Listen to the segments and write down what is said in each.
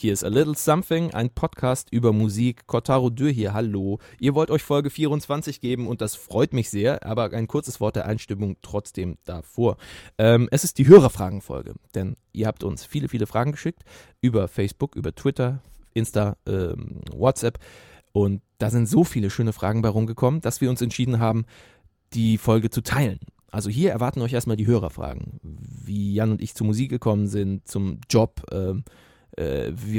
Hier ist A Little Something, ein Podcast über Musik. Kotaro Dürr hier, hallo. Ihr wollt euch Folge 24 geben und das freut mich sehr, aber ein kurzes Wort der Einstimmung trotzdem davor. Es ist die Hörerfragen-Folge, denn ihr habt uns viele, viele Fragen geschickt über Facebook, über Twitter, Insta, WhatsApp und da sind so viele schöne Fragen bei rumgekommen, dass wir uns entschieden haben, die Folge zu teilen. Also hier erwarten euch erstmal die Hörerfragen, wie Jan und ich zur Musik gekommen sind, zum Job,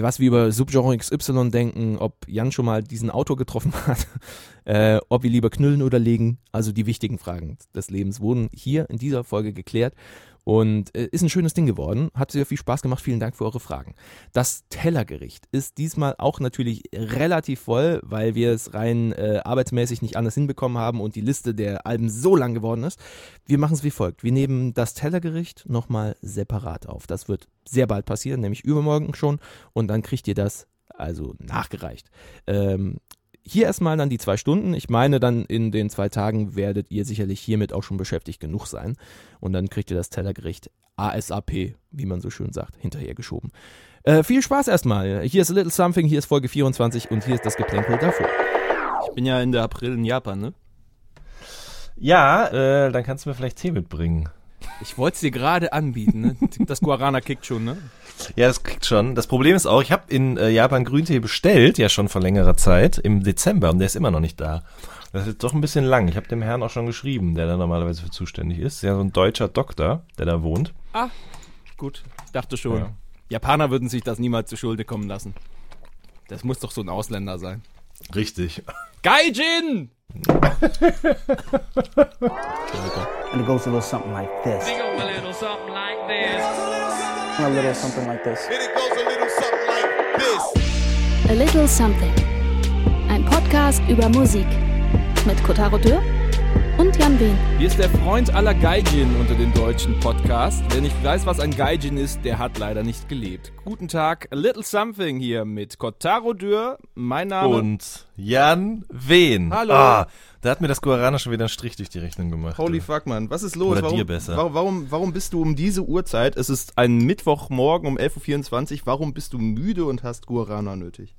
was wir über Subgenre XY denken, ob Jan schon mal diesen Autor getroffen hat, ob wir lieber knüllen oder legen. Also die wichtigen Fragen des Lebens wurden hier in dieser Folge geklärt und ist ein schönes Ding geworden. Hat sehr viel Spaß gemacht. Vielen Dank für eure Fragen. Das Tellergericht ist diesmal auch natürlich relativ voll, weil wir es rein arbeitsmäßig nicht anders hinbekommen haben und die Liste der Alben so lang geworden ist. Wir machen es wie folgt. Wir nehmen das Tellergericht nochmal separat auf. Das wird sehr bald passieren, nämlich übermorgen schon. Und dann kriegt ihr das also nachgereicht. Hier erstmal dann die 2 Stunden. Ich meine, dann in den 2 Tagen werdet ihr sicherlich hiermit auch schon beschäftigt genug sein. Und dann kriegt ihr das Tellergericht ASAP, wie man so schön sagt, hinterhergeschoben. Viel Spaß erstmal. Hier ist A Little Something, hier ist Folge 24 und hier ist das Geplänkel davor. Ich bin ja in der April in Japan, ne? Ja, dann kannst du mir vielleicht Tee mitbringen. Ich wollte es dir gerade anbieten, ne? Das Guarana kickt schon, ne? Ja, das kickt schon. Das Problem ist auch, ich habe in Japan Grüntee bestellt, ja schon vor längerer Zeit, im Dezember, und der ist immer noch nicht da. Das ist doch ein bisschen lang. Ich habe dem Herrn auch schon geschrieben, der da normalerweise für zuständig ist. Ja, so ein deutscher Doktor, der da wohnt. Ah, gut. Ich dachte schon. Ja. Japaner würden sich das niemals zu Schulde kommen lassen. Das muss doch so ein Ausländer sein. Richtig. Gaijin! And it goes a little something like this. It goes a little something like this. A little something like this. And it goes a little something like this. A Little Something. Ein Podcast über Musik. Mit Kotaro Dürr und Jan Wehn. Hier ist der Freund aller Gaijin unter den deutschen Podcasts. Wer nicht weiß, was ein Gaijin ist, der hat leider nicht gelebt. Guten Tag, A Little Something hier mit Kotaro Dürr, mein Name. Und Jan Wehn. Hallo. Ah, da hat mir das Guarana schon wieder einen Strich durch die Rechnung gemacht. Holy fuck, Mann. Was ist los? Oder warum, dir besser. Warum bist du um diese Uhrzeit, es ist ein Mittwochmorgen um 11.24 Uhr, warum bist du müde und hast Guarana nötig?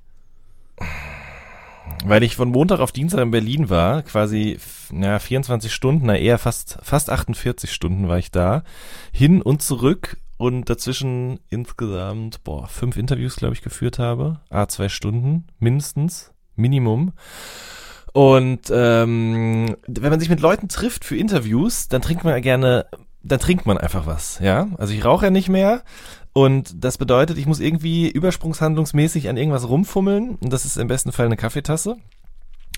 Weil ich von Montag auf Dienstag in Berlin war, quasi 24 Stunden, eher fast 48 Stunden war ich da, hin und zurück und dazwischen insgesamt 5 Interviews, glaube ich, geführt habe, 2 Stunden mindestens, Minimum. Und wenn man sich mit Leuten trifft für Interviews, dann trinkt man einfach was, ja. Also ich rauche ja nicht mehr. Und das bedeutet, ich muss irgendwie übersprungshandlungsmäßig an irgendwas rumfummeln. Und das ist im besten Fall eine Kaffeetasse.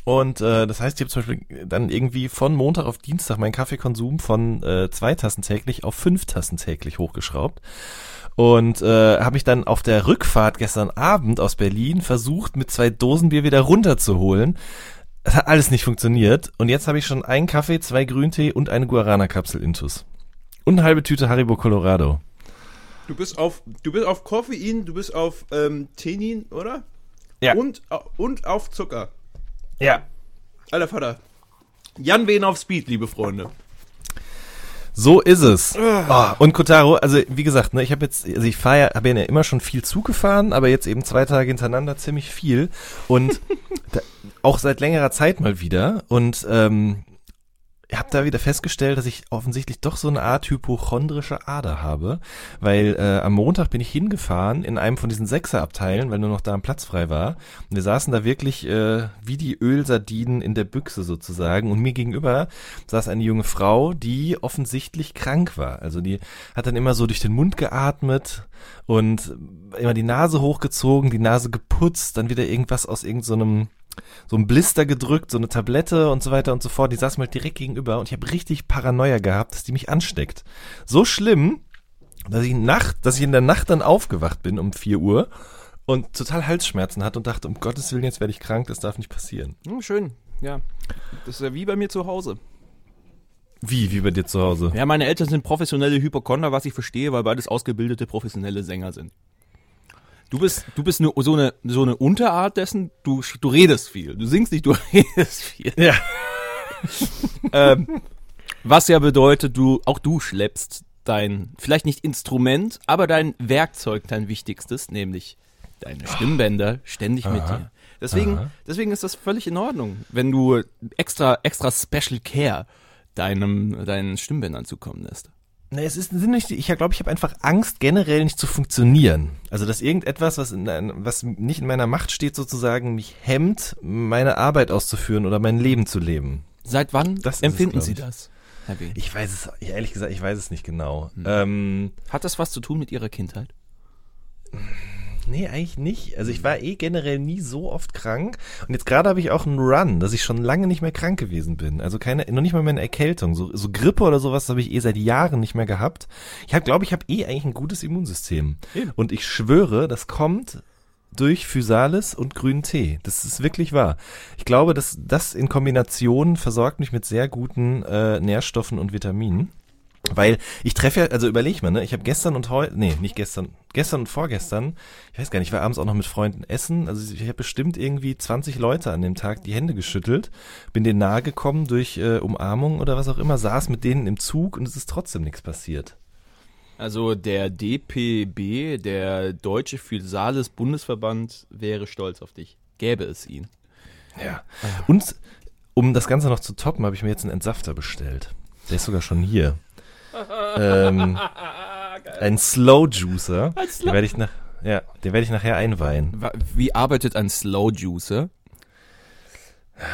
Und das heißt, ich habe zum Beispiel dann irgendwie von Montag auf Dienstag meinen Kaffeekonsum von 2 Tassen täglich auf 5 Tassen täglich hochgeschraubt. Und habe mich dann auf der Rückfahrt gestern Abend aus Berlin versucht, mit 2 Dosen Bier wieder runterzuholen. Das hat alles nicht funktioniert. Und jetzt habe ich schon einen Kaffee, 2 Grüntee und eine Guarana-Kapsel intus. Und eine halbe Tüte Haribo Colorado. Du bist auf Koffein, du bist auf Tenin, oder? Ja. Und auf Zucker. Ja. Alter Vater. Jan Wehn auf Speed, liebe Freunde. So ist es. Oh, und Kotaro, also wie gesagt, ne, ich habe jetzt, also ich habe ja immer schon viel Zug gefahren, aber jetzt eben 2 Tage hintereinander ziemlich viel. Und auch seit längerer Zeit mal wieder. Und ich habe da wieder festgestellt, dass ich offensichtlich doch so eine Art hypochondrische Ader habe, weil am Montag bin ich hingefahren in einem von diesen 6er-Abteilen, weil nur noch da ein Platz frei war. Und wir saßen da wirklich wie die Ölsardinen in der Büchse sozusagen. Und mir gegenüber saß eine junge Frau, die offensichtlich krank war. Also die hat dann immer so durch den Mund geatmet und immer die Nase hochgezogen, die Nase geputzt, dann wieder irgendwas aus irgendeinem... so ein Blister gedrückt, so eine Tablette und so weiter und so fort. Die saß mir direkt gegenüber und ich habe richtig Paranoia gehabt, dass die mich ansteckt. So schlimm, dass ich in der Nacht dann aufgewacht bin um 4 Uhr und total Halsschmerzen hatte und dachte, um Gottes Willen, jetzt werde ich krank, das darf nicht passieren. Schön, ja. Das ist ja wie bei mir zu Hause. Wie bei dir zu Hause? Ja, meine Eltern sind professionelle Hypochonder, was ich verstehe, weil beides ausgebildete professionelle Sänger sind. Du bist so eine Unterart dessen, du redest viel. Du singst nicht, du redest viel. Ja. Was ja bedeutet, auch du schleppst dein, vielleicht nicht Instrument, aber dein Werkzeug, dein wichtigstes, nämlich deine Stimmbänder ständig mit dir. Deswegen ist das völlig in Ordnung, wenn du extra Special Care deinen Stimmbändern zukommen lässt. Nee, es ist nicht, ich glaube, ich habe einfach Angst, generell nicht zu funktionieren. Also, dass irgendetwas, was nicht in meiner Macht steht, sozusagen mich hemmt, meine Arbeit auszuführen oder mein Leben zu leben. Seit wann empfinden Sie das? Ich weiß es, ehrlich gesagt, ich weiß es nicht genau. Hat das was zu tun mit Ihrer Kindheit? Nee, eigentlich nicht. Also ich war generell nie so oft krank. Und jetzt gerade habe ich auch einen Run, dass ich schon lange nicht mehr krank gewesen bin. Also noch nicht mal meine Erkältung. So Grippe oder sowas habe ich seit Jahren nicht mehr gehabt. Ich glaube, ich habe eigentlich ein gutes Immunsystem. Ja. Und ich schwöre, das kommt durch Physalis und grünen Tee. Das ist wirklich wahr. Ich glaube, dass das in Kombination versorgt mich mit sehr guten Nährstoffen und Vitaminen. Weil ich treffe ja, also überleg mal, ne? Ich habe gestern und vorgestern, ich weiß gar nicht, ich war abends auch noch mit Freunden essen, also ich habe bestimmt irgendwie 20 Leute an dem Tag die Hände geschüttelt, bin denen nahe gekommen durch Umarmung oder was auch immer, saß mit denen im Zug und es ist trotzdem nichts passiert. Also der DPB, der Deutsche Physalis Bundesverband, wäre stolz auf dich, gäbe es ihn. Ja, und um das Ganze noch zu toppen, habe ich mir jetzt einen Entsafter bestellt. Der ist sogar schon hier. Ein Slow Juicer. Den werde ich nachher einweihen. Wie arbeitet ein Slow Juicer?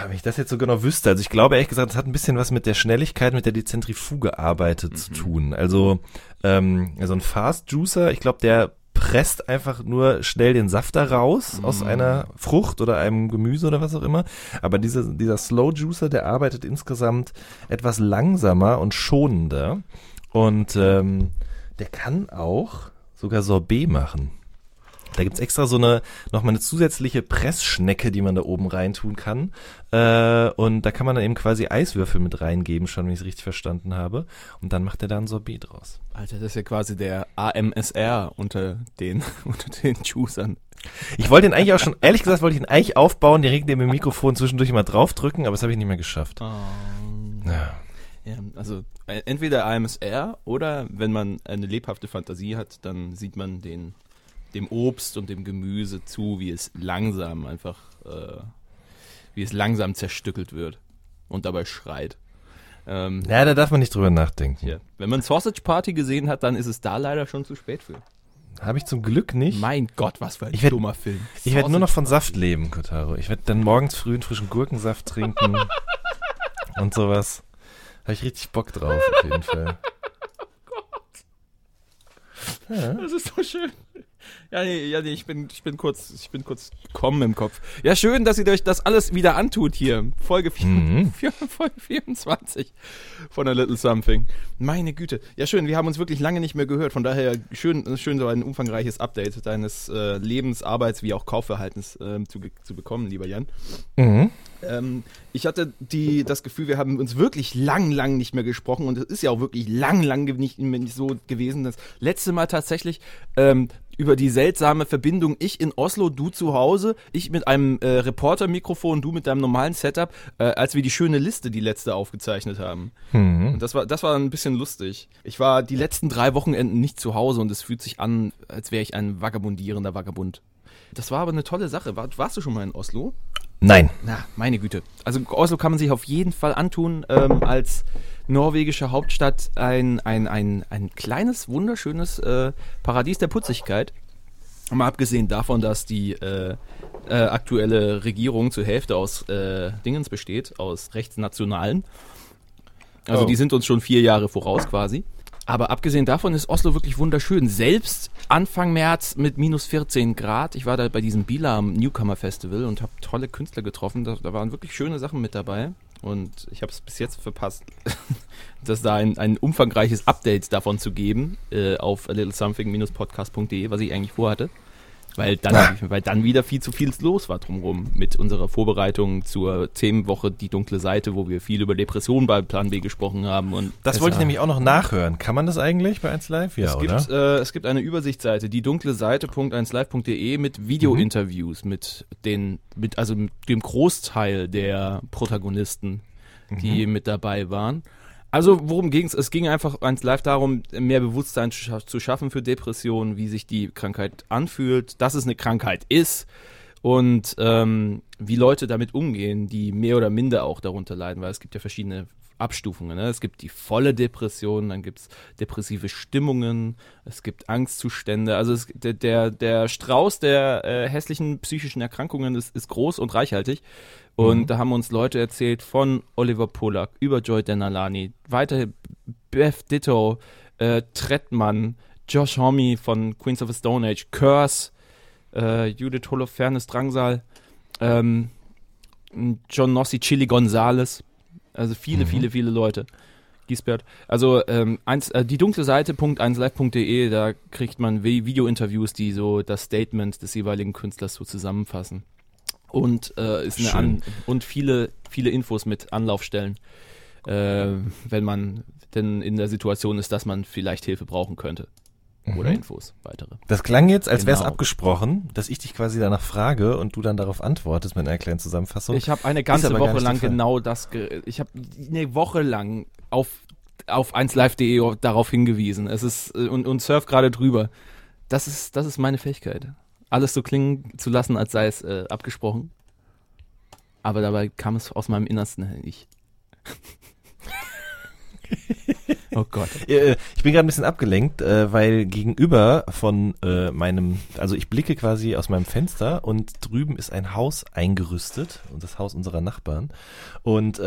Wenn ich das jetzt so genau wüsste, also ich glaube ehrlich gesagt, es hat ein bisschen was mit der Schnelligkeit, mit der die Zentrifuge arbeitet, zu tun. Also ein Fast Juicer, ich glaube, der presst einfach nur schnell den Saft da raus aus einer Frucht oder einem Gemüse oder was auch immer. Aber dieser Slow Juicer, der arbeitet insgesamt etwas langsamer und schonender. Und der kann auch sogar Sorbet machen. Da gibt's extra nochmal eine zusätzliche Pressschnecke, die man da oben reintun kann. Und da kann man dann eben quasi Eiswürfel mit reingeben, schon, wenn ich es richtig verstanden habe. Und dann macht er da ein Sorbet draus. Alter, das ist ja quasi der AMSR unter den Juicern. Ich wollte ihn eigentlich auch schon, ehrlich gesagt, aufbauen, direkt neben dem Mikrofon zwischendurch immer draufdrücken, aber das habe ich nicht mehr geschafft. Ja, also entweder AMSR oder wenn man eine lebhafte Fantasie hat, dann sieht man dem Obst und dem Gemüse zu, wie es langsam zerstückelt wird und dabei schreit. Da darf man nicht drüber nachdenken. Ja. Wenn man Sausage Party gesehen hat, dann ist es da leider schon zu spät für. Habe ich zum Glück nicht. Mein Gott, was für ein dummer Film. Ich werde nur noch von Saft leben, Kotaro. Ich werde dann morgens früh einen frischen Gurkensaft trinken und sowas. Habe ich richtig Bock drauf, auf jeden Fall. Ja. Das ist so schön. Ja, nee, ich bin kurz gekommen im Kopf. Ja, schön, dass ihr euch das alles wieder antut hier. Folge 24 von A Little Something. Meine Güte. Ja, schön, wir haben uns wirklich lange nicht mehr gehört. Von daher schön so ein umfangreiches Update deines Lebens, Arbeits- wie auch Kaufverhaltens zu bekommen, lieber Jan. Mhm. Ich hatte das Gefühl, wir haben uns wirklich lang nicht mehr gesprochen und es ist ja auch wirklich lang nicht so gewesen. Das letzte Mal tatsächlich über die seltsame Verbindung, ich in Oslo, du zu Hause, ich mit einem Reporter-Mikrofon, du mit deinem normalen Setup, als wir die schöne Liste, die letzte, aufgezeichnet haben. Mhm. Und das war ein bisschen lustig. Ich war die letzten 3 Wochenenden nicht zu Hause und es fühlt sich an, als wäre ich ein vagabundierender Vagabund. Das war aber eine tolle Sache. Warst du schon mal in Oslo? Nein. Na, meine Güte. Also Oslo kann man sich auf jeden Fall antun, als norwegische Hauptstadt ein kleines, wunderschönes Paradies der Putzigkeit. Mal abgesehen davon, dass die aktuelle Regierung zur Hälfte aus Dingens besteht, aus Rechtsnationalen. Also die sind uns schon 4 Jahre voraus quasi. Aber abgesehen davon ist Oslo wirklich wunderschön. Selbst Anfang März mit minus 14 Grad. Ich war da bei diesem BILA Newcomer Festival und habe tolle Künstler getroffen. Da waren wirklich schöne Sachen mit dabei. Und ich habe es bis jetzt verpasst, dass da ein umfangreiches Update davon zu geben auf alittlesomething-podcast.de, was ich eigentlich vorhatte. Weil dann wieder viel zu viel los war drumherum mit unserer Vorbereitung zur Themenwoche Die dunkle Seite, wo wir viel über Depressionen bei Plan B gesprochen haben. Und das wollte ich nämlich auch noch nachhören. Kann man das eigentlich bei 1Live? Ja, es gibt eine Übersichtsseite, die dunkle Seite.1live.de mit Videointerviews mit dem Großteil der Protagonisten, die mit dabei waren. Also worum ging es? Es ging einfach 1Live darum, mehr Bewusstsein zu schaffen für Depressionen, wie sich die Krankheit anfühlt, dass es eine Krankheit ist und wie Leute damit umgehen, die mehr oder minder auch darunter leiden, weil es gibt ja verschiedene Abstufungen. Ne? Es gibt die volle Depression, dann gibt es depressive Stimmungen, es gibt Angstzustände. Also der Strauß der hässlichen psychischen Erkrankungen ist groß und reichhaltig. Und da haben uns Leute erzählt von Oliver Polak über Joy Denalani, weiter Beth Ditto, Trettmann, Josh Homme von Queens of the Stone Age, Curse, Judith Holofernes Drangsal, John Nossi, Chili Gonzales. Also viele Leute. Giesbert. Also die dunkle Seite .1live.de, da kriegt man Video-Interviews, die so das Statement des jeweiligen Künstlers so zusammenfassen. Und viele Infos mit Anlaufstellen, wenn man denn in der Situation ist, dass man vielleicht Hilfe brauchen könnte. Oder Infos, weitere. Das klang jetzt, als wäre es abgesprochen, dass ich dich quasi danach frage und du dann darauf antwortest mit einer kleinen Zusammenfassung. Ich habe eine ganze Woche lang genau das, ich habe eine Woche lang auf 1live.de darauf hingewiesen. Es ist und surf gerade drüber. Das ist meine Fähigkeit. Alles so klingen zu lassen, als sei es abgesprochen. Aber dabei kam es aus meinem Innersten nicht. Oh Gott. Ich bin gerade ein bisschen abgelenkt, weil gegenüber von ich blicke quasi aus meinem Fenster und drüben ist ein Haus eingerüstet und das Haus unserer Nachbarn. Und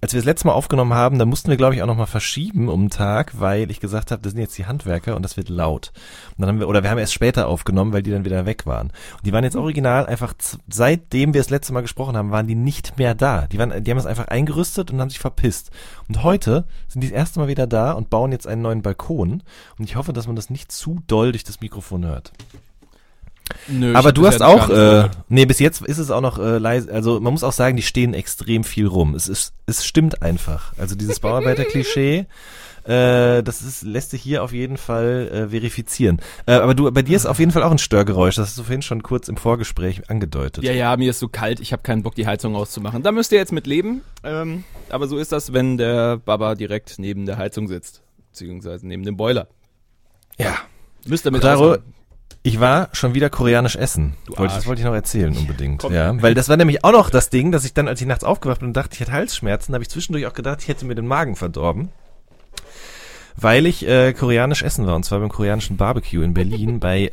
als wir das letzte Mal aufgenommen haben, da mussten wir, glaube ich, auch nochmal verschieben um den Tag, weil ich gesagt habe, das sind jetzt die Handwerker und das wird laut. Und dann haben wir erst später aufgenommen, weil die dann wieder weg waren. Und die waren jetzt original einfach, seitdem wir das letzte Mal gesprochen haben, waren die nicht mehr da. Die haben es einfach eingerüstet und haben sich verpisst. Und heute sind die das erste Mal wieder da und bauen jetzt einen neuen Balkon. Und ich hoffe, dass man das nicht zu doll durch das Mikrofon hört. Nö, aber du hast auch, bis jetzt ist es auch noch leise, also man muss auch sagen, die stehen extrem viel rum, es stimmt einfach, also dieses Bauarbeiter-Klischee, lässt sich hier auf jeden Fall verifizieren, aber bei dir ist auf jeden Fall auch ein Störgeräusch, das hast du vorhin schon kurz im Vorgespräch angedeutet. Ja, mir ist so kalt, ich habe keinen Bock, die Heizung auszumachen, da müsst ihr jetzt mit leben, aber so ist das, wenn der Baba direkt neben der Heizung sitzt, beziehungsweise neben dem Boiler. Ja. Müsst ihr mit ausmachen. Ich war schon wieder koreanisch essen. Das wollte ich noch erzählen unbedingt. Ja, weil das war nämlich auch noch das Ding, dass ich dann, als ich nachts aufgewacht bin und dachte, ich hätte Halsschmerzen, habe ich zwischendurch auch gedacht, ich hätte mir den Magen verdorben. Weil ich koreanisch essen war, und zwar beim koreanischen Barbecue in Berlin, bei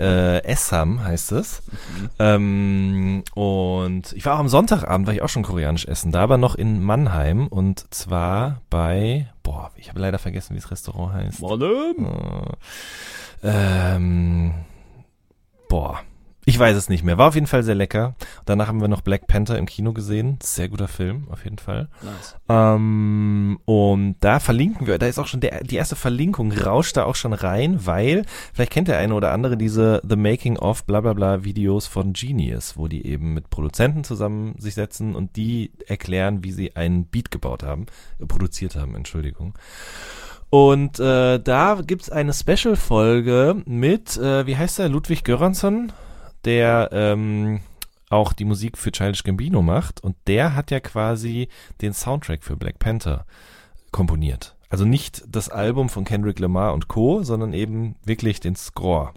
Essam heißt es. Und ich war auch am Sonntagabend, war ich auch schon koreanisch essen, da aber noch in Mannheim und zwar bei, ich habe leider vergessen, wie das Restaurant heißt. Ich weiß es nicht mehr. War auf jeden Fall sehr lecker. Danach haben wir noch Black Panther im Kino gesehen. Sehr guter Film, auf jeden Fall. Nice. Und da verlinken wir, da ist auch schon die erste Verlinkung, rauscht da auch schon rein, weil, vielleicht kennt der eine oder andere diese The Making of Blablabla Videos von Genius, wo die eben mit Produzenten zusammen sich setzen und die erklären, wie sie einen Beat produziert haben, Entschuldigung. Und da gibt's eine Special-Folge mit, wie heißt der, Ludwig Göransson, der auch die Musik für Childish Gambino macht. Und der hat ja quasi den Soundtrack für Black Panther komponiert. Also nicht das Album von Kendrick Lamar und Co., sondern eben wirklich den Score.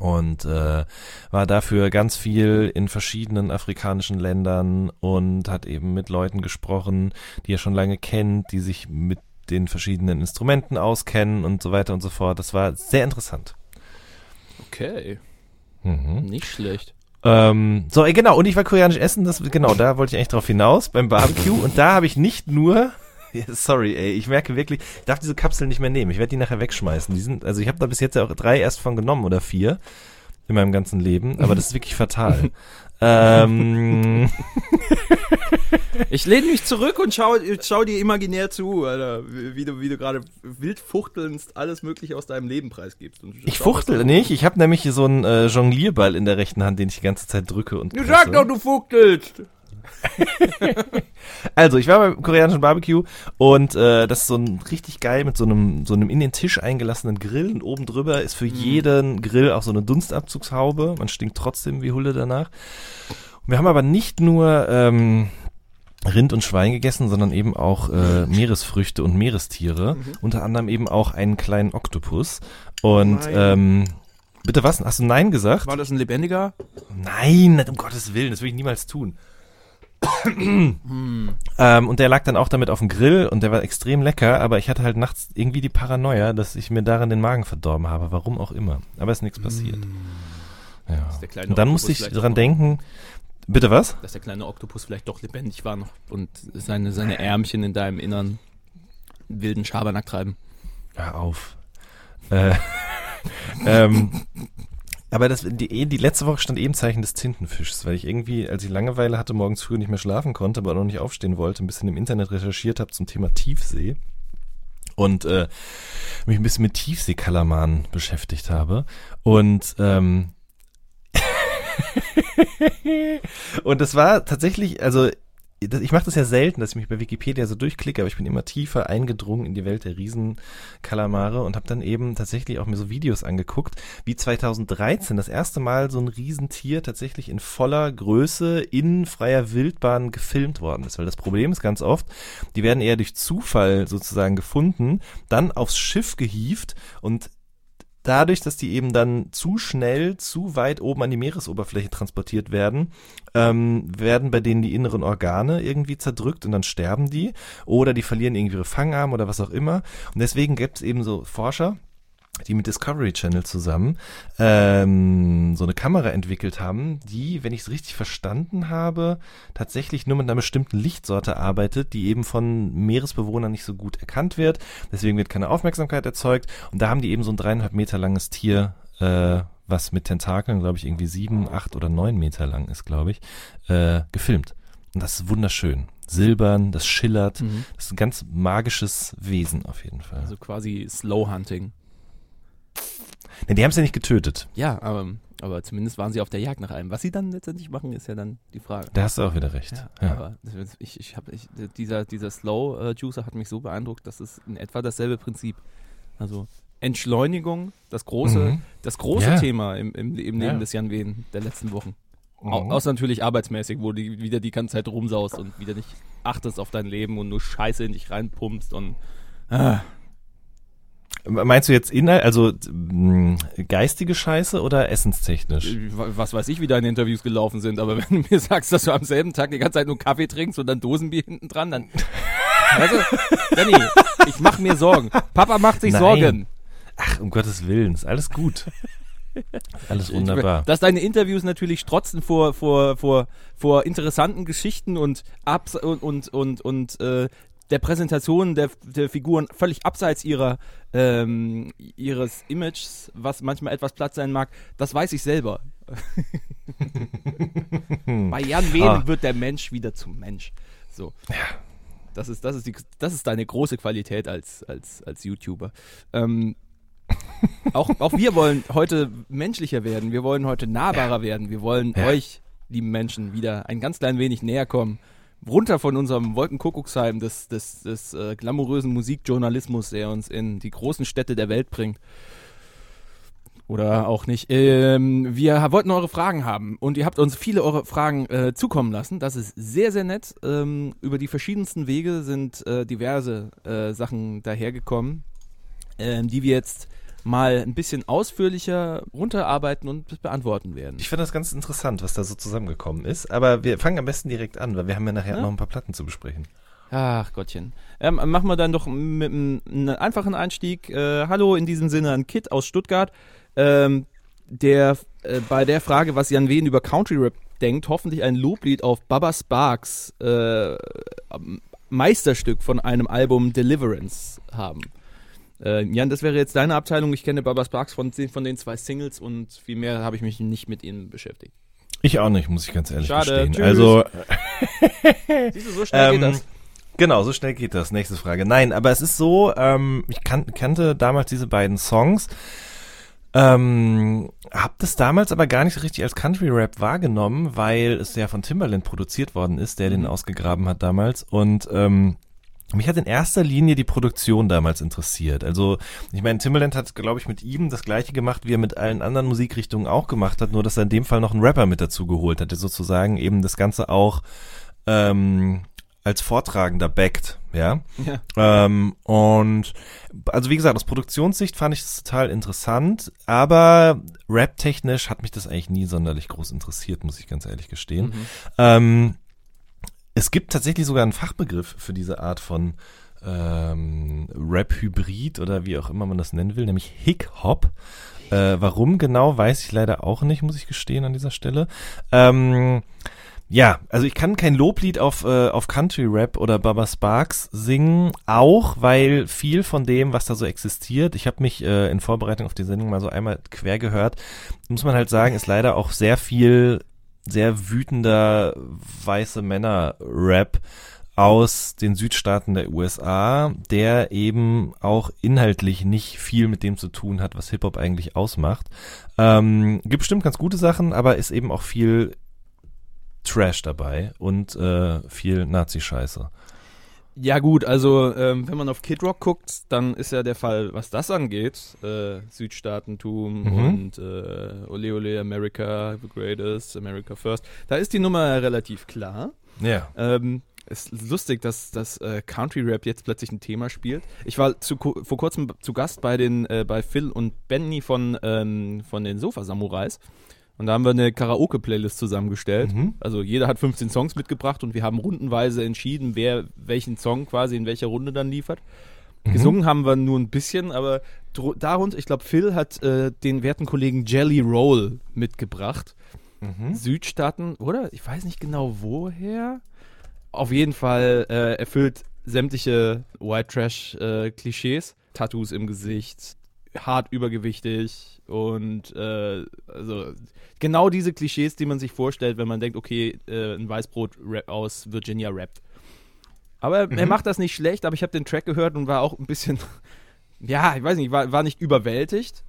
Und war dafür ganz viel in verschiedenen afrikanischen Ländern und hat eben mit Leuten gesprochen, die er schon lange kennt, die sich mit den verschiedenen Instrumenten auskennen und so weiter und so fort. Das war sehr interessant. Okay. Nicht schlecht. Und ich war koreanisch essen, da wollte ich eigentlich drauf hinaus, beim Barbecue. Und da habe ich nicht nur... Sorry, ey, ich merke wirklich, ich darf diese Kapseln nicht mehr nehmen. Ich werde die nachher wegschmeißen. Ich habe da bis jetzt ja auch 3 erst von genommen oder 4 in meinem ganzen Leben. Aber das ist wirklich fatal. Ich lehne mich zurück und schau dir imaginär zu, Alter, wie du gerade wild fuchtelnst, alles mögliche aus deinem Leben preisgibst. Ich fuchtel nicht, ich habe nämlich so einen Jonglierball in der rechten Hand, den ich die ganze Zeit drücke und presse. Du sagst doch, du fuchtelst! Also, ich war beim koreanischen Barbecue und das ist so ein richtig geil mit so einem in den Tisch eingelassenen Grill und oben drüber ist für jeden Grill auch so eine Dunstabzugshaube. Man stinkt trotzdem wie Hulle danach. Und wir haben aber nicht nur Rind und Schwein gegessen, sondern eben auch Meeresfrüchte und Meerestiere. Mhm. Unter anderem eben auch einen kleinen Oktopus. Und bitte was? Hast du Nein gesagt? War das ein lebendiger? Nein, um Gottes Willen, das will ich niemals tun. Und der lag dann auch damit auf dem Grill und der war extrem lecker, aber ich hatte halt nachts irgendwie die Paranoia, dass ich mir daran den Magen verdorben habe, warum auch immer. Aber es ist nichts passiert. Ja. Ist der kleine und dann Oktopus musste ich dran denken, bitte was? Dass der kleine Oktopus vielleicht doch lebendig war noch und seine Ärmchen in deinem Innern wilden Schabernack treiben. Hör auf. Aber die letzte Woche stand eben Zeichen des Tintenfischs, weil ich irgendwie, als ich Langeweile hatte, morgens früh nicht mehr schlafen konnte, aber noch nicht aufstehen wollte, ein bisschen im Internet recherchiert habe zum Thema Tiefsee und mich ein bisschen mit Tiefseekalamanen beschäftigt habe und und das war tatsächlich, also ich mache das ja selten, dass ich mich bei Wikipedia so durchklicke, aber ich bin immer tiefer eingedrungen in die Welt der Riesenkalamare und habe dann eben tatsächlich auch mir so Videos angeguckt, wie 2013 das erste Mal so ein Riesentier tatsächlich in voller Größe in freier Wildbahn gefilmt worden ist. Weil das Problem ist ganz oft, die werden eher durch Zufall sozusagen gefunden, dann aufs Schiff gehievt und dadurch, dass die eben dann zu schnell, zu weit oben an die Meeresoberfläche transportiert werden, werden bei denen die inneren Organe irgendwie zerdrückt und dann sterben die oder die verlieren irgendwie ihre Fangarme oder was auch immer. Und deswegen gibt es eben so Forscher, die mit Discovery Channel zusammen so eine Kamera entwickelt haben, die, wenn ich es richtig verstanden habe, tatsächlich nur mit einer bestimmten Lichtsorte arbeitet, die eben von Meeresbewohnern nicht so gut erkannt wird. Deswegen wird keine Aufmerksamkeit erzeugt. Und da haben die eben so ein 3,5 Meter langes Tier, was mit Tentakeln, glaube ich, irgendwie 7, 8 oder 9 Meter lang ist, glaube ich, gefilmt. Und das ist wunderschön. Silbern, das schillert. Mhm. Das ist ein ganz magisches Wesen auf jeden Fall. Also quasi Slow Hunting. Nee, die haben es ja nicht getötet. Ja, aber zumindest waren sie auf der Jagd nach einem. Was sie dann letztendlich machen, ist ja dann die Frage. Da hast du auch wieder recht. Ja. Aber dieser Slow-Juicer hat mich so beeindruckt, dass es in etwa dasselbe Prinzip, also Entschleunigung, das große Thema im Leben des Jan Wehn der letzten Wochen. Mhm. Außer natürlich arbeitsmäßig, wo du wieder die ganze Zeit rumsaust und wieder nicht achtest auf dein Leben und nur Scheiße in dich reinpumpst und Meinst du jetzt Inhalt, also geistige Scheiße oder essenstechnisch? Was weiß ich, wie deine Interviews gelaufen sind, aber wenn du mir sagst, dass du am selben Tag die ganze Zeit nur Kaffee trinkst und dann Dosenbier hinten dran, dann... Also, Danny, ich mach mir Sorgen. Papa macht sich Sorgen. Ach, um Gottes Willen, ist alles gut. Alles wunderbar. Dass deine Interviews natürlich strotzen vor interessanten Geschichten und der Präsentation der Figuren völlig abseits ihres Images, was manchmal etwas platt sein mag, das weiß ich selber. Bei Jan Wehn wird der Mensch wieder zum Mensch. So. Ja. Das ist deine große Qualität als YouTuber. Auch wir wollen heute menschlicher werden, wir wollen heute nahbarer werden, wir wollen euch, lieben Menschen, wieder ein ganz klein wenig näher kommen. Runter von unserem Wolkenkuckucksheim des glamourösen Musikjournalismus, der uns in die großen Städte der Welt bringt. Oder auch nicht. Wir wollten eure Fragen haben und ihr habt uns viele eure Fragen zukommen lassen. Das ist sehr, sehr nett. Über die verschiedensten Wege sind diverse Sachen dahergekommen, die wir jetzt mal ein bisschen ausführlicher runterarbeiten und beantworten werden. Ich finde das ganz interessant, was da so zusammengekommen ist, aber wir fangen am besten direkt an, weil wir haben ja nachher noch ein paar Platten zu besprechen. Ach Gottchen. Machen wir dann doch mit einem einfachen Einstieg. Hallo, in diesem Sinne an Kit aus Stuttgart, der bei der Frage, was Jan Wehn über Country-Rap denkt, hoffentlich ein Loblied auf Bubba Sparks Meisterstück von einem Album Deliverance haben. Jan, das wäre jetzt deine Abteilung. Ich kenne Bubba Sparks von den 2 Singles und viel mehr habe ich mich nicht mit ihnen beschäftigt. Ich auch nicht, muss ich ganz ehrlich gestehen. Tschüss. Also, siehst du, so schnell geht das. Genau, so schnell geht das. Nächste Frage. Nein, aber es ist so, ich kannte damals diese beiden Songs. Hab das damals aber gar nicht so richtig als Country-Rap wahrgenommen, weil es ja von Timbaland produziert worden ist, der den ausgegraben hat damals. Und mich hat in erster Linie die Produktion damals interessiert. Also, ich meine, Timbaland hat, glaube ich, mit ihm das Gleiche gemacht, wie er mit allen anderen Musikrichtungen auch gemacht hat, nur dass er in dem Fall noch einen Rapper mit dazu geholt hat, der sozusagen eben das Ganze auch als Vortragender backt, ja. Ja. Und also wie gesagt, aus Produktionssicht fand ich das total interessant, aber rap-technisch hat mich das eigentlich nie sonderlich groß interessiert, muss ich ganz ehrlich gestehen. Mhm. Es gibt tatsächlich sogar einen Fachbegriff für diese Art von Rap-Hybrid oder wie auch immer man das nennen will, nämlich Hip-Hop. Warum genau, weiß ich leider auch nicht, muss ich gestehen an dieser Stelle. Ja, also ich kann kein Loblied auf Country-Rap oder Baba Sparks singen, auch weil viel von dem, was da so existiert, ich habe mich in Vorbereitung auf die Sendung mal so einmal quer gehört, muss man halt sagen, ist leider auch sehr viel, sehr wütender weiße Männer-Rap aus den Südstaaten der USA, der eben auch inhaltlich nicht viel mit dem zu tun hat, was Hip-Hop eigentlich ausmacht. Gibt bestimmt ganz gute Sachen, aber ist eben auch viel Trash dabei und viel Nazi-Scheiße. Ja gut, also wenn man auf Kid Rock guckt, dann ist ja der Fall, was das angeht, Südstaatentum und Ole Ole America, the greatest, America first, da ist die Nummer relativ klar. Ja. Es ist lustig, dass das Country-Rap jetzt plötzlich ein Thema spielt. Ich war vor kurzem zu Gast bei bei Phil und Benny von den Sofa-Samurais. Und da haben wir eine Karaoke-Playlist zusammengestellt. Mhm. Also jeder hat 15 Songs mitgebracht und wir haben rundenweise entschieden, wer welchen Song quasi in welcher Runde dann liefert. Mhm. Gesungen haben wir nur ein bisschen, aber darunter, ich glaube, Phil hat den werten Kollegen Jelly Roll mitgebracht. Mhm. Südstaaten, oder? Ich weiß nicht genau woher. Auf jeden Fall erfüllt sämtliche White Trash Klischees, Tattoos im Gesicht, hart übergewichtig und also genau diese Klischees, die man sich vorstellt, wenn man denkt, okay, ein Weißbrot-Rap aus Virginia rappt. Aber er macht das nicht schlecht, aber ich habe den Track gehört und war auch ein bisschen, ja, ich weiß nicht, war nicht überwältigt.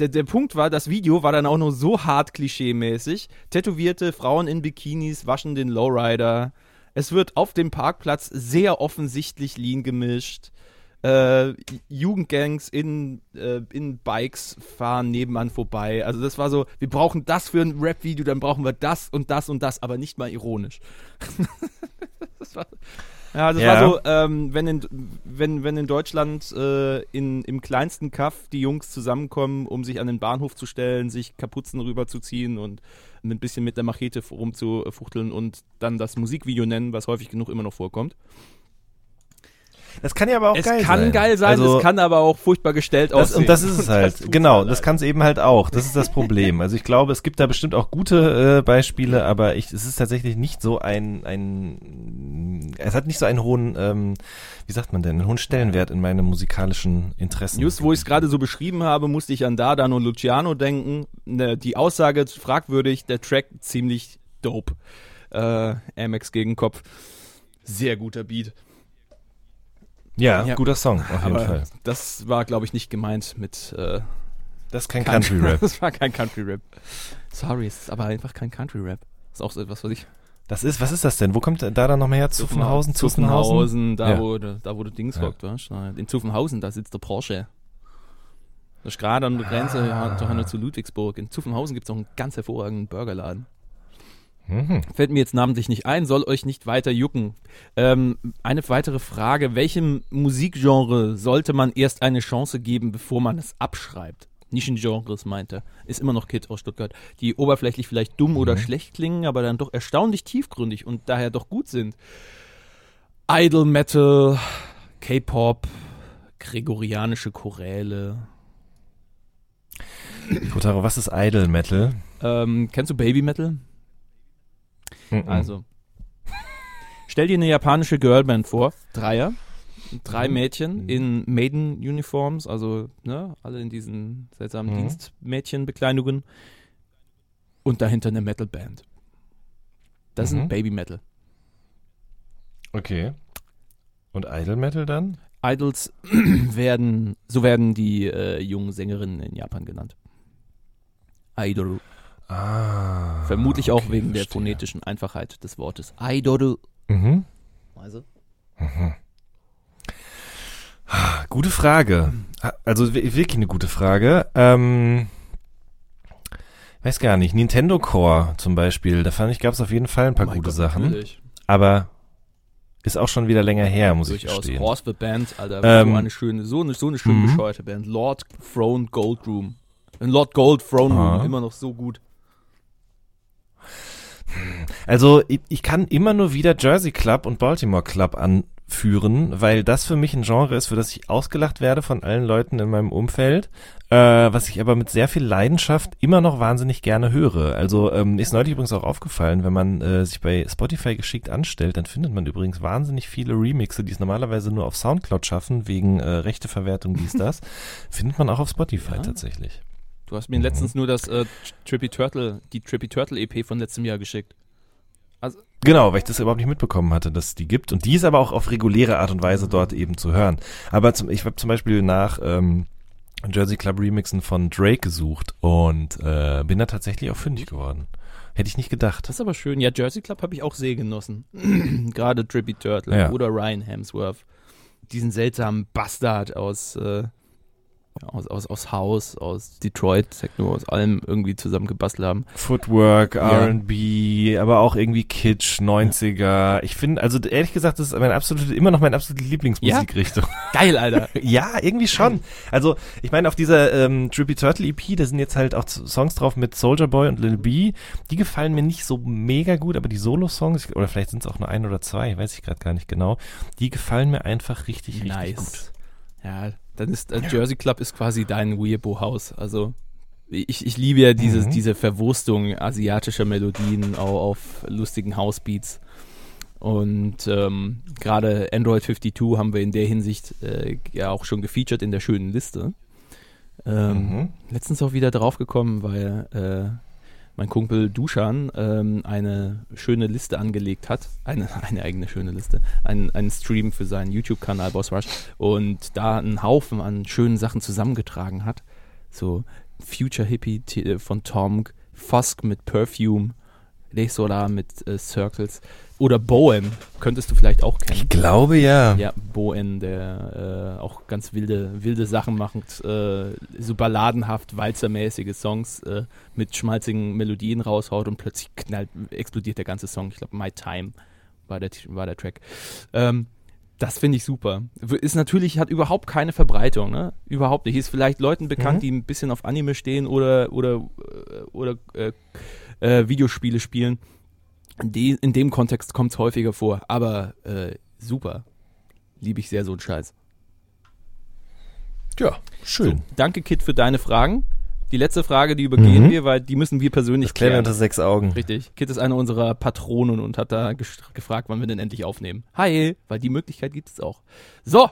Der Punkt war, das Video war dann auch nur so hart klischeemäßig. Tätowierte Frauen in Bikinis waschen den Lowrider. Es wird auf dem Parkplatz sehr offensichtlich Lean gemischt. Jugendgangs in Bikes fahren nebenan vorbei. Also das war so, wir brauchen das für ein Rap-Video, dann brauchen wir das und das und das, aber nicht mal ironisch. Das war so, wenn in Deutschland im kleinsten Kaff die Jungs zusammenkommen, um sich an den Bahnhof zu stellen, sich Kapuzen rüberzuziehen und ein bisschen mit der Machete rumzufuchteln und dann das Musikvideo nennen, was häufig genug immer noch vorkommt. Das kann ja aber auch geil sein. Es kann geil sein, also, es kann aber auch furchtbar gestellt aussehen. Und das ist es halt, genau, das kann es eben halt auch. Das ist das Problem. Also ich glaube, es gibt da bestimmt auch gute Beispiele, aber es ist tatsächlich nicht so es hat nicht so einen hohen, wie sagt man denn, einen hohen Stellenwert in meinem musikalischen Interessen. Just, wo ich es gerade so beschrieben habe, musste ich an Dardan und Luciano denken. Die Aussage fragwürdig, der Track ziemlich dope. Amex gegen Kopf. Sehr guter Beat. Ja, guter Song, auf jeden Fall. Das war, glaube ich, nicht gemeint mit... das ist kein Country-Rap. Das war kein Country-Rap. Sorry, es ist aber einfach kein Country-Rap. Das ist auch so etwas, was ich... Was ist das denn? Wo kommt da dann nochmal her? Zuffenhausen? Da wo du Dings guckt, weißt du? In Zuffenhausen, da sitzt der Porsche. Das ist gerade an der Grenze zu Ludwigsburg. In Zuffenhausen gibt es noch einen ganz hervorragenden Burgerladen. Fällt mir jetzt namentlich nicht ein, soll euch nicht weiter jucken. Eine weitere Frage, welchem Musikgenre sollte man erst eine Chance geben, bevor man es abschreibt? Nischengenres meint er, ist immer noch Kid aus Stuttgart, die oberflächlich vielleicht dumm oder schlecht klingen, aber dann doch erstaunlich tiefgründig und daher doch gut sind. Idol Metal, K-Pop, gregorianische Choräle. Kotaro, was ist Idol Metal? Kennst du Baby Metal? Also, stell dir eine japanische Girlband vor, Dreier, drei Mädchen in Maiden-Uniforms, also ne, alle in diesen seltsamen Dienstmädchen-Bekleidungen und dahinter eine Metalband. Das ist ein Baby-Metal. Okay. Und Idol-Metal dann? Idols werden die jungen Sängerinnen in Japan genannt. Idol. Vermutlich auch wegen der phonetischen Einfachheit des Wortes. Aidoru. Also. Gute Frage. Also wirklich eine gute Frage. Ich weiß gar nicht. Nintendo Core zum Beispiel. Da fand ich, gab es auf jeden Fall ein paar gute Sachen. Natürlich. Aber Ist auch schon wieder länger her, muss ich gestehen. Durchaus. Horse the Band, Alter. So eine schöne bescheuerte Band. Lord Throne Goldroom. Lord Gold Throne Room, immer noch so gut. Also, ich kann immer nur wieder Jersey Club und Baltimore Club anführen, weil das für mich ein Genre ist, für das ich ausgelacht werde von allen Leuten in meinem Umfeld, was ich aber mit sehr viel Leidenschaft immer noch wahnsinnig gerne höre. Also ist neulich übrigens auch aufgefallen, wenn man sich bei Spotify geschickt anstellt, dann findet man übrigens wahnsinnig viele Remixe, die es normalerweise nur auf Soundcloud schaffen, wegen Rechteverwertung, dies, das, findet man auch auf Spotify tatsächlich. Du hast mir letztens nur das die Trippy Turtle EP von letztem Jahr geschickt. Also, genau, weil ich das überhaupt nicht mitbekommen hatte, dass es die gibt. Und die ist aber auch auf reguläre Art und Weise dort eben zu hören. Aber ich habe zum Beispiel nach Jersey Club Remixen von Drake gesucht und bin da tatsächlich auch fündig geworden. Hätte ich nicht gedacht. Das ist aber schön. Ja, Jersey Club habe ich auch sehr genossen. Gerade Trippy Turtle oder Ryan Hemsworth. Diesen seltsamen Bastard aus House, aus Detroit, Techno, aus allem irgendwie zusammengebastelt haben. Footwork, R&B, aber auch irgendwie Kitsch, 90er. Ich finde, also ehrlich gesagt, das ist immer noch meine absolute Lieblingsmusikrichtung. Ja? Geil, Alter. Ja, irgendwie schon. Also, ich meine, auf dieser Trippy Turtle EP, da sind jetzt halt auch Songs drauf mit Soulja Boy und Lil B. Die gefallen mir nicht so mega gut, aber die Solo-Songs, oder vielleicht sind es auch nur ein oder zwei, weiß ich gerade gar nicht genau, die gefallen mir einfach richtig gut. Ja, dann ist Jersey Club ist quasi dein Weirbo-Haus. Also ich liebe ja diese Verwurstung asiatischer Melodien auf lustigen Housebeats. Und gerade Android 52 haben wir in der Hinsicht ja auch schon gefeatured in der schönen Liste. Letztens auch wieder draufgekommen, weil mein Kumpel Duschan eine schöne Liste angelegt hat, eine eigene schöne Liste, einen Stream für seinen YouTube-Kanal Boss Rush und da einen Haufen an schönen Sachen zusammengetragen hat, so Future Hippie von Tomk, Fusk mit Perfume, Le Solar mit Circles oder Bowen, könntest du vielleicht auch kennen. Ich glaube ja. Ja, Bowen, der auch ganz wilde Sachen macht, so balladenhaft, walzermäßige Songs mit schmalzigen Melodien raushaut und plötzlich explodiert der ganze Song. Ich glaube, My Time war der Track. Das finde ich super. Ist natürlich, hat überhaupt keine Verbreitung, ne? Überhaupt nicht. Ist vielleicht Leuten bekannt, die ein bisschen auf Anime stehen oder Videospiele spielen. In dem Kontext kommt es häufiger vor, aber super. Liebe ich sehr so einen Scheiß. Ja, schön. So, danke, Kit, für deine Fragen. Die letzte Frage, die übergehen wir, weil die müssen wir persönlich klären. Unter 6 Augen. Richtig. Kit ist einer unserer Patronen und hat da gefragt, wann wir denn endlich aufnehmen. Hi, weil die Möglichkeit gibt es auch. So,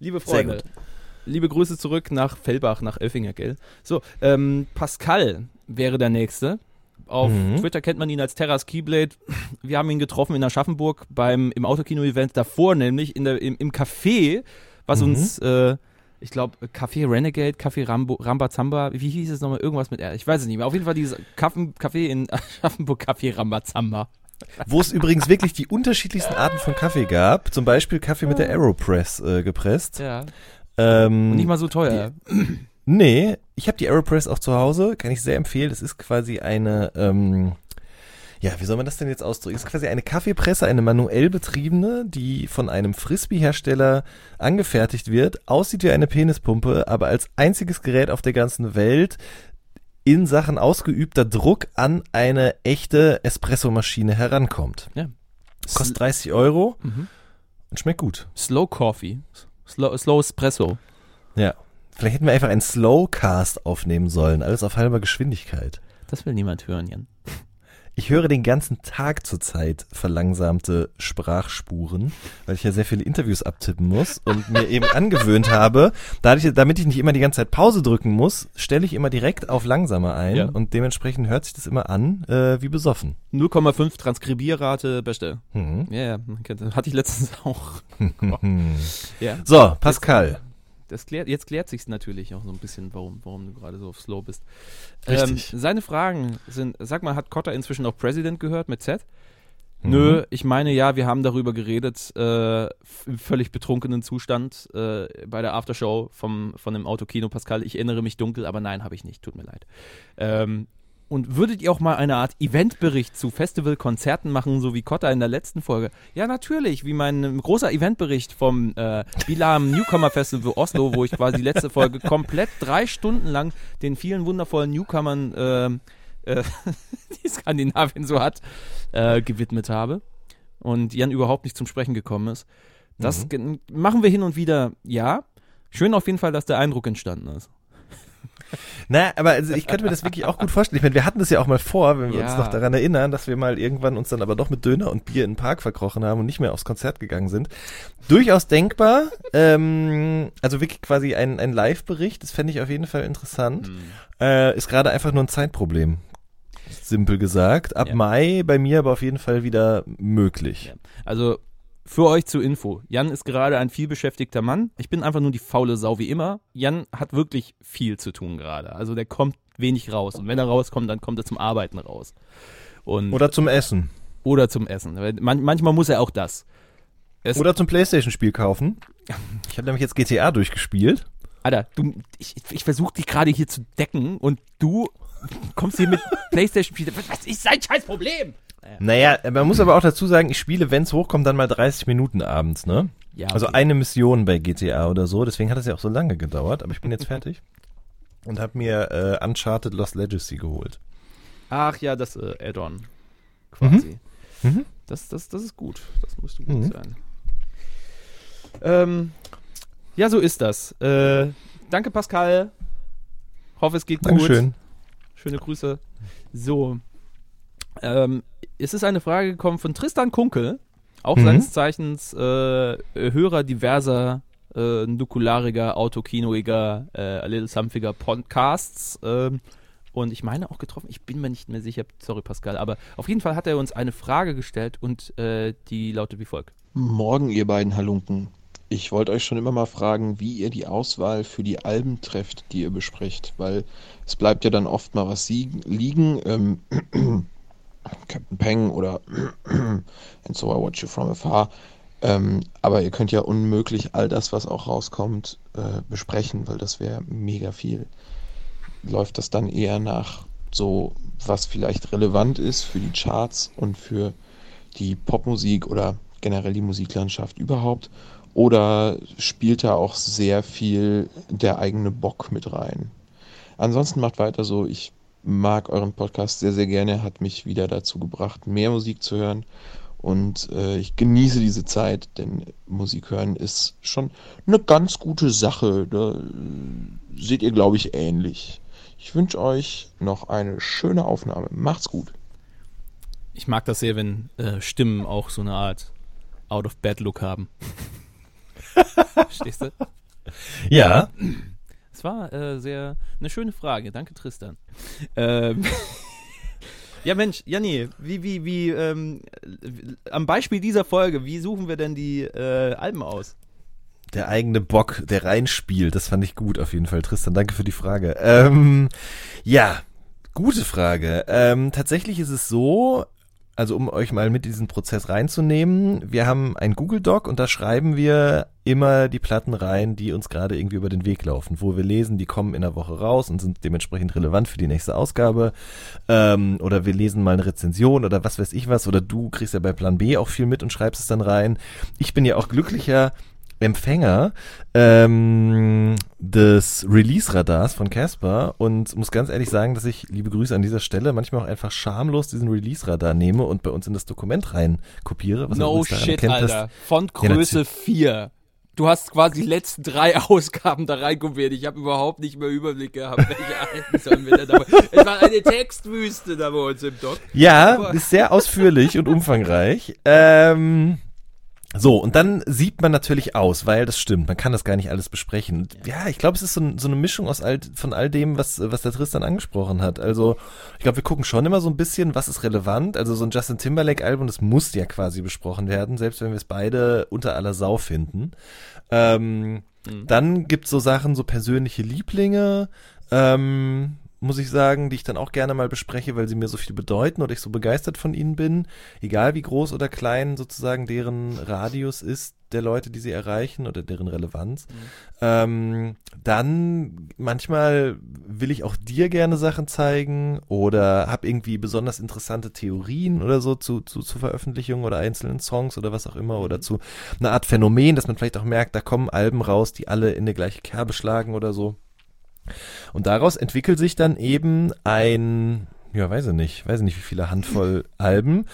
liebe Freunde. Liebe Grüße zurück nach Fellbach, nach Elfinger, gell? So, Pascal wäre der Nächste. Auf Twitter kennt man ihn als Terras Keyblade. Wir haben ihn getroffen in Aschaffenburg im Autokino-Event davor, nämlich im Café, was uns, ich glaube, Café Renegade, Café Rambazamba, wie hieß es nochmal? Irgendwas mit R. Ich weiß es nicht mehr. Auf jeden Fall dieses Café in Aschaffenburg, Café Rambazamba. Wo es übrigens wirklich die unterschiedlichsten Arten von Kaffee gab. Zum Beispiel Kaffee mit der Aeropress gepresst. Ja. Und nicht mal so teuer. Nee, ich habe die Aeropress auch zu Hause, kann ich sehr empfehlen. Das ist quasi eine, wie soll man das denn jetzt ausdrücken? Das ist quasi eine Kaffeepresse, eine manuell betriebene, die von einem Frisbee-Hersteller angefertigt wird, aussieht wie eine Penispumpe, aber als einziges Gerät auf der ganzen Welt in Sachen ausgeübter Druck an eine echte Espressomaschine herankommt. Ja. Kostet 30 Euro und schmeckt gut. Slow Coffee, Slow Espresso. Ja. Vielleicht hätten wir einfach einen Slowcast aufnehmen sollen, alles auf halber Geschwindigkeit. Das will niemand hören, Jan. Ich höre den ganzen Tag zurzeit verlangsamte Sprachspuren, weil ich ja sehr viele Interviews abtippen muss und mir eben angewöhnt habe, damit ich nicht immer die ganze Zeit Pause drücken muss, stelle ich immer direkt auf langsamer ein und dementsprechend hört sich das immer an wie besoffen. 0,5 Transkribierrate, beste. Ja, hatte ich letztens auch. Ja. So, Pascal. Jetzt klärt sich natürlich auch so ein bisschen, warum du gerade so auf Slow bist. Richtig. Seine Fragen sind, sag mal, hat Kotter inzwischen auch President gehört mit Z? Nö, ich meine ja, wir haben darüber geredet, im völlig betrunkenen Zustand bei der Aftershow von dem Autokino, Pascal. Ich erinnere mich dunkel, aber nein, habe ich nicht, tut mir leid. Und würdet ihr auch mal eine Art Eventbericht zu Festivalkonzerten machen, so wie Kotta in der letzten Folge? Ja, natürlich, wie mein großer Eventbericht vom BILA Newcomer Festival Oslo, wo ich quasi die letzte Folge komplett 3 Stunden lang den vielen wundervollen Newcomern, die Skandinavien so hat, gewidmet habe. Und Jan überhaupt nicht zum Sprechen gekommen ist. Das machen wir hin und wieder, ja. Schön auf jeden Fall, dass der Eindruck entstanden ist. Na, aber also ich könnte mir das wirklich auch gut vorstellen. Ich meine, wir hatten das ja auch mal vor, wenn wir uns noch daran erinnern, dass wir mal irgendwann uns dann aber doch mit Döner und Bier in den Park verkrochen haben und nicht mehr aufs Konzert gegangen sind. Durchaus denkbar. Also wirklich quasi ein Live-Bericht, das fände ich auf jeden Fall interessant. Ist gerade einfach nur ein Zeitproblem. Simpel gesagt. Ab Mai bei mir aber auf jeden Fall wieder möglich. Ja. Also für euch zur Info. Jan ist gerade ein vielbeschäftigter Mann. Ich bin einfach nur die faule Sau wie immer. Jan hat wirklich viel zu tun gerade. Also der kommt wenig raus. Und wenn er rauskommt, dann kommt er zum Arbeiten raus. Und oder zum Essen. Oder zum Essen. Manchmal muss er auch das. Essen. Oder zum PlayStation-Spiel kaufen. Ich habe nämlich jetzt GTA durchgespielt. Alter, ich versuche dich gerade hier zu decken und du kommst hier mit PlayStation-Spiel. Was ist sein scheiß Problem? Naja, man muss aber auch dazu sagen, ich spiele, wenn es hochkommt, dann mal 30 Minuten abends, ne? Ja, okay. Also eine Mission bei GTA oder so, deswegen hat es ja auch so lange gedauert, aber ich bin jetzt fertig und habe mir Uncharted Lost Legacy geholt. Ach ja, das Add-on quasi. Mhm. Das ist gut, das müsste gut sein. Ja, so ist das. Danke Pascal, hoffe es geht gut. Dankeschön. Schöne Grüße. So, es ist eine Frage gekommen von Tristan Kunkel, auch seines Zeichens Hörer diverser nukulariger, autokinoiger, A Little Somethinger Podcasts und ich meine auch getroffen, ich bin mir nicht mehr sicher, sorry Pascal, aber auf jeden Fall hat er uns eine Frage gestellt und die lautet wie folgt. Morgen ihr beiden Halunken, ich wollte euch schon immer mal fragen, wie ihr die Auswahl für die Alben trefft, die ihr besprecht, weil es bleibt ja dann oft mal was liegen, Captain Peng oder And So I Watch You From Afar. Aber ihr könnt ja unmöglich all das, was auch rauskommt, besprechen, weil das wäre mega viel. Läuft das dann eher nach so, was vielleicht relevant ist für die Charts und für die Popmusik oder generell die Musiklandschaft überhaupt? Oder spielt da auch sehr viel der eigene Bock mit rein? Ansonsten macht weiter so, ich mag euren Podcast sehr, sehr gerne, hat mich wieder dazu gebracht, mehr Musik zu hören und ich genieße diese Zeit, denn Musik hören ist schon eine ganz gute Sache, da seht ihr, glaube ich, ähnlich. Ich wünsche euch noch eine schöne Aufnahme, macht's gut. Ich mag das sehr, wenn Stimmen auch so eine Art Out-of-Bed-Look haben. Verstehst du? Ja. Es war sehr eine schöne Frage. Danke, Tristan. Ja, Mensch, Janni, wie am Beispiel dieser Folge, wie suchen wir denn die Alben aus? Der eigene Bock, der reinspielt, das fand ich gut auf jeden Fall. Tristan, danke für die Frage. Ja, gute Frage. Tatsächlich ist es so, also um euch mal mit in diesen Prozess reinzunehmen, wir haben ein Google-Doc und da schreiben wir immer die Platten rein, die uns gerade irgendwie über den Weg laufen, wo wir lesen, die kommen in der Woche raus und sind dementsprechend relevant für die nächste Ausgabe oder wir lesen mal eine Rezension oder was weiß ich was oder du kriegst ja bei Plan B auch viel mit und schreibst es dann rein. Ich bin ja auch glücklicher Empfänger des Release-Radars von Casper und muss ganz ehrlich sagen, dass ich, liebe Grüße an dieser Stelle, manchmal auch einfach schamlos diesen Release-Radar nehme und bei uns in das Dokument rein kopiere. Was no shit, kennt, Alter. Fontgröße 4. Du hast quasi die letzten 3 Ausgaben da reinkopiert. Ich habe überhaupt nicht mehr Überblick gehabt, welche Alben sollen wir denn dabei. Es war eine Textwüste da bei uns im Doc. Ja, aber ist sehr ausführlich und umfangreich. So, und dann sieht man natürlich aus, weil das stimmt, man kann das gar nicht alles besprechen. Ja, ich glaube, es ist so eine Mischung aus von all dem, was der Tristan angesprochen hat. Also, ich glaube, wir gucken schon immer so ein bisschen, was ist relevant. Also, so ein Justin Timberlake-Album, das muss ja quasi besprochen werden, selbst wenn wir es beide unter aller Sau finden. Dann gibt's so Sachen, so persönliche Lieblinge, muss ich sagen, die ich dann auch gerne mal bespreche, weil sie mir so viel bedeuten oder ich so begeistert von ihnen bin. Egal wie groß oder klein sozusagen deren Radius ist, der Leute, die sie erreichen oder deren Relevanz. Mhm. Dann manchmal will ich auch dir gerne Sachen zeigen oder habe irgendwie besonders interessante Theorien oder so zu Veröffentlichungen oder einzelnen Songs oder was auch immer oder zu einer Art Phänomen, dass man vielleicht auch merkt, da kommen Alben raus, die alle in eine gleiche Kerbe schlagen oder so. Und daraus entwickelt sich dann eben ein, ja, weiß ich nicht, wie viele Handvoll Alben,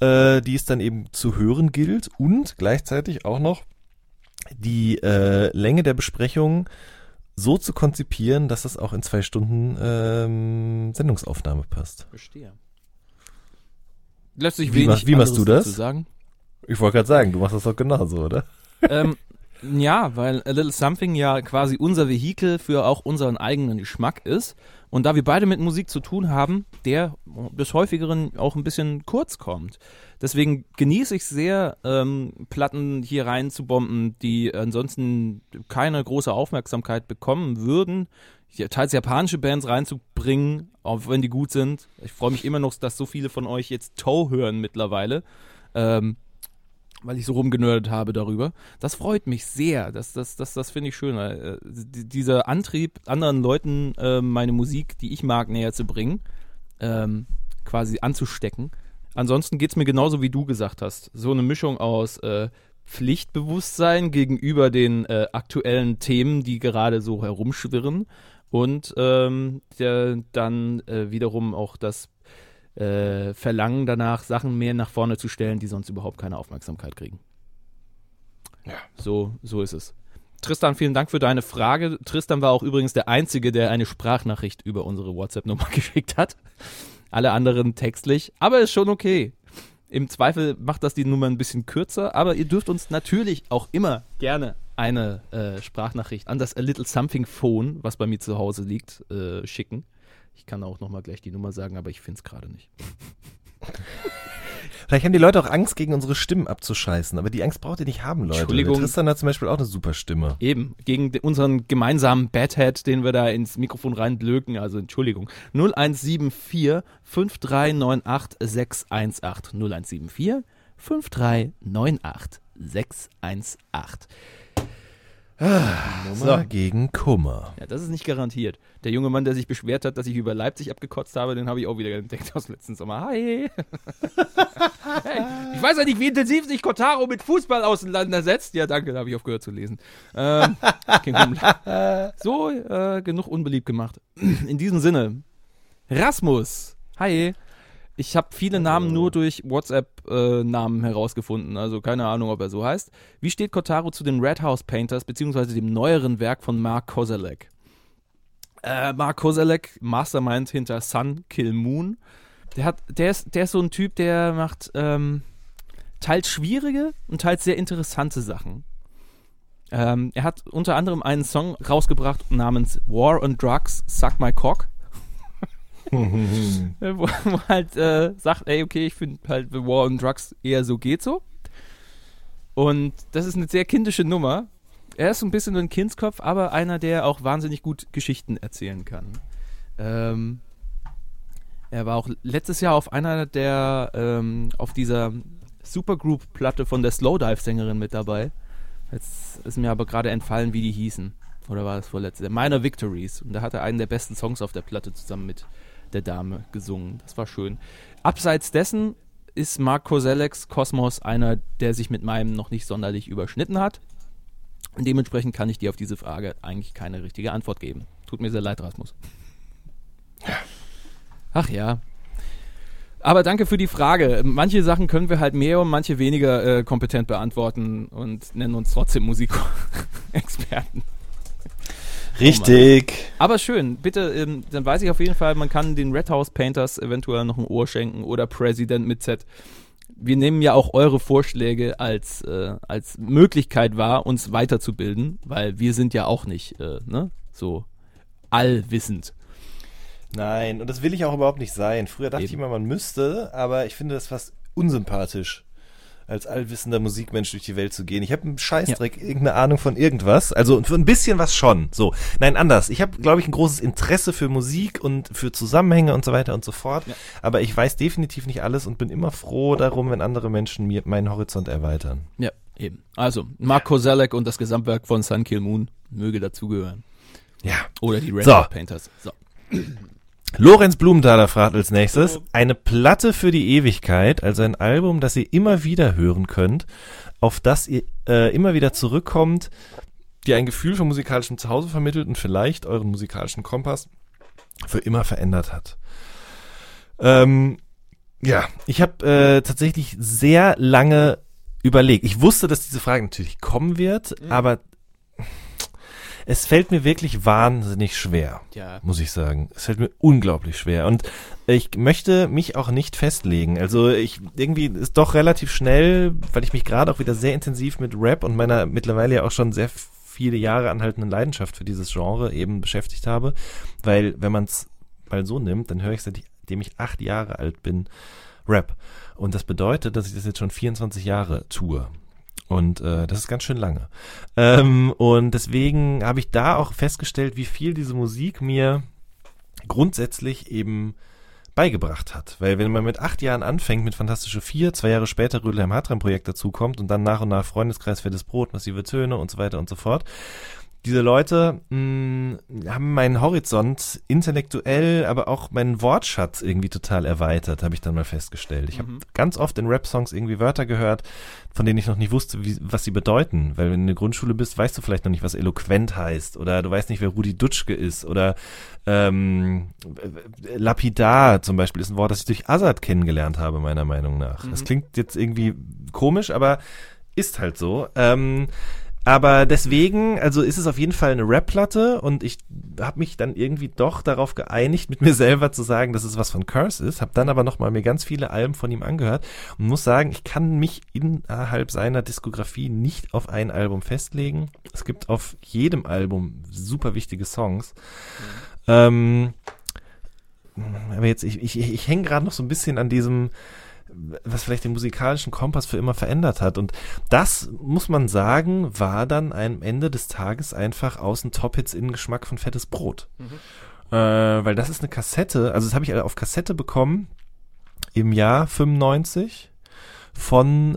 die es dann eben zu hören gilt und gleichzeitig auch noch die Länge der Besprechung so zu konzipieren, dass das auch in 2 Stunden Sendungsaufnahme passt. Verstehe. Lässt sich wenig wie machst du das? Sagen? Ich wollte gerade sagen, du machst das doch genauso, oder? Ja, weil A Little Something ja quasi unser Vehikel für auch unseren eigenen Geschmack ist. Und da wir beide mit Musik zu tun haben, der des Häufigeren auch ein bisschen kurz kommt. Deswegen genieße ich sehr, Platten hier reinzubomben, die ansonsten keine große Aufmerksamkeit bekommen würden. Teils japanische Bands reinzubringen, auch wenn die gut sind. Ich freue mich immer noch, dass so viele von euch jetzt Toe hören mittlerweile. Weil ich so rumgenördet habe darüber. Das freut mich sehr. Das finde ich schön. Dieser Antrieb, anderen Leuten meine Musik, die ich mag, näher zu bringen, quasi anzustecken. Ansonsten geht es mir genauso, wie du gesagt hast. So eine Mischung aus Pflichtbewusstsein gegenüber den aktuellen Themen, die gerade so herumschwirren. Und dann wiederum auch das Verlangen danach, Sachen mehr nach vorne zu stellen, die sonst überhaupt keine Aufmerksamkeit kriegen. Ja. So ist es. Tristan, vielen Dank für deine Frage. Tristan war auch übrigens der Einzige, der eine Sprachnachricht über unsere WhatsApp-Nummer geschickt hat. Alle anderen textlich, aber ist schon okay. Im Zweifel macht das die Nummer ein bisschen kürzer, aber ihr dürft uns natürlich auch immer gerne eine Sprachnachricht an das A Little Something Phone, was bei mir zu Hause liegt, schicken. Ich kann auch nochmal gleich die Nummer sagen, aber ich finde es gerade nicht. Vielleicht haben die Leute auch Angst, gegen unsere Stimmen abzuscheißen, aber die Angst braucht ihr nicht haben, Leute. Entschuldigung. Der Tristan hat zum Beispiel auch eine super Stimme. Eben, gegen unseren gemeinsamen Badhead, den wir da ins Mikrofon reinblöken, also Entschuldigung. 0174 5398 618. 0174 5398 618. Nummer so. Gegen Kummer. Ja, das ist nicht garantiert. Der junge Mann, der sich beschwert hat, dass ich über Leipzig abgekotzt habe, den habe ich auch wieder entdeckt aus letzten Sommer. Hi! Hey, ich weiß ja nicht, wie intensiv sich Kotaro mit Fußball auseinandersetzt. Ja, danke, da habe ich aufgehört zu lesen. Genug unbeliebt gemacht. In diesem Sinne, Rasmus, hi! Ich habe viele Namen nur durch WhatsApp-Namen herausgefunden, also keine Ahnung, ob er so heißt. Wie steht Kotaro zu den Red House Painters, beziehungsweise dem neueren Werk von Mark Kozelek? Mark Kozelek, Mastermind hinter Sun Kill Moon. Der ist so ein Typ, der macht teils schwierige und teils sehr interessante Sachen. Er hat unter anderem einen Song rausgebracht namens War on Drugs, Suck My Cock. Wo halt sagt, ey, okay, ich finde halt War on Drugs eher so geht so. Und das ist eine sehr kindische Nummer. Er ist so ein bisschen ein Kindskopf, aber einer, der auch wahnsinnig gut Geschichten erzählen kann. Er war auch letztes Jahr auf einer der, auf dieser Supergroup-Platte von der Slowdive-Sängerin mit dabei. Jetzt ist mir aber gerade entfallen, wie die hießen. Oder war das vorletzte? Minor Victories. Und da hat er einen der besten Songs auf der Platte zusammen mit der Dame gesungen. Das war schön. Abseits dessen ist Mark Kozeleks Kosmos einer, der sich mit meinem noch nicht sonderlich überschnitten hat. Und dementsprechend kann ich dir auf diese Frage eigentlich keine richtige Antwort geben. Tut mir sehr leid, Rasmus. Ach ja. Aber danke für die Frage. Manche Sachen können wir halt mehr und manche weniger kompetent beantworten und nennen uns trotzdem Musikexperten. Richtig. Oh, aber schön, bitte, dann weiß ich auf jeden Fall, man kann den Red House Painters eventuell noch ein Ohr schenken oder President mit Z. Wir nehmen ja auch eure Vorschläge als Möglichkeit wahr, uns weiterzubilden, weil wir sind ja auch nicht so allwissend. Nein, und das will ich auch überhaupt nicht sein. Früher dachte ich immer, man müsste, aber ich finde das fast unsympathisch. als allwissender Musikmensch durch die Welt zu gehen. Ich habe einen Scheißdreck, irgendeine Ahnung von irgendwas. Also für ein bisschen was schon. So, nein, anders. Ich habe, glaube ich, ein großes Interesse für Musik und für Zusammenhänge und so weiter und so fort. Ja. Aber ich weiß definitiv nicht alles und bin immer froh darum, wenn andere Menschen mir meinen Horizont erweitern. Ja, eben. Also, Mark Kozelek und das Gesamtwerk von Sun Kill Moon möge dazugehören. Ja. Oder die Red Hot Painters. So. Lorenz Blumenthaler fragt als nächstes, eine Platte für die Ewigkeit, also ein Album, das ihr immer wieder hören könnt, auf das ihr immer wieder zurückkommt, die ein Gefühl von musikalischem Zuhause vermittelt und vielleicht euren musikalischen Kompass für immer verändert hat. Ja, ich habe tatsächlich sehr lange überlegt. Ich wusste, dass diese Frage natürlich kommen wird, aber es fällt mir wirklich wahnsinnig schwer, muss ich sagen. Es fällt mir unglaublich schwer. Und ich möchte mich auch nicht festlegen. Also irgendwie ist doch relativ schnell, weil ich mich gerade auch wieder sehr intensiv mit Rap und meiner mittlerweile ja auch schon sehr viele Jahre anhaltenden Leidenschaft für dieses Genre eben beschäftigt habe. Weil, wenn man es mal so nimmt, dann höre ich, seitdem ich 8 Jahre alt bin, Rap. Und das bedeutet, dass ich das jetzt schon 24 Jahre tue. Und das ist ganz schön lange. Und deswegen habe ich da auch festgestellt, wie viel diese Musik mir grundsätzlich eben beigebracht hat. Weil wenn man mit 8 Jahren anfängt, mit Fantastische 4, 2 Jahre später Rödelheim-Hartram-Projekt dazukommt und dann nach Freundeskreis, Fettes Brot, Massive Töne und so weiter und so fort. Diese Leute haben meinen Horizont intellektuell, aber auch meinen Wortschatz irgendwie total erweitert, habe ich dann mal festgestellt. Ich habe ganz oft in Rap-Songs irgendwie Wörter gehört, von denen ich noch nicht wusste, was sie bedeuten. Weil wenn du in der Grundschule bist, weißt du vielleicht noch nicht, was eloquent heißt. Oder du weißt nicht, wer Rudi Dutschke ist. Oder lapidar zum Beispiel ist ein Wort, das ich durch Azad kennengelernt habe, meiner Meinung nach. Das klingt jetzt irgendwie komisch, aber ist halt so. Aber deswegen, also ist es auf jeden Fall eine Rap-Platte und ich habe mich dann irgendwie doch darauf geeinigt, mit mir selber zu sagen, dass es was von Curse ist, habe dann aber nochmal mir ganz viele Alben von ihm angehört und muss sagen, ich kann mich innerhalb seiner Diskografie nicht auf ein Album festlegen. Es gibt auf jedem Album super wichtige Songs. Aber jetzt, ich hänge gerade noch so ein bisschen an diesem, was vielleicht den musikalischen Kompass für immer verändert hat. Und das, muss man sagen, war dann am Ende des Tages einfach außen Top-Hits, innen Geschmack von Fettes Brot. Weil das ist eine Kassette, also das habe ich auf Kassette bekommen im Jahr 95 von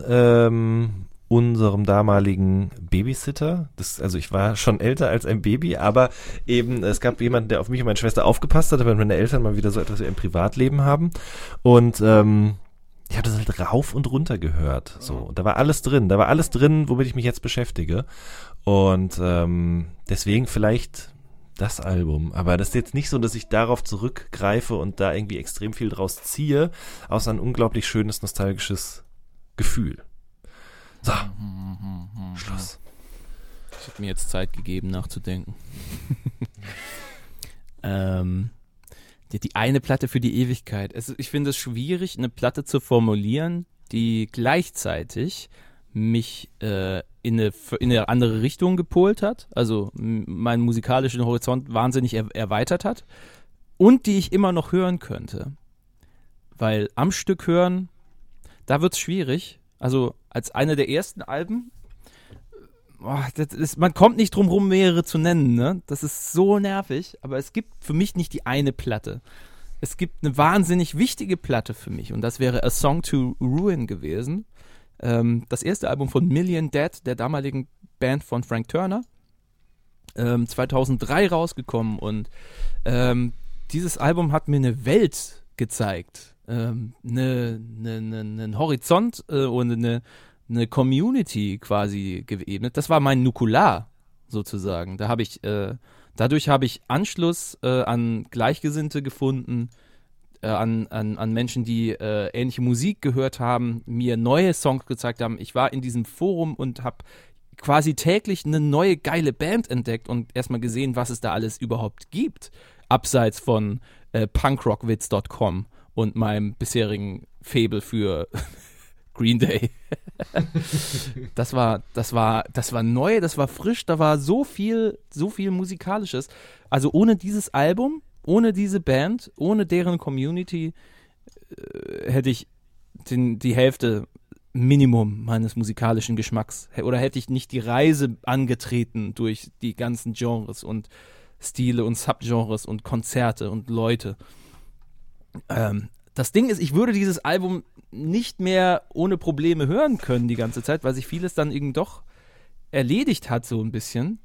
unserem damaligen Babysitter. Also ich war schon älter als ein Baby, aber eben, es gab jemanden, der auf mich und meine Schwester aufgepasst hat, damit meine Eltern mal wieder so etwas wie ein Privatleben haben. Und ich habe das halt rauf und runter gehört. So. Und da war alles drin. Da war alles drin, womit ich mich jetzt beschäftige. Und deswegen vielleicht das Album. Aber das ist jetzt nicht so, dass ich darauf zurückgreife und da irgendwie extrem viel draus ziehe, außer ein unglaublich schönes, nostalgisches Gefühl. So. Schluss. Ich habe mir jetzt Zeit gegeben, nachzudenken. Die eine Platte für die Ewigkeit. Ich finde es schwierig, eine Platte zu formulieren, die gleichzeitig mich in eine andere Richtung gepolt hat, also meinen musikalischen Horizont wahnsinnig erweitert hat und die ich immer noch hören könnte. Weil am Stück hören, da wird's schwierig. Also als eine der ersten Alben, man kommt nicht drum rum, mehrere zu nennen, ne? Das ist so nervig, aber es gibt für mich nicht die eine Platte. Es gibt eine wahnsinnig wichtige Platte für mich und das wäre A Song to Ruin gewesen. Das erste Album von Million Dead, der damaligen Band von Frank Turner, 2003 rausgekommen und dieses Album hat mir eine Welt gezeigt, einen Horizont und eine Community quasi geebnet. Das war mein Nukular sozusagen. Dadurch habe ich Anschluss an Gleichgesinnte gefunden, an Menschen, die ähnliche Musik gehört haben, mir neue Songs gezeigt haben. Ich war in diesem Forum und habe quasi täglich eine neue geile Band entdeckt und erstmal gesehen, was es da alles überhaupt gibt, abseits von punkrockwitz.com und meinem bisherigen Faible für Green Day. Das war neu, das war frisch, da war so viel Musikalisches. Also ohne dieses Album, ohne diese Band, ohne deren Community hätte ich die Hälfte Minimum meines musikalischen Geschmacks. Oder hätte ich nicht die Reise angetreten durch die ganzen Genres und Stile und Subgenres und Konzerte und Leute. Das Ding ist, ich würde dieses Album nicht mehr ohne Probleme hören können die ganze Zeit, weil sich vieles dann eben doch erledigt hat, so ein bisschen.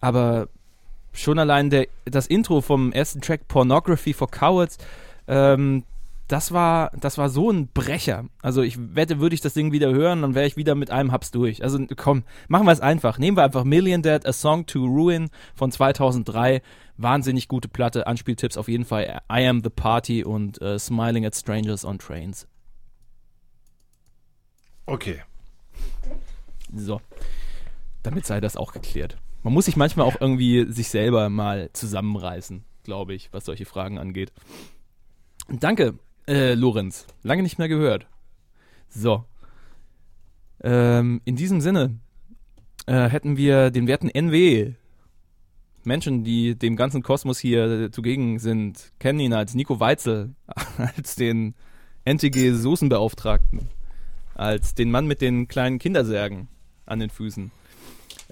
Aber schon allein das Intro vom ersten Track Pornography for Cowards, das war so ein Brecher. Also ich wette, würde ich das Ding wieder hören, dann wäre ich wieder mit einem Haps durch. Also komm, machen wir es einfach. Nehmen wir einfach Million Dead, A Song to Ruin von 2003. Wahnsinnig gute Platte, Anspieltipps auf jeden Fall. I Am the Party und Smiling at Strangers on Trains. Okay. So. Damit sei das auch geklärt. Man muss sich manchmal auch irgendwie sich selber mal zusammenreißen, glaube ich, was solche Fragen angeht. Danke, Lorenz. Lange nicht mehr gehört. So. In diesem Sinne hätten wir den werten NW. Menschen, die dem ganzen Kosmos hier zugegen sind, kennen ihn als Nico Weitzel, als den NTG-Soßenbeauftragten, als den Mann mit den kleinen Kindersärgen an den Füßen.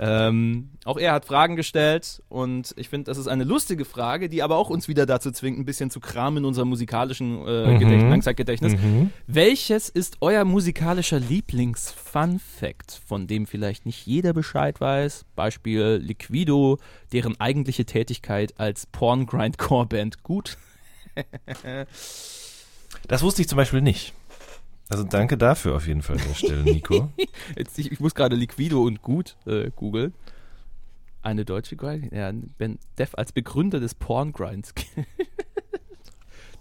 Auch er hat Fragen gestellt und ich finde, das ist eine lustige Frage, die aber auch uns wieder dazu zwingt, ein bisschen zu kramen in unserem musikalischen Langzeitgedächtnis. Mhm. Welches ist euer musikalischer Lieblings-Fun-Fact, von dem vielleicht nicht jeder Bescheid weiß? Beispiel Liquido, deren eigentliche Tätigkeit als Porn-Grindcore-Band gut. Das wusste ich zum Beispiel nicht. Also danke dafür auf jeden Fall an der Stelle, Nico. Jetzt, ich muss gerade Liquido und gut googeln. Eine deutsche Grind, ja, Ben Def als Begründer des Porngrinds.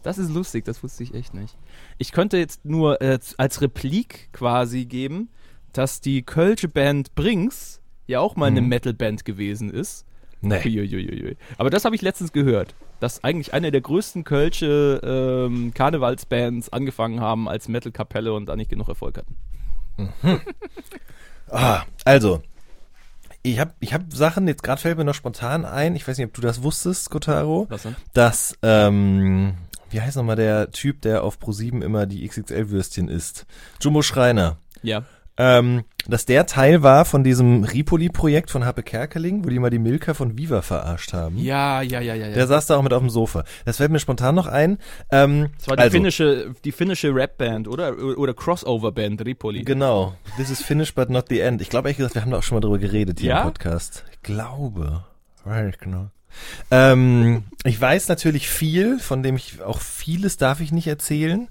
Das ist lustig, das wusste ich echt nicht. Ich könnte jetzt nur als Replik quasi geben, dass die kölsche Band Brings ja auch mal eine Metalband gewesen ist. Nee. Uiuiuiui. Aber das habe ich letztens gehört, dass eigentlich eine der größten kölsche Karnevalsbands angefangen haben als Metal-Kapelle und da nicht genug Erfolg hatten. Mhm. Also, ich hab Sachen, jetzt gerade fällt mir noch spontan ein, ich weiß nicht, ob du das wusstest, Kotaro, dass, wie heißt nochmal der Typ, der auf Pro7 immer die XXL-Würstchen isst? Jumbo Schreiner. Ja. Dass der Teil war von diesem Ripoli-Projekt von Happe Kerkeling, wo die mal die Milka von Viva verarscht haben. Ja. Der saß da auch mit auf dem Sofa. Das fällt mir spontan noch ein. Das war die finnische Rap-Band, oder Crossover-Band, Ripoli. Genau. This is Finnish but not the end. Ich glaube, ehrlich gesagt, wir haben da auch schon mal drüber geredet hier im Podcast. Ich glaube. Right, genau. Ich weiß natürlich viel, von dem ich auch vieles darf ich nicht erzählen.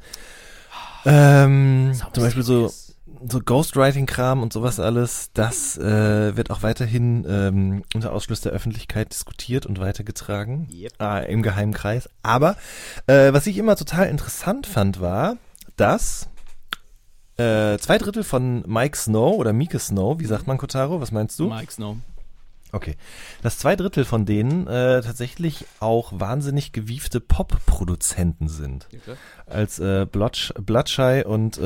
Zum Beispiel so Ghostwriting-Kram und sowas alles, das wird auch weiterhin unter Ausschluss der Öffentlichkeit diskutiert und weitergetragen, im geheimen Kreis. Aber was ich immer total interessant fand, war, dass 2/3 von Mike Snow oder Mike Snow, wie sagt man, Kotaro, was meinst du? Mike Snow. Okay, dass 2/3 von denen tatsächlich auch wahnsinnig gewiefte Pop-Produzenten sind. Okay. Als Bloodshy und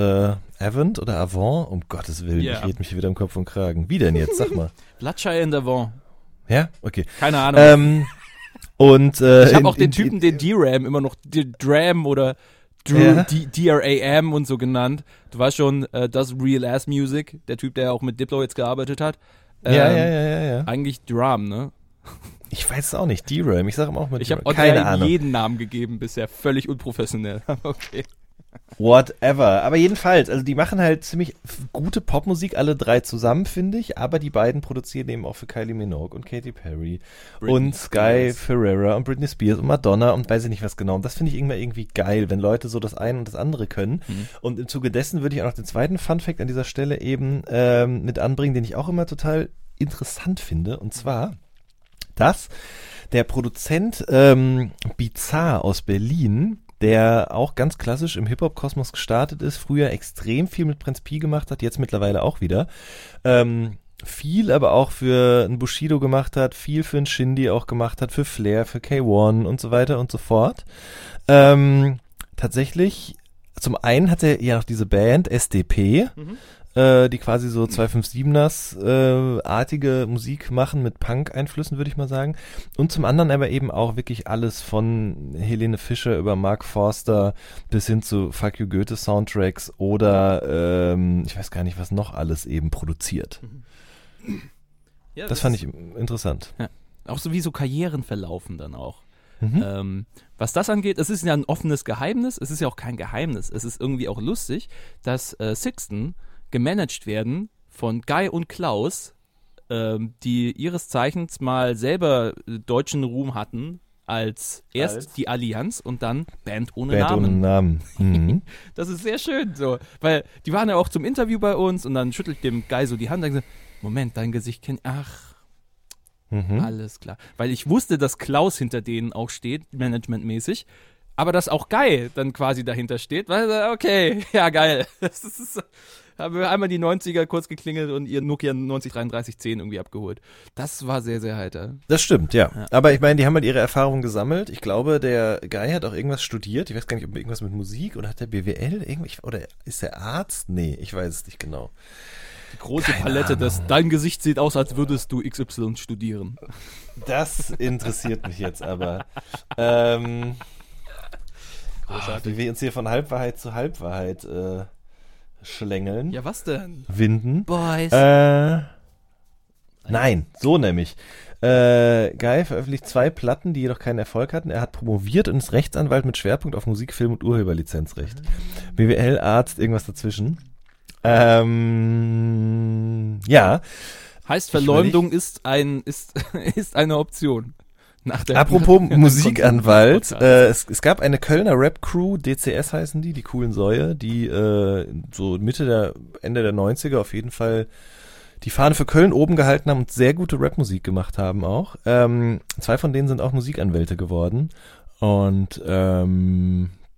Avant, um Gottes Willen, Ich rede mich wieder im Kopf und Kragen. Wie denn jetzt, sag mal. Bloodshy und Avant. Ja, okay. Keine Ahnung. Ich habe auch den Typen, den DRAM, immer noch DRAM oder DRAM und so genannt. Du weißt schon, das Real Ass Music, der Typ, der auch mit Diplo jetzt gearbeitet hat. Ja. Eigentlich DRAM, ne? Ich weiß es auch nicht, DRAM, ich sage immer auch mal DRAM. Ich habe Otto jeden Namen gegeben bisher, völlig unprofessionell, okay. Whatever, aber jedenfalls, also die machen halt ziemlich gute Popmusik, alle drei zusammen, finde ich, aber die beiden produzieren eben auch für Kylie Minogue und Katy Perry und Sky Ferreira und Britney Spears und Madonna und weiß ich nicht was genau. Und das finde ich irgendwie geil, wenn Leute so das eine und das andere können. Mhm. Und im Zuge dessen würde ich auch noch den zweiten Funfact an dieser Stelle eben mit anbringen, den ich auch immer total interessant finde, und zwar, dass der Produzent Bizarre aus Berlin, der auch ganz klassisch im Hip-Hop-Kosmos gestartet ist, früher extrem viel mit Prinz Pi gemacht hat, jetzt mittlerweile auch wieder, viel aber auch für einen Bushido gemacht hat, viel für einen Shindy auch gemacht hat, für Flair, für K1 und so weiter und so fort. Tatsächlich, zum einen hat er ja noch diese Band SDP, die quasi so 257ers-artige Musik machen mit Punk-Einflüssen, würde ich mal sagen. Und zum anderen aber eben auch wirklich alles von Helene Fischer über Mark Forster bis hin zu Fuck You Goethe-Soundtracks oder ich weiß gar nicht, was noch alles eben produziert. Ja, das fand ich interessant. Ja. Auch so wie so Karrieren verlaufen dann auch. Mhm. Was das angeht, es ist ja ein offenes Geheimnis, es ist ja auch kein Geheimnis, es ist irgendwie auch lustig, dass Sixten gemanagt werden von Guy und Klaus, die ihres Zeichens mal selber deutschen Ruhm hatten, als die Allianz und dann Band ohne Namen. Mhm. Das ist sehr schön so, weil die waren ja auch zum Interview bei uns und dann schüttelt dem Guy so die Hand und sagt, Moment, dein Gesicht kennt, alles klar. Weil ich wusste, dass Klaus hinter denen auch steht, managementmäßig, aber dass auch Guy dann quasi dahinter steht, weil, okay, ja geil. Das ist, haben wir einmal die 90er kurz geklingelt und ihr Nokia 903310 irgendwie abgeholt. Das war sehr, sehr heiter. Das stimmt, ja. Aber ich meine, die haben halt ihre Erfahrungen gesammelt. Ich glaube, der Guy hat auch irgendwas studiert. Ich weiß gar nicht, ob irgendwas mit Musik oder hat der BWL irgendwie, oder ist er Arzt? Nee, ich weiß es nicht genau. Die große Keine Palette, dass dein Gesicht sieht aus, als würdest du XY studieren. Das interessiert mich jetzt aber. Wie wir uns hier von Halbwahrheit zu Halbwahrheit schlängeln. Ja, was denn? Winden. Boys. Nein, so nämlich. Guy veröffentlicht 2 Platten, die jedoch keinen Erfolg hatten. Er hat promoviert und ist Rechtsanwalt mit Schwerpunkt auf Musik, Film und Urheberlizenzrecht. BWL, Arzt, irgendwas dazwischen. Ja. Heißt, Verleumdung ist eine Option. Apropos Musikanwalt, es gab eine Kölner Rap-Crew, DCS heißen die coolen Säue, die so Ende der 90er auf jeden Fall die Fahne für Köln oben gehalten haben und sehr gute Rap-Musik gemacht haben auch. 2 von denen sind auch Musikanwälte geworden und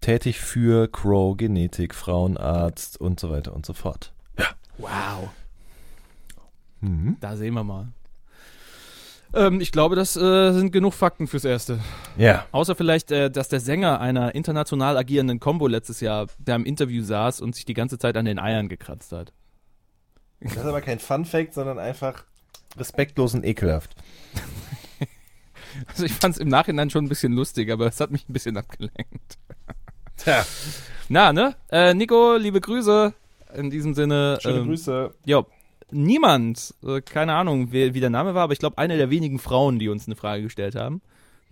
tätig für Crow, Genetik, Frauenarzt und so weiter und so fort. Ja. Wow. Mhm. Da sehen wir mal. Ich glaube, das sind genug Fakten fürs Erste. Ja. Außer vielleicht, dass der Sänger einer international agierenden Combo letztes Jahr, der im Interview saß und sich die ganze Zeit an den Eiern gekratzt hat. Das ist aber kein Fun-Fact, sondern einfach respektlos und ekelhaft. Also ich fand es im Nachhinein schon ein bisschen lustig, aber es hat mich ein bisschen abgelenkt. Tja. Na, ne? Nico, liebe Grüße. In diesem Sinne. Schöne Grüße. Jo. Niemand, keine Ahnung, wie der Name war, aber ich glaube, eine der wenigen Frauen, die uns eine Frage gestellt haben.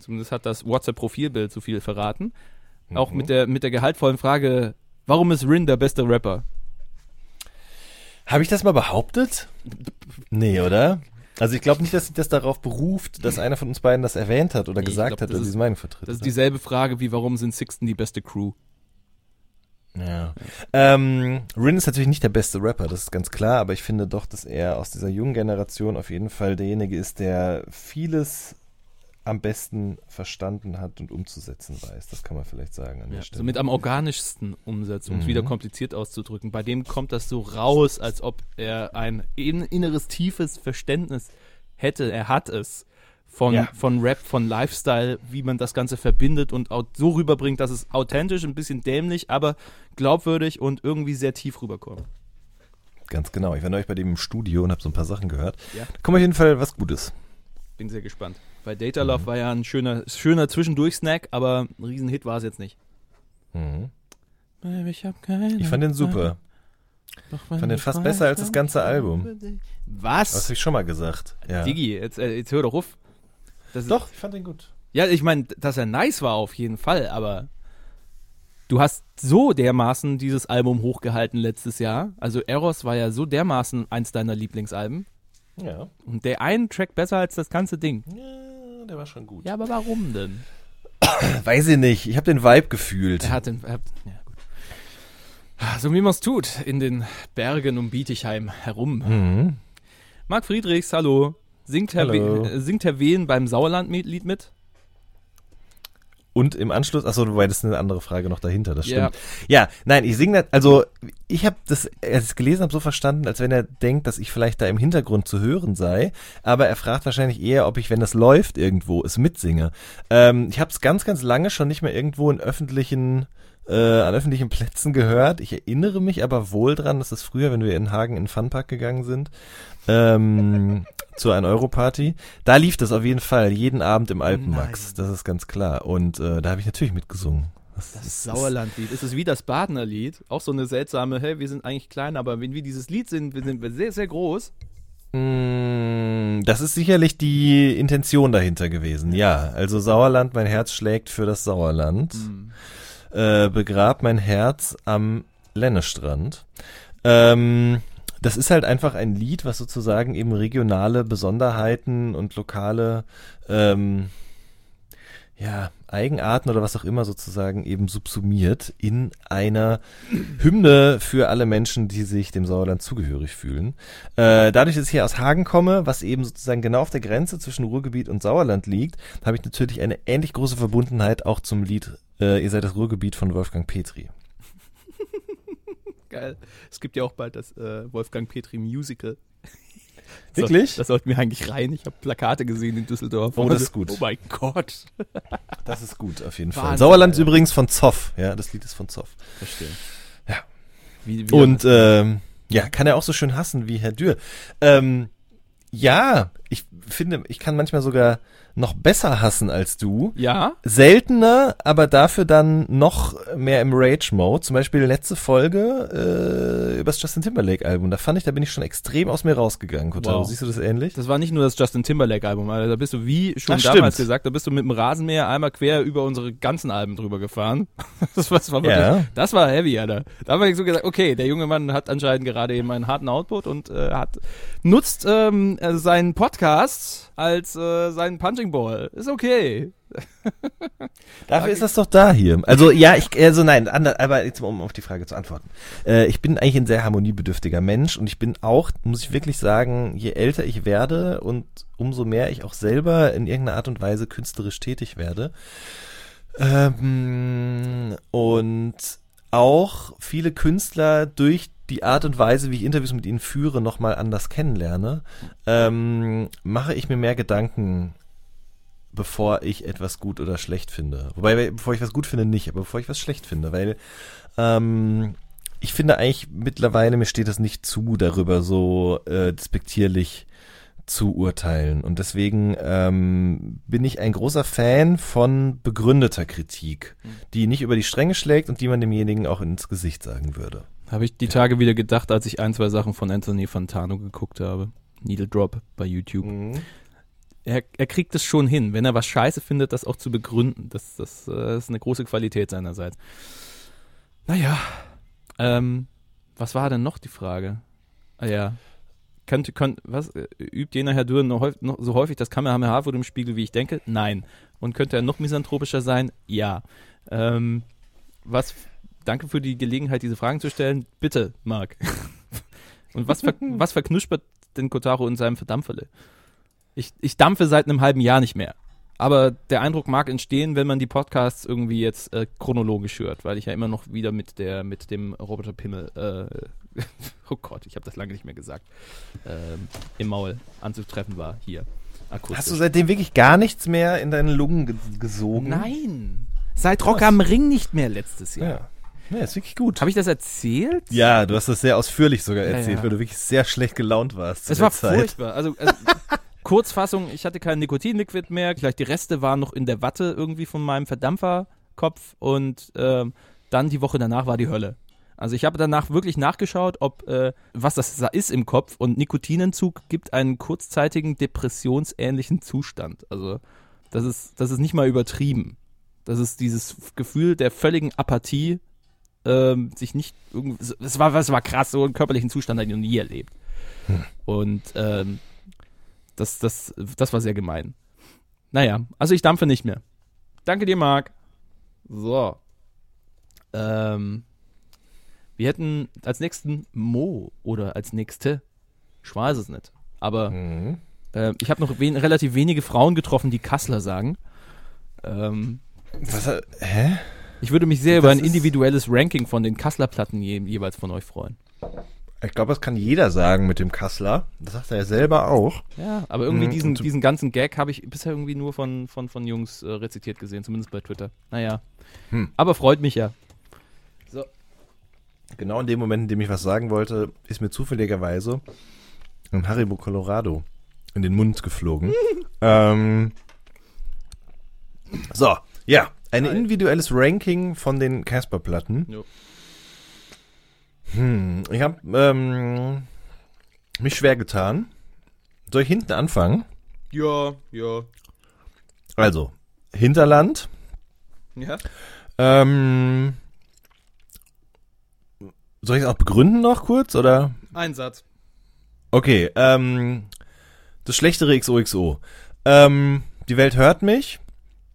Zumindest hat das WhatsApp-Profilbild so viel verraten. Mhm. Auch mit der gehaltvollen Frage, warum ist Rin der beste Rapper? Habe ich das mal behauptet? Nee, oder? Also ich glaube nicht, dass sich das darauf beruft, dass einer von uns beiden das erwähnt hat oder gesagt hat, dass diese Meinung vertritt. Das ist dieselbe Frage wie, warum sind Sixten die beste Crew? Ja. Rin ist natürlich nicht der beste Rapper, das ist ganz klar, aber ich finde doch, dass er aus dieser jungen Generation auf jeden Fall derjenige ist, der vieles am besten verstanden hat und umzusetzen weiß. Das kann man vielleicht sagen an der Stelle. Somit am organischsten umsetzt, um es wieder kompliziert auszudrücken. Bei dem kommt das so raus, als ob er ein inneres, tiefes Verständnis hätte. Er hat es. Von Rap, von Lifestyle, wie man das Ganze verbindet und auch so rüberbringt, dass es authentisch, ein bisschen dämlich, aber glaubwürdig und irgendwie sehr tief rüberkommt. Ganz genau. Ich war neulich bei dem im Studio und habe so ein paar Sachen gehört. Ja. Da kommt auf jeden Fall was Gutes. Bin sehr gespannt. Weil Data Love war ja ein schöner Zwischendurch-Snack, aber ein Riesenhit war es jetzt nicht. Mhm. Ich fand den super. Ich fand den fast besser als das ganze Album. Was? Das habe ich schon mal gesagt. Ja. Digi, jetzt hör doch auf. Doch, ich fand den gut. Ja, ich meine, dass er nice war auf jeden Fall, aber du hast so dermaßen dieses Album hochgehalten letztes Jahr. Also Eros war ja so dermaßen eins deiner Lieblingsalben. Ja. Und der einen Track besser als das ganze Ding. Ja, der war schon gut. Ja, aber warum denn? Weiß ich nicht. Ich habe den Vibe gefühlt. Ja, gut. So wie man es tut, in den Bergen um Bietigheim herum. Mhm. Marc Friedrichs, hallo. Singt Herr Wehn beim Sauerland-Lied mit? Und im Anschluss, achso, wobei das ist eine andere Frage noch dahinter, das stimmt. Ja, nein, ich singe das, also ich habe das, als ich es gelesen habe, so verstanden, als wenn er denkt, dass ich vielleicht da im Hintergrund zu hören sei, aber er fragt wahrscheinlich eher, ob ich, wenn das läuft irgendwo, es mitsinge. Ich habe es ganz, ganz lange schon nicht mehr irgendwo in öffentlichen an öffentlichen Plätzen gehört. Ich erinnere mich aber wohl dran, dass es früher, wenn wir in Hagen in den Funpark gegangen sind, zu einer Europarty, da lief das auf jeden Fall jeden Abend im Alpenmax. Nein. Das ist ganz klar. Und da habe ich natürlich mitgesungen. Das Sauerlandlied. Es ist wie das Badener Lied. Auch so eine seltsame, hey, wir sind eigentlich klein, aber wenn wir dieses Lied sind wir sehr, sehr groß. Das ist sicherlich die Intention dahinter gewesen, ja. Also Sauerland, mein Herz schlägt für das Sauerland. Begrab mein Herz am Lennestrand. Das ist halt einfach ein Lied, was sozusagen eben regionale Besonderheiten und lokale Eigenarten oder was auch immer sozusagen eben subsumiert in einer Hymne für alle Menschen, die sich dem Sauerland zugehörig fühlen. Dadurch, dass ich hier aus Hagen komme, was eben sozusagen genau auf der Grenze zwischen Ruhrgebiet und Sauerland liegt, habe ich natürlich eine ähnlich große Verbundenheit auch zum Lied Ihr seid das Ruhrgebiet von Wolfgang Petri. Geil. Es gibt ja auch bald das Wolfgang Petri Musical. Wirklich? Das sollten wir eigentlich rein. Ich habe Plakate gesehen in Düsseldorf. Oh, das ist gut. Oh mein Gott. Das ist gut, auf jeden Wahnsinn, Fall. Sauerland ist übrigens von Zoff. Ja, das Lied ist von Zoff. Verstehe. Ja. Und kann er auch so schön hassen wie Herr Dürr. Ja, ich finde, ich kann manchmal sogar noch besser hassen als du. Ja. Seltener, aber dafür dann noch mehr im Rage-Mode. Zum Beispiel letzte Folge über das Justin Timberlake-Album. Da bin ich schon extrem aus mir rausgegangen, Kotaro. Wow. Siehst du das ähnlich? Das war nicht nur das Justin Timberlake-Album, Alter. Da bist du, wie schon damals gesagt, da bist du mit dem Rasenmäher einmal quer über unsere ganzen Alben drüber gefahren. Das war wirklich, das war heavy, Alter. Da haben wir so gesagt, okay, der junge Mann hat anscheinend gerade eben einen harten Output und nutzt seinen Podcast als seinen Punching Ball. Ist okay. Dafür ist das doch da hier. Also ja, aber jetzt um auf die Frage zu antworten. Ich bin eigentlich ein sehr harmoniebedürftiger Mensch und ich bin auch, muss ich wirklich sagen, je älter ich werde und umso mehr ich auch selber in irgendeiner Art und Weise künstlerisch tätig werde. Und auch viele Künstler durch die Art und Weise, wie ich Interviews mit ihnen führe, nochmal anders kennenlerne, mache ich mir mehr Gedanken, bevor ich etwas gut oder schlecht finde. Wobei, bevor ich was gut finde, nicht, aber bevor ich was schlecht finde, weil ich finde eigentlich mittlerweile, mir steht es nicht zu, darüber so despektierlich zu urteilen. Und deswegen bin ich ein großer Fan von begründeter Kritik, die nicht über die Stränge schlägt und die man demjenigen auch ins Gesicht sagen würde. Habe ich die Tage wieder gedacht, als ich 1, 2 Sachen von Anthony Fantano geguckt habe. Needle Drop bei YouTube. Mhm. Er kriegt es schon hin, wenn er was scheiße findet, das auch zu begründen. Das ist eine große Qualität seinerseits. Naja, was war denn noch die Frage? Ah ja, übt jener Herr Dürr noch so häufig das Kamehameha vor dem Spiegel, wie ich denke? Nein. Und könnte er noch misanthropischer sein? Ja. Danke für die Gelegenheit, diese Fragen zu stellen. Bitte, Marc. Und was verknuspert denn Kotaro in seinem Verdampferle? Ich dampfe seit einem halben Jahr nicht mehr. Aber der Eindruck mag entstehen, wenn man die Podcasts irgendwie jetzt chronologisch hört, weil ich ja immer noch wieder mit dem Roboter Pimmel, oh Gott, ich habe das lange nicht mehr gesagt, im Maul anzutreffen war hier. Akustisch. Hast du seitdem wirklich gar nichts mehr in deine Lungen gesogen? Nein, seit Rock am Ring nicht mehr letztes Jahr. Ja. Ja, ist wirklich gut. Habe ich das erzählt? Ja, du hast das sehr ausführlich sogar erzählt, weil du wirklich sehr schlecht gelaunt warst. Es war furchtbar. Also Kurzfassung, ich hatte kein Nikotinliquid mehr. Vielleicht die Reste waren noch in der Watte irgendwie von meinem Verdampferkopf. Und dann die Woche danach war die Hölle. Also ich habe danach wirklich nachgeschaut, ob was das ist im Kopf. Und Nikotinentzug gibt einen kurzzeitigen depressionsähnlichen Zustand. Also das ist nicht mal übertrieben. Das ist dieses Gefühl der völligen Apathie, sich nicht irgendwie. Es war krass, so einen körperlichen Zustand habe ich noch nie erlebt. Und das war sehr gemein. Naja, also ich dampfe nicht mehr. Danke dir, Marc. So. Wir hätten als nächsten Mo oder als nächste, ich weiß es nicht, aber ich habe noch relativ wenige Frauen getroffen, die Kassler sagen. Hä? Ich würde mich sehr über ein individuelles Ranking von den Kassler-Platten jeweils von euch freuen. Ich glaube, das kann jeder sagen mit dem Kassler. Das sagt er ja selber auch. Ja, aber irgendwie diesen ganzen Gag habe ich bisher irgendwie nur von Jungs rezitiert gesehen, zumindest bei Twitter. Naja, aber freut mich ja. Genau in dem Moment, in dem ich was sagen wollte, ist mir zufälligerweise ein Haribo Colorado in den Mund geflogen. So, ja. Ein individuelles Ranking von den Casper-Platten. Ich habe mich schwer getan. Soll ich hinten anfangen? Ja, ja. Also, Hinterland. Ja. Soll ich es auch begründen noch kurz, oder? Ein Satz. Okay, das schlechtere XOXO. Die Welt hört mich.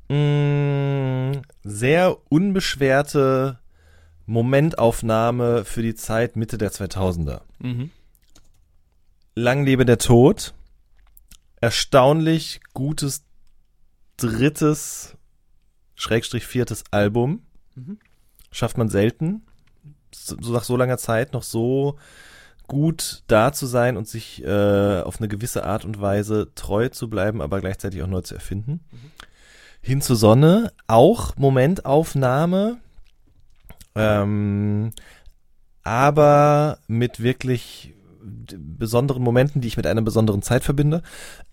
Sehr unbeschwerte Momentaufnahme für die Zeit Mitte der 2000er. Mhm. Lang lebe der Tod. Erstaunlich gutes drittes, /viertes Album. Mhm. Schafft man selten, so nach so langer Zeit noch so gut da zu sein und sich auf eine gewisse Art und Weise treu zu bleiben, aber gleichzeitig auch neu zu erfinden. Mhm. Hin zur Sonne, auch Momentaufnahme, aber mit wirklich besonderen Momenten, die ich mit einer besonderen Zeit verbinde.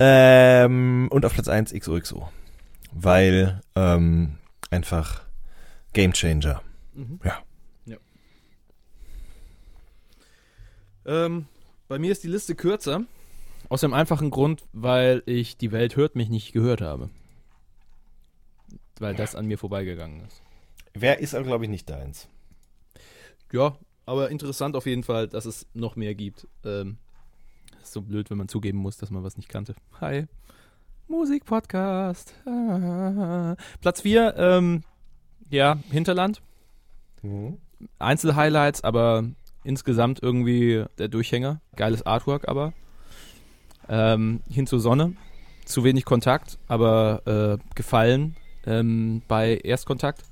Und auf Platz 1 XOXO, weil einfach Game Changer. Mhm. Ja. Ja. Bei mir ist die Liste kürzer, aus dem einfachen Grund, weil ich Die Welt hört mich nicht gehört habe. Weil das an mir vorbeigegangen ist. Wer ist aber, glaube ich, nicht deins. Ja, aber interessant auf jeden Fall, dass es noch mehr gibt. Ist so blöd, wenn man zugeben muss, dass man was nicht kannte. Hi. Musikpodcast. Ah. Platz 4, ja, Hinterland. Mhm. Einzelhighlights, aber insgesamt irgendwie der Durchhänger. Geiles Artwork, aber. Hin zur Sonne. Zu wenig Kontakt, aber gefallen. Bei Erstkontakt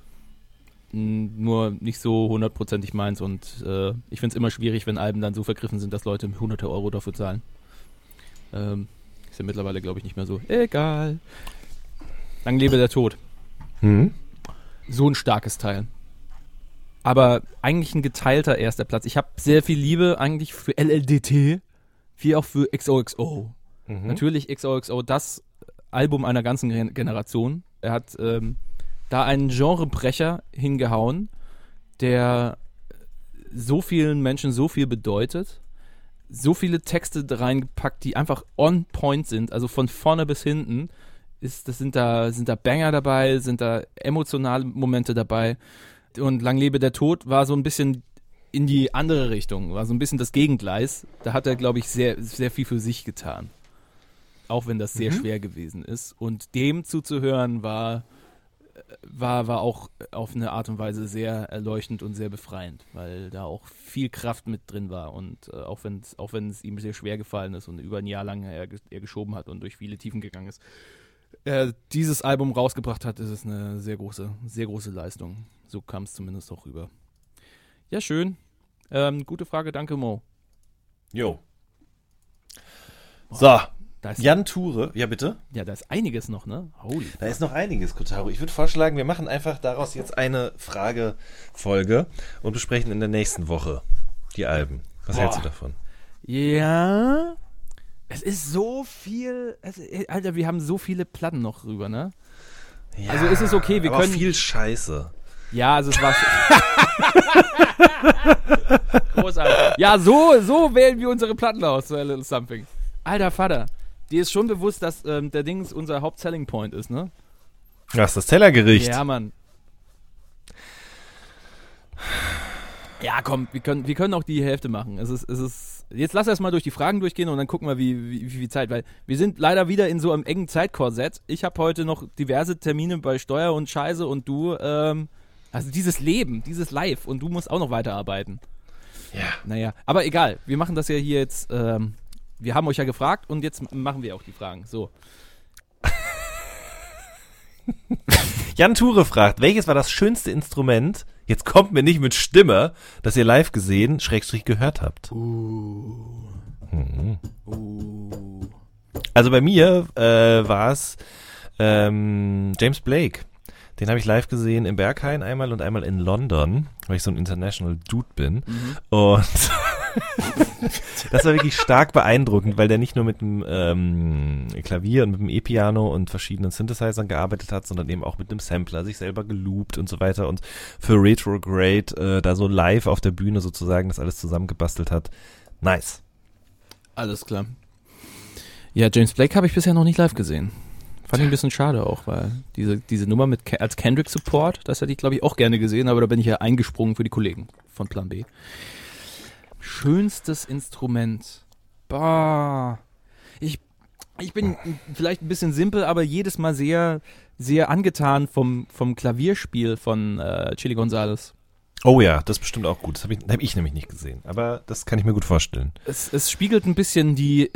nur nicht so hundertprozentig meins und ich find's immer schwierig, wenn Alben dann so vergriffen sind, dass Leute hunderte Euro dafür zahlen. Ist ja mittlerweile, glaube ich, nicht mehr so. Egal. Lang lebe der Tod. Mhm. So ein starkes Teil. Aber eigentlich ein geteilter erster Platz. Ich habe sehr viel Liebe eigentlich für LLDT, wie auch für XOXO. Mhm. Natürlich XOXO, das Album einer ganzen Generation. Er hat da einen Genrebrecher hingehauen, der so vielen Menschen so viel bedeutet, so viele Texte reingepackt, die einfach on point sind, also von vorne bis hinten. Sind da Banger dabei, sind da emotionale Momente dabei. Und Lang lebe der Tod war so ein bisschen in die andere Richtung, war so ein bisschen das Gegengleis. Da hat er, glaube ich, sehr, sehr viel für sich getan. Auch wenn das sehr schwer gewesen ist. Und dem zuzuhören war auch auf eine Art und Weise sehr erleuchtend und sehr befreiend, weil da auch viel Kraft mit drin war. Und auch wenn es ihm sehr schwer gefallen ist und über ein Jahr lang er geschoben hat und durch viele Tiefen gegangen ist, dieses Album rausgebracht hat, ist es eine sehr große Leistung. So kam es zumindest auch rüber. Ja, schön. Gute Frage, danke Mo. Jo. Oh. So. Jan Ture, ja bitte? Ja, da ist einiges noch, ne? Holy da ist noch einiges, Kotaro. Ich würde vorschlagen, wir machen einfach daraus jetzt eine Fragefolge und besprechen in der nächsten Woche die Alben. Was hältst du davon? Ja, es ist so viel, Alter, wir haben so viele Platten noch rüber, ne? Ja, also ist es okay, wir aber können... viel Scheiße. Ja, also es war... Großartig. Ja, so wählen wir unsere Platten aus, so A Little Something. Alter Vater. Dir ist schon bewusst, dass der Dings unser Haupt-Selling-Point ist, ne? Das ist das Tellergericht. Ja, Mann. Ja, komm, wir können auch die Hälfte machen. Es ist, jetzt lass erstmal durch die Fragen durchgehen und dann gucken wir, wie viel Zeit. Weil wir sind leider wieder in so einem engen Zeitkorsett. Ich habe heute noch diverse Termine bei Steuer und Scheiße und du, also dieses Leben, dieses Live und du musst auch noch weiterarbeiten. Ja. Naja, aber egal. Wir machen das ja hier jetzt, wir haben euch ja gefragt und jetzt machen wir auch die Fragen. So. Jan Ture fragt, welches war das schönste Instrument? Jetzt kommt mir nicht mit Stimme, das ihr live gesehen, / gehört habt. Also bei mir war es James Blake, Den habe ich live gesehen im Berghain einmal und einmal in London, weil ich so ein International Dude bin. Mhm. Und das war wirklich stark beeindruckend, weil der nicht nur mit dem Klavier und mit dem E-Piano und verschiedenen Synthesizern gearbeitet hat, sondern eben auch mit einem Sampler, sich selber geloopt und so weiter und für Retrograde da so live auf der Bühne sozusagen das alles zusammengebastelt hat. Nice. Alles klar. Ja, James Blake habe ich bisher noch nicht live gesehen. Fand ich ein bisschen schade auch, weil diese Nummer mit als Kendrick-Support, das hätte ich, glaube ich, auch gerne gesehen, aber da bin ich ja eingesprungen für die Kollegen von Plan B. Schönstes Instrument. Bah. Ich bin vielleicht ein bisschen simpel, aber jedes Mal sehr, sehr angetan vom Klavierspiel von Chili Gonzales. Oh ja, das ist bestimmt auch gut. Das hab ich nämlich nicht gesehen, aber das kann ich mir gut vorstellen. Es spiegelt ein bisschen die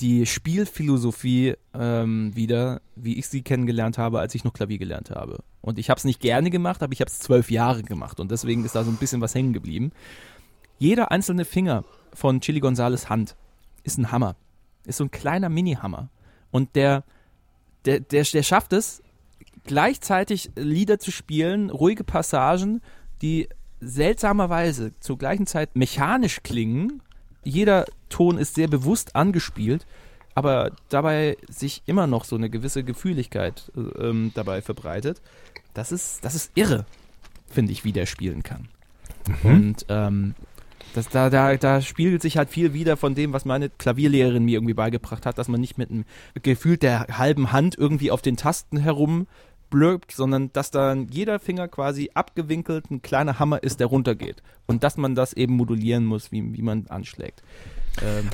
die Spielphilosophie wieder, wie ich sie kennengelernt habe, als ich noch Klavier gelernt habe. Und ich habe es nicht gerne gemacht, aber ich habe es 12 Jahre gemacht und deswegen ist da so ein bisschen was hängen geblieben. Jeder einzelne Finger von Chili Gonzales Hand ist ein Hammer. Ist so ein kleiner Mini-Hammer. Und der schafft es, gleichzeitig Lieder zu spielen, ruhige Passagen, die seltsamerweise zur gleichen Zeit mechanisch klingen. Jeder Ton ist sehr bewusst angespielt, aber dabei sich immer noch so eine gewisse Gefühligkeit dabei verbreitet. Das ist irre, finde ich, wie der spielen kann. Mhm. Und da spiegelt sich halt viel wieder von dem, was meine Klavierlehrerin mir irgendwie beigebracht hat, dass man nicht mit einem gefühlt der halben Hand irgendwie auf den Tasten herumblökt, sondern dass dann jeder Finger quasi abgewinkelt ein kleiner Hammer ist, der runtergeht. Und dass man das eben modulieren muss, wie man anschlägt.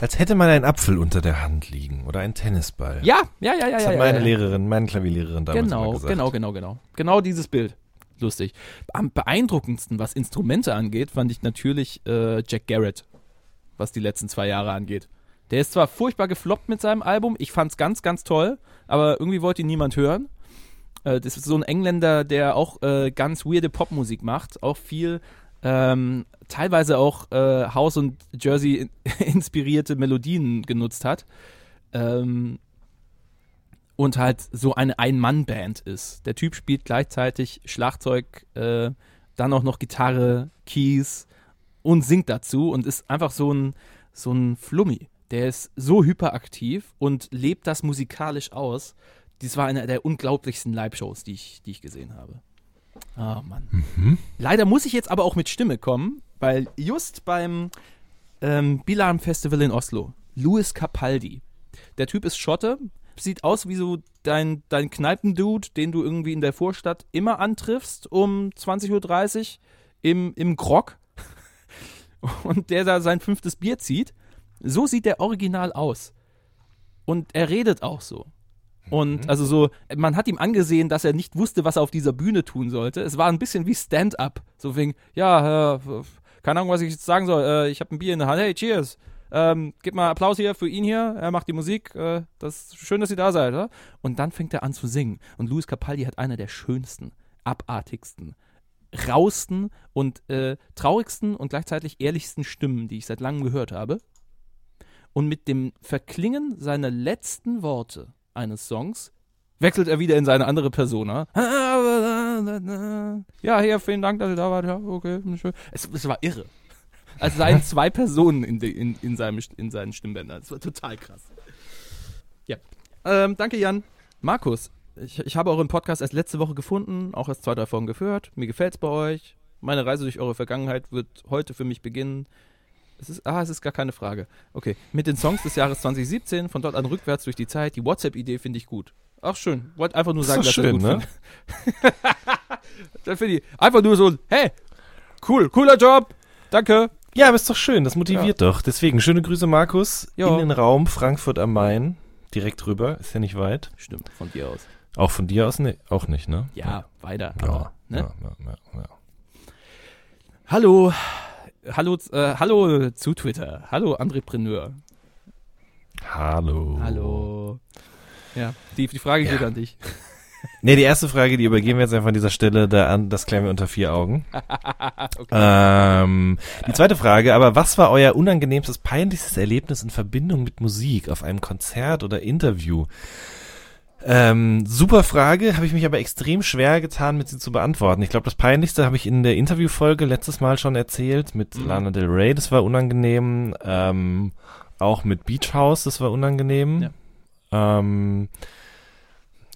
Als hätte man einen Apfel unter der Hand liegen oder einen Tennisball. Ja. Das hat meine Lehrerin, meine Klavierlehrerin damals mal gesagt. Genau. Genau dieses Bild. Lustig. Am beeindruckendsten, was Instrumente angeht, fand ich natürlich Jack Garrett, was die letzten 2 Jahre angeht. Der ist zwar furchtbar gefloppt mit seinem Album, ich fand's ganz, ganz toll, aber irgendwie wollte ihn niemand hören. Das ist so ein Engländer, der auch ganz weirde Popmusik macht, auch viel, teilweise auch House- und Jersey-inspirierte Melodien genutzt hat. Und halt so eine Ein-Mann-Band ist. Der Typ spielt gleichzeitig Schlagzeug, dann auch noch Gitarre, Keys und singt dazu und ist einfach so ein Flummi. Der ist so hyperaktiv und lebt das musikalisch aus. Das war eine der unglaublichsten Live-Shows, die ich gesehen habe. Oh Mann. Mhm. Leider muss ich jetzt aber auch mit Stimme kommen, weil just beim BILA-Festival in Oslo, Louis Capaldi, der Typ ist Schotte, sieht aus wie so dein Kneipendude, den du irgendwie in der Vorstadt immer antriffst um 20.30 Uhr im Grog und der da sein 5. Bier zieht. So sieht der original aus. Und er redet auch so. Und also so, man hat ihm angesehen, dass er nicht wusste, was er auf dieser Bühne tun sollte. Es war ein bisschen wie Stand-up. So wegen, ja, keine Ahnung, was ich jetzt sagen soll. Ich habe ein Bier in der Hand. Hey, cheers. Gebt mal Applaus hier für ihn hier. Er macht die Musik. Das ist schön, dass ihr da seid, oder? Und dann fängt er an zu singen. Und Louis Capaldi hat einer der schönsten, abartigsten, rausten und traurigsten und gleichzeitig ehrlichsten Stimmen, die ich seit langem gehört habe. Und mit dem Verklingen seiner letzten Worte eines Songs wechselt er wieder in seine andere Persona. Ja, hier, vielen Dank, dass ihr da wart. Ja, okay, schön. Es war irre. Also seien 2 Personen in seinen Stimmbändern. Das war total krass. Ja. Danke, Jan. Markus, ich habe euren Podcast erst letzte Woche gefunden, auch erst 2, 3 Folgen gehört. Mir gefällt's bei euch. Meine Reise durch eure Vergangenheit wird heute für mich beginnen. Es ist gar keine Frage. Okay. Mit den Songs des Jahres 2017, von dort an rückwärts durch die Zeit. Die WhatsApp-Idee finde ich gut. Ach, schön. Wollte einfach nur sagen, das ist schön, dass ich gut, ne? Finde. Einfach nur so, hey, cool, cooler Job. Danke. Ja, aber ist doch schön. Das motiviert doch. Deswegen, schöne Grüße, Markus. Jo. In den Raum Frankfurt am Main. Direkt rüber. Ist ja nicht weit. Stimmt, von dir aus. Auch von dir aus? Nee, auch nicht, ne? Ja, weiter. Ja, aber, ne? Ja. Hallo zu Twitter. Hallo, Andrepreneur. Hallo. Ja, die Frage geht an dich. Nee, die erste Frage, die übergeben wir jetzt einfach an dieser Stelle, das klären wir unter 4 Augen. Okay. Die zweite Frage, aber was war euer unangenehmstes, peinlichstes Erlebnis in Verbindung mit Musik auf einem Konzert oder Interview? Super Frage, habe ich mich aber extrem schwer getan, mit sie zu beantworten. Ich glaube, das Peinlichste habe ich in der Interviewfolge letztes Mal schon erzählt mit Lana Del Rey, das war unangenehm. Auch mit Beach House, das war unangenehm. Ja.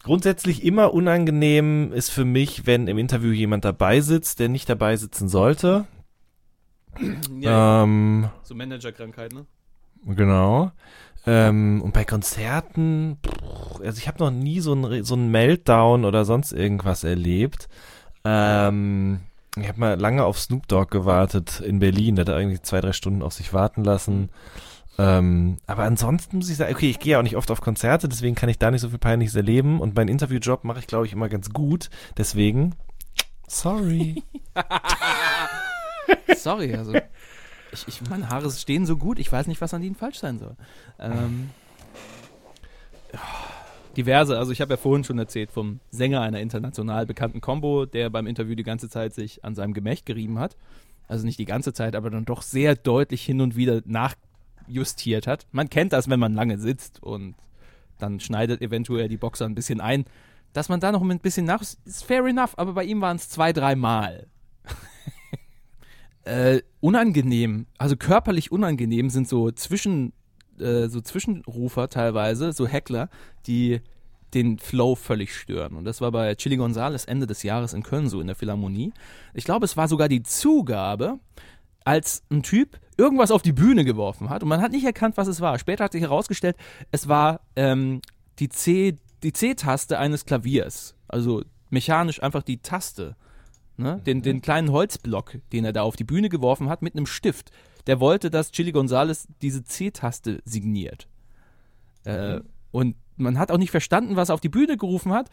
Grundsätzlich immer unangenehm ist für mich, wenn im Interview jemand dabei sitzt, der nicht dabei sitzen sollte. Ja, ja. So Managerkrankheit, ne? Genau. Und bei Konzerten, also ich habe noch nie so einen Meltdown oder sonst irgendwas erlebt. Ich habe mal lange auf Snoop Dogg gewartet in Berlin. Da hat er irgendwie 2-3 Stunden auf sich warten lassen. Aber ansonsten muss ich sagen, okay, ich gehe ja auch nicht oft auf Konzerte, deswegen kann ich da nicht so viel Peinliches erleben. Und meinen Interviewjob mache ich, glaube ich, immer ganz gut. Deswegen, sorry. Sorry, also... Meine Haare stehen so gut, ich weiß nicht, was an denen falsch sein soll. Diverse, also ich habe ja vorhin schon erzählt vom Sänger einer international bekannten Combo, der beim Interview die ganze Zeit sich an seinem Gemächt gerieben hat. Also nicht die ganze Zeit, aber dann doch sehr deutlich hin und wieder nachjustiert hat. Man kennt das, wenn man lange sitzt und dann schneidet eventuell die Boxer ein bisschen ein. Dass man da noch ein bisschen nach... ist fair enough, aber bei ihm waren es 2-3 Mal. Unangenehm, also körperlich unangenehm sind so Zwischenrufer teilweise, so Heckler, die den Flow völlig stören. Und das war bei Chili Gonzales Ende des Jahres in Köln so in der Philharmonie. Ich glaube, es war sogar die Zugabe, als ein Typ irgendwas auf die Bühne geworfen hat und man hat nicht erkannt, was es war. Später hat sich herausgestellt, es war die C-Taste eines Klaviers, also mechanisch einfach die Taste. Ne? Den kleinen Holzblock, den er da auf die Bühne geworfen hat, mit einem Stift. Der wollte, dass Chili Gonzales diese C-Taste signiert. Und man hat auch nicht verstanden, was er auf die Bühne gerufen hat.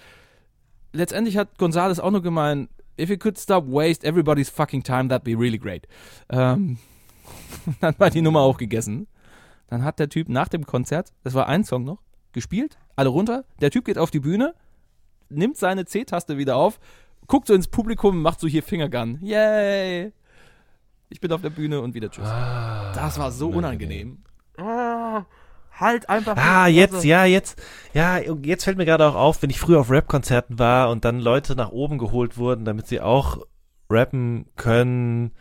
Letztendlich hat Gonzales auch nur gemeint, if you could stop waste everybody's fucking time, that'd be really great. Dann war die Nummer auch gegessen. Dann hat der Typ nach dem Konzert, das war ein Song noch, gespielt, alle runter. Der Typ geht auf die Bühne, nimmt seine C-Taste wieder auf, guckt so ins Publikum, macht so hier Fingergun. Yay! Ich bin auf der Bühne und wieder tschüss. Das war so unangenehm. Halt einfach. Jetzt fällt mir gerade auch auf, wenn ich früher auf Rap-Konzerten war und dann Leute nach oben geholt wurden, damit sie auch rappen können.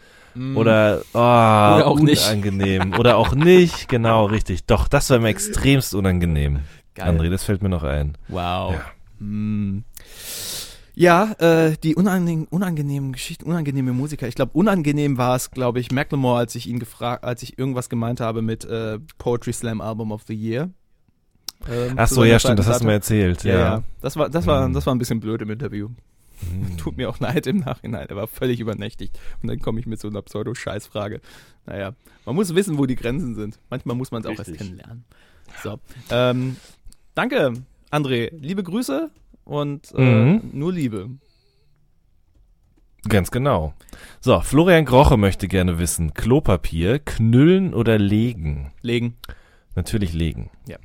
Oder auch unangenehm. Nicht. Oder auch nicht. Genau, richtig. Doch, das war mir extremst unangenehm. Geil. André, das fällt mir noch ein. Wow. Ja. Ja, die unangenehmen Geschichten, unangenehme Musiker. Ich glaube, unangenehm war es, glaube ich, Macklemore, als ich ihn gefragt, als ich irgendwas gemeint habe mit Poetry Slam Album of the Year. Ach so, ja, stimmt, das hast du mir erzählt. Ja. Das war ein bisschen blöd im Interview. Tut mir auch leid im Nachhinein, er war völlig übernächtigt. Und dann komme ich mit so einer Pseudo-Scheißfrage. Naja, man muss wissen, wo die Grenzen sind. Manchmal muss man es auch erst kennenlernen. So, danke, André. Liebe Grüße. Und nur Liebe. Ganz genau. So, Florian Groche möchte gerne wissen, Klopapier, knüllen oder legen? Legen. Natürlich legen. Ja.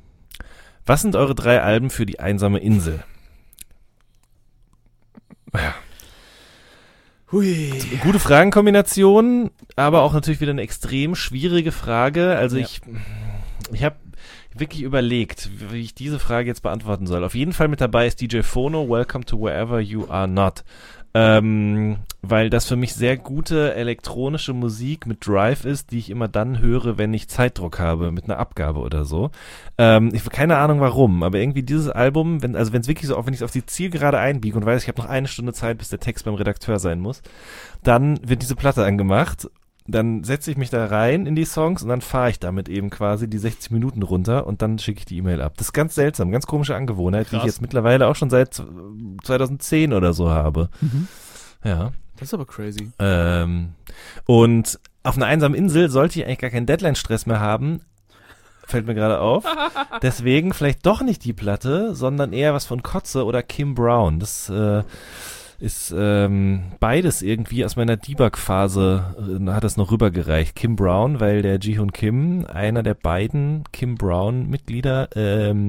Was sind eure 3 Alben für die einsame Insel? Ja. Hui. Gute Fragenkombination, aber auch natürlich wieder eine extrem schwierige Frage. Also ja. Ich habe wirklich überlegt, wie ich diese Frage jetzt beantworten soll. Auf jeden Fall mit dabei ist DJ Phono, Welcome to Wherever You Are Not. Weil das für mich sehr gute elektronische Musik mit Drive ist, die ich immer dann höre, wenn ich Zeitdruck habe, mit einer Abgabe oder so. Ich habe keine Ahnung warum, aber irgendwie dieses Album, wenn es wirklich so, auch wenn ich es auf die Zielgerade einbiege und weiß, ich habe noch 1 Stunde Zeit, bis der Text beim Redakteur sein muss, dann wird diese Platte angemacht. Dann setze ich mich da rein in die Songs und dann fahre ich damit eben quasi die 60 Minuten runter und dann schicke ich die E-Mail ab. Das ist ganz seltsam, ganz komische Angewohnheit, Krass. Die ich jetzt mittlerweile auch schon seit 2010 oder so habe. Mhm. Ja. Das ist aber crazy. Und auf einer einsamen Insel sollte ich eigentlich gar keinen Deadline-Stress mehr haben. Fällt mir gerade auf. Deswegen vielleicht doch nicht die Platte, sondern eher was von Kotze oder Kim Brown. Das ist beides irgendwie aus meiner Debug-Phase, hat das noch rübergereicht. Kim Brown, weil der Ji-Hoon Kim, einer der beiden Kim Brown-Mitglieder,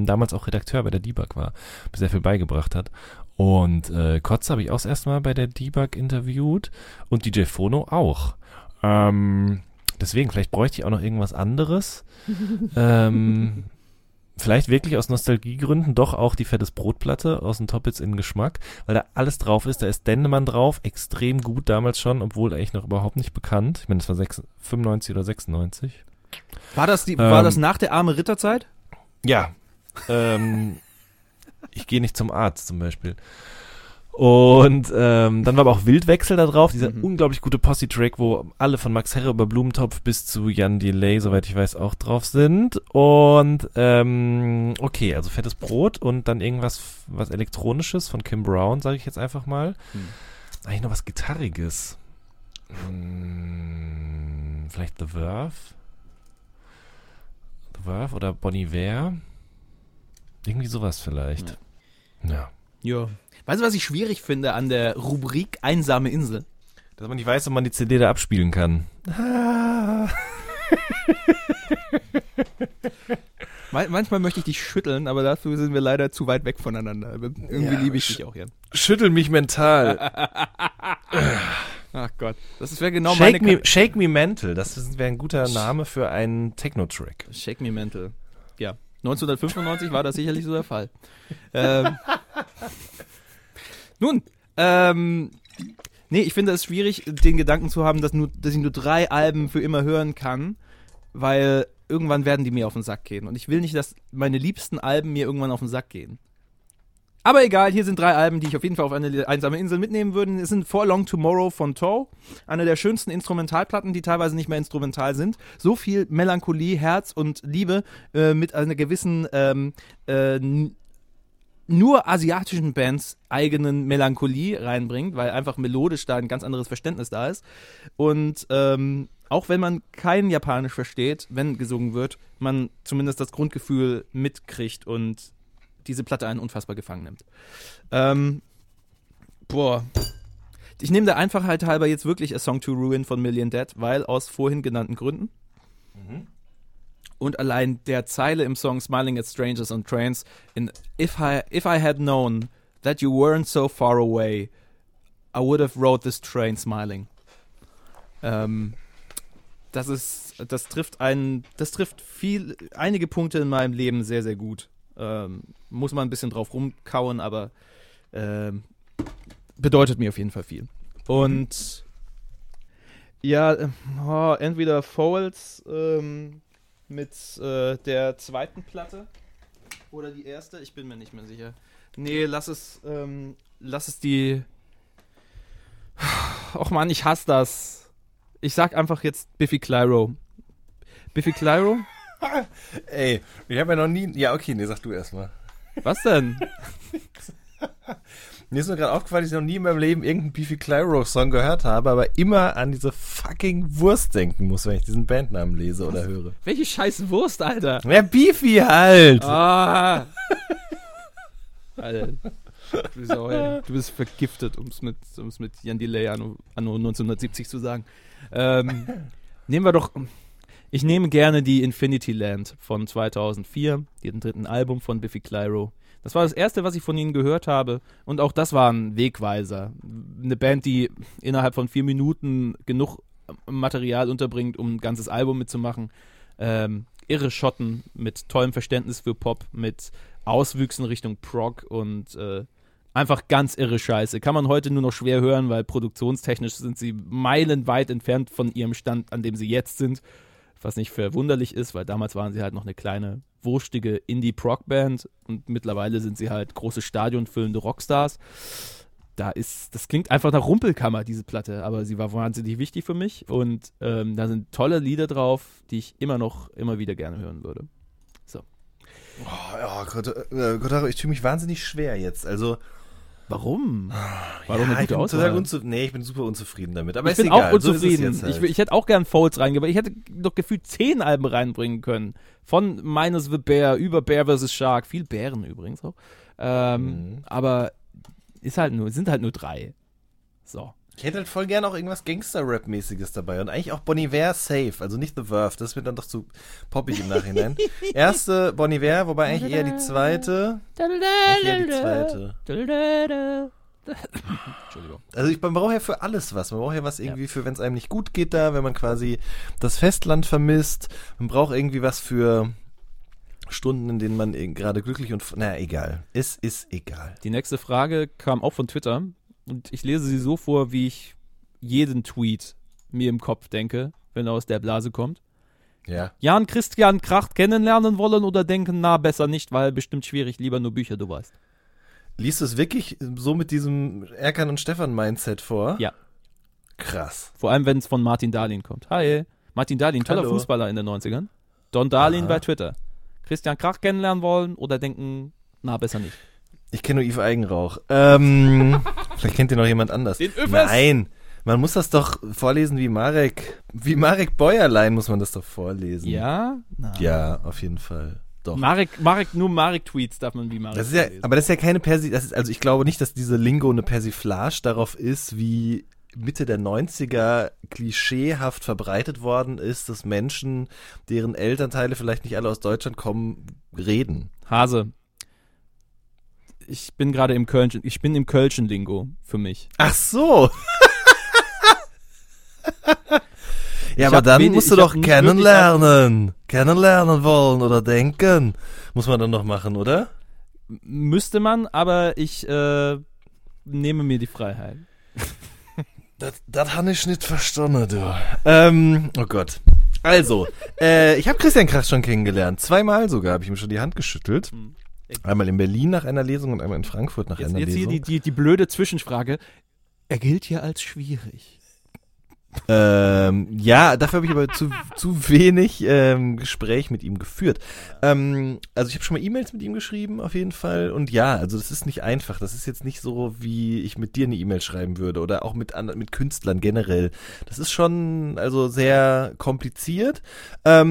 damals auch Redakteur bei der Debug war, mir sehr viel beigebracht hat. Und Kotze habe ich auch das erste Mal bei der Debug interviewt und DJ Phono auch. Deswegen, vielleicht bräuchte ich auch noch irgendwas anderes. vielleicht wirklich aus Nostalgiegründen doch auch die Fettes Brotplatte aus dem Toppitz in Geschmack, weil da alles drauf ist. Da ist Dendemann drauf, extrem gut damals schon, obwohl eigentlich noch überhaupt nicht bekannt. Ich meine, das war 95 oder 96. War das nach der arme Ritterzeit? Ja. Ich gehe nicht zum Arzt zum Beispiel. Und dann war aber auch Wildwechsel da drauf, dieser unglaublich gute Posse-Track, wo alle von Max Herre über Blumentopf bis zu Jan Delay, soweit ich weiß, auch drauf sind. Und okay, also Fettes Brot und dann irgendwas, was Elektronisches von Kim Brown, sage ich jetzt einfach mal. Eigentlich noch was Gitarriges. Vielleicht The Verve? The Verve oder Bon Iver? Irgendwie sowas vielleicht. Ja. Weißt du, was ich schwierig finde an der Rubrik Einsame Insel? Dass man nicht weiß, ob man die CD da abspielen kann. Manchmal möchte ich dich schütteln, aber dafür sind wir leider zu weit weg voneinander. Irgendwie liebe ich dich auch, Jan. Schüttel mich mental. Ach Gott. Das wäre genau Shake Me Mental. Das wäre ein guter Name für einen Techno-Track. Shake Me Mental. Ja. 1995 war das sicherlich so der Fall. Nun, ich finde es schwierig, den Gedanken zu haben, dass ich nur 3 Alben für immer hören kann, weil irgendwann werden die mir auf den Sack gehen. Und ich will nicht, dass meine liebsten Alben mir irgendwann auf den Sack gehen. Aber egal, hier sind 3 Alben, die ich auf jeden Fall auf eine einsame Insel mitnehmen würde. Es sind For Long Tomorrow von Toe, eine der schönsten Instrumentalplatten, die teilweise nicht mehr instrumental sind. So viel Melancholie, Herz und Liebe mit einer gewissen nur asiatischen Bands eigenen Melancholie reinbringt, weil einfach melodisch da ein ganz anderes Verständnis da ist. Und auch wenn man kein Japanisch versteht, wenn gesungen wird, man zumindest das Grundgefühl mitkriegt und diese Platte einen unfassbar gefangen nimmt. Ich nehme der Einfachheit halber jetzt wirklich A Song to Ruin von Million Dead, weil aus vorhin genannten Gründen. Und allein der Zeile im Song Smiling at Strangers on Trains in If I had known that you weren't so far away, I would have rode this train smiling. Das trifft einige Punkte in meinem Leben sehr, sehr gut. Muss man ein bisschen drauf rumkauen, aber bedeutet mir auf jeden Fall viel. Und entweder Fowls mit der zweiten Platte oder die erste, ich bin mir nicht mehr sicher. Nee, lass es die... Och Mann, ich hasse das. Ich sag einfach jetzt Biffy Clyro. Biffy Clyro? Ey, ich habe ja noch nie... Ja, okay, nee, sag du erstmal. Was denn? Mir ist mir gerade aufgefallen, dass ich noch nie in meinem Leben irgendeinen Biffy Clyro-Song gehört habe, aber immer an diese fucking Wurst denken muss, wenn ich diesen Bandnamen lese oder höre. Welche scheiß Wurst, Alter? Ja, Biffy halt! Ah. Alter, du bist vergiftet, um es mit Jan Delay anno 1970 zu sagen. Nehmen wir doch... Ich nehme gerne die Infinity Land von 2004, den 3. Album von Biffy Clyro. Das war das erste, was ich von ihnen gehört habe. Und auch das war ein Wegweiser. Eine Band, die innerhalb von 4 Minuten genug Material unterbringt, um ein ganzes Album mitzumachen. Irre Schotten mit tollem Verständnis für Pop, mit Auswüchsen Richtung Prog und einfach ganz irre Scheiße. Kann man heute nur noch schwer hören, weil produktionstechnisch sind sie meilenweit entfernt von ihrem Stand, an dem sie jetzt sind. Was nicht verwunderlich ist, weil damals waren sie halt noch eine kleine, wurstige Indie-Prog-Band und mittlerweile sind sie halt große stadionfüllende Rockstars. Das klingt einfach nach Rumpelkammer, diese Platte, aber sie war wahnsinnig wichtig für mich und da sind tolle Lieder drauf, die ich immer wieder gerne hören würde. So. Kotaro, ich tue mich wahnsinnig schwer jetzt, also... Warum? War doch eine gute Auswahl. Ich bin super unzufrieden damit. Aber ich bin egal. Auch unzufrieden. So halt. Ich hätte auch gern Folds reingebracht. Ich hätte doch gefühlt 10 Alben reinbringen können. Von Minus the Bear über Bear vs. Shark. Viel Bären übrigens auch. Aber sind halt nur 3. So. Ich hätte halt voll gern auch irgendwas Gangster-Rap-mäßiges dabei. Und eigentlich auch Bon Iver safe. Also nicht The Verve. Das wird dann doch zu poppig im Nachhinein. Erste Bon Iver, wobei eigentlich eher die zweite. Entschuldigung. Also man braucht ja für alles was. Man braucht ja was irgendwie für, wenn es einem nicht gut geht da, wenn man quasi das Festland vermisst. Man braucht irgendwie was für... Stunden, in denen man gerade glücklich und... Naja, egal. Es ist egal. Die nächste Frage kam auch von Twitter und ich lese sie so vor, wie ich jeden Tweet mir im Kopf denke, wenn er aus der Blase kommt. Ja. Jan Christian Kracht kennenlernen wollen oder denken, na, besser nicht, weil bestimmt schwierig, lieber nur Bücher, du weißt. Liest du es wirklich so mit diesem Erkan und Stefan-Mindset vor? Ja. Krass. Vor allem, wenn es von Martin Dahlin kommt. Hi. Martin Dahlin, toller Hallo. Fußballer in den 90ern. Don Dahlin bei Twitter. Christian Kracht kennenlernen wollen oder denken, na, besser nicht. Ich kenne nur Yves Eigenrauch. Vielleicht kennt ihr noch jemand anders. Den Öffes. Nein. Man muss das doch vorlesen wie Marek Bäuerlein muss man das doch vorlesen. Ja? Nein. Ja, auf jeden Fall. Doch. Nur Marek-Tweets darf man wie Marek das ist ja, vorlesen. Aber das ist ja keine Persiflage, also ich glaube nicht, dass diese Lingo eine Persiflage darauf ist, wie Mitte der 90er klischeehaft verbreitet worden ist, dass Menschen, deren Elternteile vielleicht nicht alle aus Deutschland kommen, reden. Hase. Ich bin im Kölschen Lingo für mich. Ach so. Ja, aber dann musst du doch kennenlernen. Kennenlernen wollen oder denken. Muss man dann noch machen, oder? Müsste man, aber ich nehme mir die Freiheit. Das habe ich nicht verstanden, du. Oh Gott. Also, ich habe Christian Kracht schon kennengelernt. Zweimal sogar habe ich ihm schon die Hand geschüttelt. Einmal in Berlin nach einer Lesung und einmal in Frankfurt nach einer Lesung. Jetzt hier die blöde Zwischenfrage. Er gilt ja als schwierig. Ja, dafür habe ich aber zu wenig Gespräch mit ihm geführt. Also ich habe schon mal E-Mails mit ihm geschrieben, auf jeden Fall. Und ja, also das ist nicht einfach. Das ist jetzt nicht so, wie ich mit dir eine E-Mail schreiben würde oder auch mit Künstlern generell. Das ist schon also sehr kompliziert.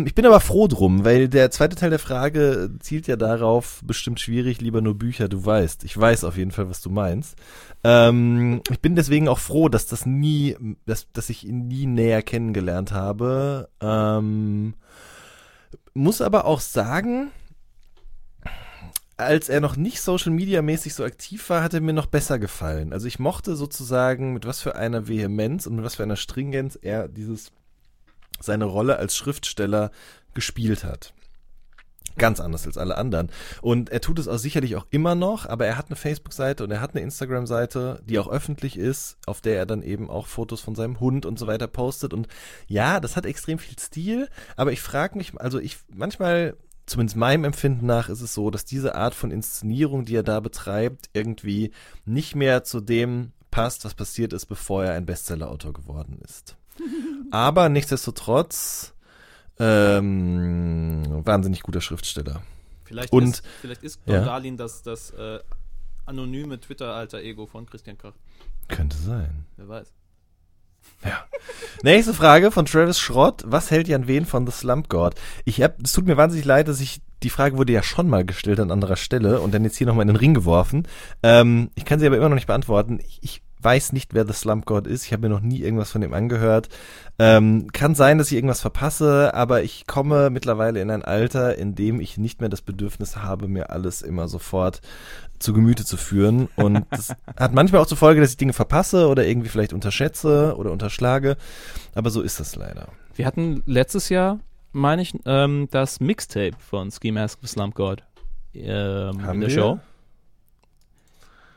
Ich bin aber froh drum, weil der zweite Teil der Frage zielt ja darauf, bestimmt schwierig, lieber nur Bücher, du weißt. Ich weiß auf jeden Fall, was du meinst. Ich bin deswegen auch froh, dass dass ich ihn nie näher kennengelernt habe. Muss aber auch sagen, als er noch nicht Social-Media-mäßig so aktiv war, hat er mir noch besser gefallen. Also ich mochte sozusagen, mit was für einer Vehemenz und mit was für einer Stringenz er seine Rolle als Schriftsteller gespielt hat. Ganz anders als alle anderen. Und er tut es auch sicherlich auch immer noch, aber er hat eine Facebook-Seite und er hat eine Instagram-Seite, die auch öffentlich ist, auf der er dann eben auch Fotos von seinem Hund und so weiter postet. Und ja, das hat extrem viel Stil, aber ich frage mich, manchmal, zumindest meinem Empfinden nach, ist es so, dass diese Art von Inszenierung, die er da betreibt, irgendwie nicht mehr zu dem passt, was passiert ist, bevor er ein Bestseller-Autor geworden ist. Aber nichtsdestotrotz wahnsinnig guter Schriftsteller. Vielleicht ist Don Dahlin das anonyme Twitter-Alter-Ego von Christian Kracht. Könnte sein. Wer weiß. Ja. Nächste Frage von Travis Schrott. Was hält Jan Wehn von The Slump God? Es tut mir wahnsinnig leid, dass die Frage wurde ja schon mal gestellt an anderer Stelle und dann jetzt hier nochmal in den Ring geworfen. Ich kann sie aber immer noch nicht beantworten. Ich weiß nicht, wer The Slump God ist. Ich habe mir noch nie irgendwas von ihm angehört. Kann sein, dass ich irgendwas verpasse, aber ich komme mittlerweile in ein Alter, in dem ich nicht mehr das Bedürfnis habe, mir alles immer sofort zu Gemüte zu führen. Und das hat manchmal auch zur Folge, dass ich Dinge verpasse oder irgendwie vielleicht unterschätze oder unterschlage. Aber so ist das leider. Wir hatten letztes Jahr, meine ich, das Mixtape von Ski Mask The Slump God in der Show.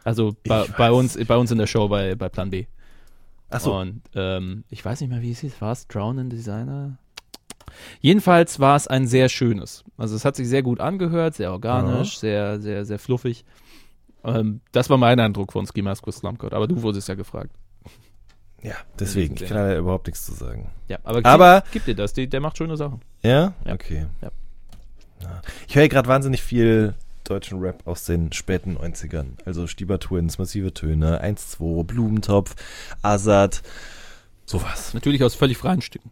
Also bei uns in der Show bei Plan B. Ach so. Und ich weiß nicht mehr, wie es hieß. War es Drown in Designer? Jedenfalls war es ein sehr schönes. Also es hat sich sehr gut angehört, sehr organisch, sehr, sehr, sehr fluffig. Das war mein Eindruck von Ski Mask with Slump God. Aber du wurdest ja gefragt. Ja, deswegen. Ich kann leider überhaupt nichts zu sagen. Ja, aber gib dir das. Der macht schöne Sachen. Ja? Ja. Okay. Ja. Ich höre gerade wahnsinnig viel deutschen Rap aus den späten 90ern. Also Stieber Twins, Massive Töne, 1-2, Blumentopf, Azad, sowas. Natürlich aus völlig freien Stücken.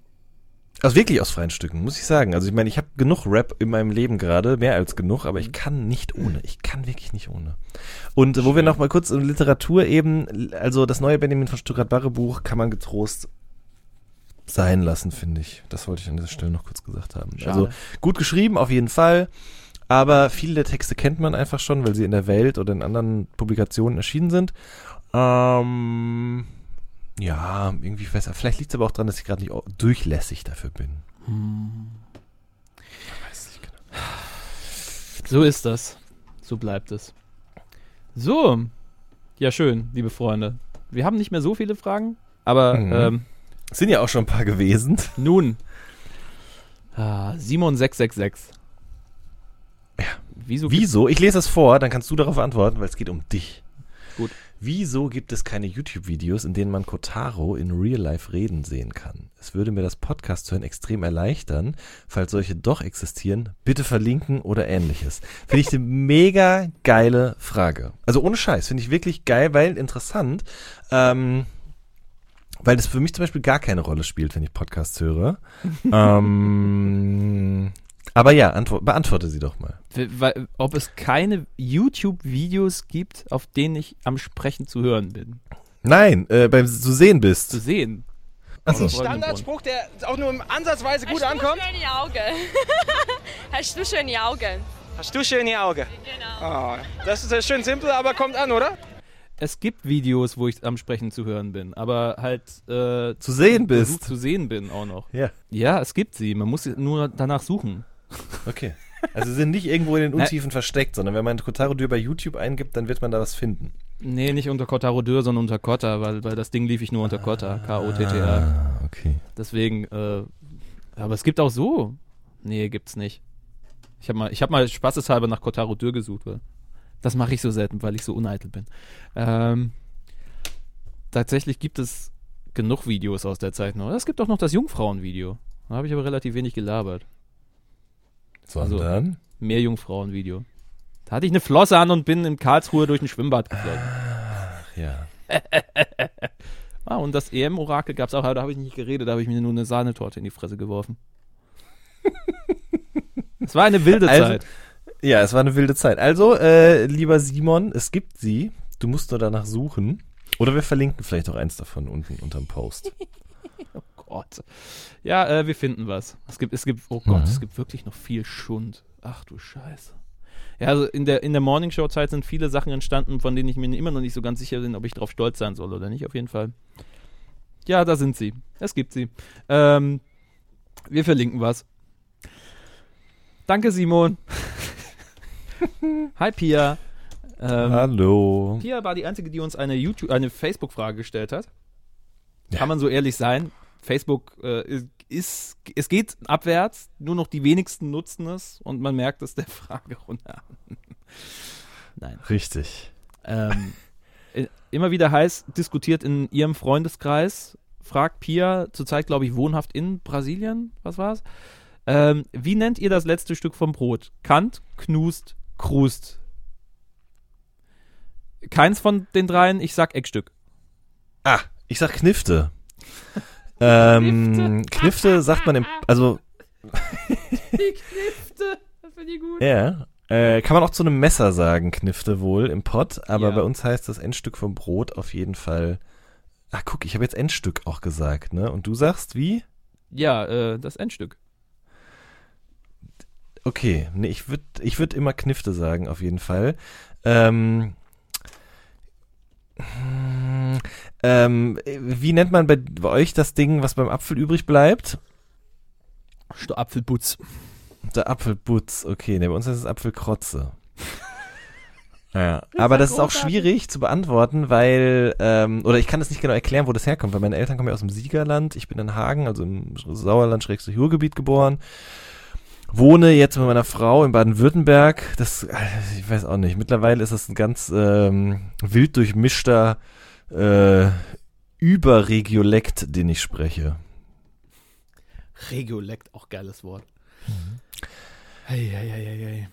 Also wirklich aus freien Stücken, muss ich sagen. Also ich meine, ich habe genug Rap in meinem Leben gerade, mehr als genug, aber ich kann nicht ohne. Ich kann wirklich nicht ohne. Und Schön. Wo wir noch mal kurz in Literatur eben, also das neue Benjamin von Stuttgart-Barre-Buch kann man getrost sein lassen, finde ich. Das wollte ich an dieser Stelle noch kurz gesagt haben. Schade. Also gut geschrieben, auf jeden Fall. Aber viele der Texte kennt man einfach schon, weil sie in der Welt oder in anderen Publikationen erschienen sind. Ja, irgendwie besser. Vielleicht liegt es aber auch daran, dass ich gerade nicht durchlässig dafür bin. Weiß nicht genau. So ist das. So bleibt es. So. Ja, schön, liebe Freunde. Wir haben nicht mehr so viele Fragen, aber sind ja auch schon ein paar gewesen. Nun. Simon 666. Ja. Wieso? Ich lese das vor, dann kannst du darauf antworten, weil es geht um dich. Gut. Wieso gibt es keine YouTube-Videos, in denen man Kotaro in Real Life reden sehen kann? Es würde mir das Podcast hören extrem erleichtern, falls solche doch existieren. Bitte verlinken oder ähnliches. Finde ich eine mega geile Frage. Also ohne Scheiß, finde ich wirklich geil, weil interessant, weil das für mich zum Beispiel gar keine Rolle spielt, wenn ich Podcasts höre. Aber ja, beantworte sie doch mal. Ob es keine YouTube-Videos gibt, auf denen ich am Sprechen zu hören bin? Nein, beim zu sehen bist. Zu sehen. Also ein Standardspruch, der auch nur im ansatzweise gut ankommt. Hast du schöne Augen. Hast du schöne Augen. Hast du schöne Augen. Genau. Oh, das ist ja schön simpel, aber kommt an, oder? Es gibt Videos, wo ich am Sprechen zu hören bin, aber halt zu sehen bist. Zu sehen bin auch noch. Ja. Ja, es gibt sie. Man muss nur danach suchen. Okay. Also sie sind nicht irgendwo in den Untiefen versteckt, sondern wenn man Kotaro Dürr bei YouTube eingibt, dann wird man da was finden. Nee, nicht unter Kotaro Dürr, sondern unter Kotta, weil das Ding lief ich nur unter Kotta. K-O-T-T-A. Ah, okay. Deswegen, aber es gibt auch so. Nee, gibt's nicht. Ich hab mal spaßeshalber nach Kotaro Dürr gesucht, weil das mache ich so selten, weil ich so uneitel bin. Tatsächlich gibt es genug Videos aus der Zeit noch. Es gibt auch noch das Jungfrauenvideo. Da habe ich aber relativ wenig gelabert. Sondern? Also, mehr Jungfrauenvideo. Da hatte ich eine Flosse an und bin in Karlsruhe durch ein Schwimmbad geflogen. Ach, ja. Und das EM-Orakel gab es auch, aber da habe ich nicht geredet, da habe ich mir nur eine Sahnetorte in die Fresse geworfen. Es war eine wilde Zeit. Ja, es war eine wilde Zeit. Also, lieber Simon, es gibt sie. Du musst nur danach suchen. Oder wir verlinken vielleicht auch eins davon unten unterm Post. Oh Gott. Ja, wir finden was. Es gibt wirklich noch viel Schund. Ach du Scheiße. Ja, also in der Morningshow-Zeit sind viele Sachen entstanden, von denen ich mir immer noch nicht so ganz sicher bin, ob ich drauf stolz sein soll oder nicht. Auf jeden Fall. Ja, da sind sie. Es gibt sie. Wir verlinken was. Danke, Simon. Hi Pia. Hallo. Pia war die einzige, die uns eine Facebook-Frage gestellt hat. Ja. Kann man so ehrlich sein? Facebook es geht abwärts, nur noch die wenigsten nutzen es und man merkt es der Frage runter. Nein. Richtig. Immer wieder heiß diskutiert in ihrem Freundeskreis, fragt Pia, zurzeit glaube ich wohnhaft in Brasilien, was war's? Wie nennt ihr das letzte Stück vom Brot? Kant, Knust, Krust. Keins von den dreien, ich sag Eckstück. Ah, ich sag Knifte. Knifte sagt man also. Die Knifte, das finde ich gut. Ja. Kann man auch zu einem Messer sagen, Knifte wohl im Pott, aber ja. Bei uns heißt das Endstück vom Brot auf jeden Fall. Ach, guck, ich habe jetzt Endstück auch gesagt, ne? Und du sagst wie? Ja, das Endstück. Okay, nee, ich würd immer Knifte sagen, auf jeden Fall. Wie nennt man bei euch das Ding, was beim Apfel übrig bleibt? Der Apfelputz. Der Apfelputz, okay. Nee, bei uns ist es Apfelkrotze. Ja. Aber das ist auch schwierig zu beantworten, weil, oder ich kann das nicht genau erklären, wo das herkommt, weil meine Eltern kommen ja aus dem Siegerland, ich bin in Hagen, also im Sauerland-Ruhrgebiet geboren. Wohne jetzt mit meiner Frau in Baden-Württemberg. Das, ich weiß auch nicht. Mittlerweile ist das ein ganz wild durchmischter Überregiolekt, den ich spreche. Regiolekt, auch geiles Wort. Mhm. Hey, hey, hey, hey.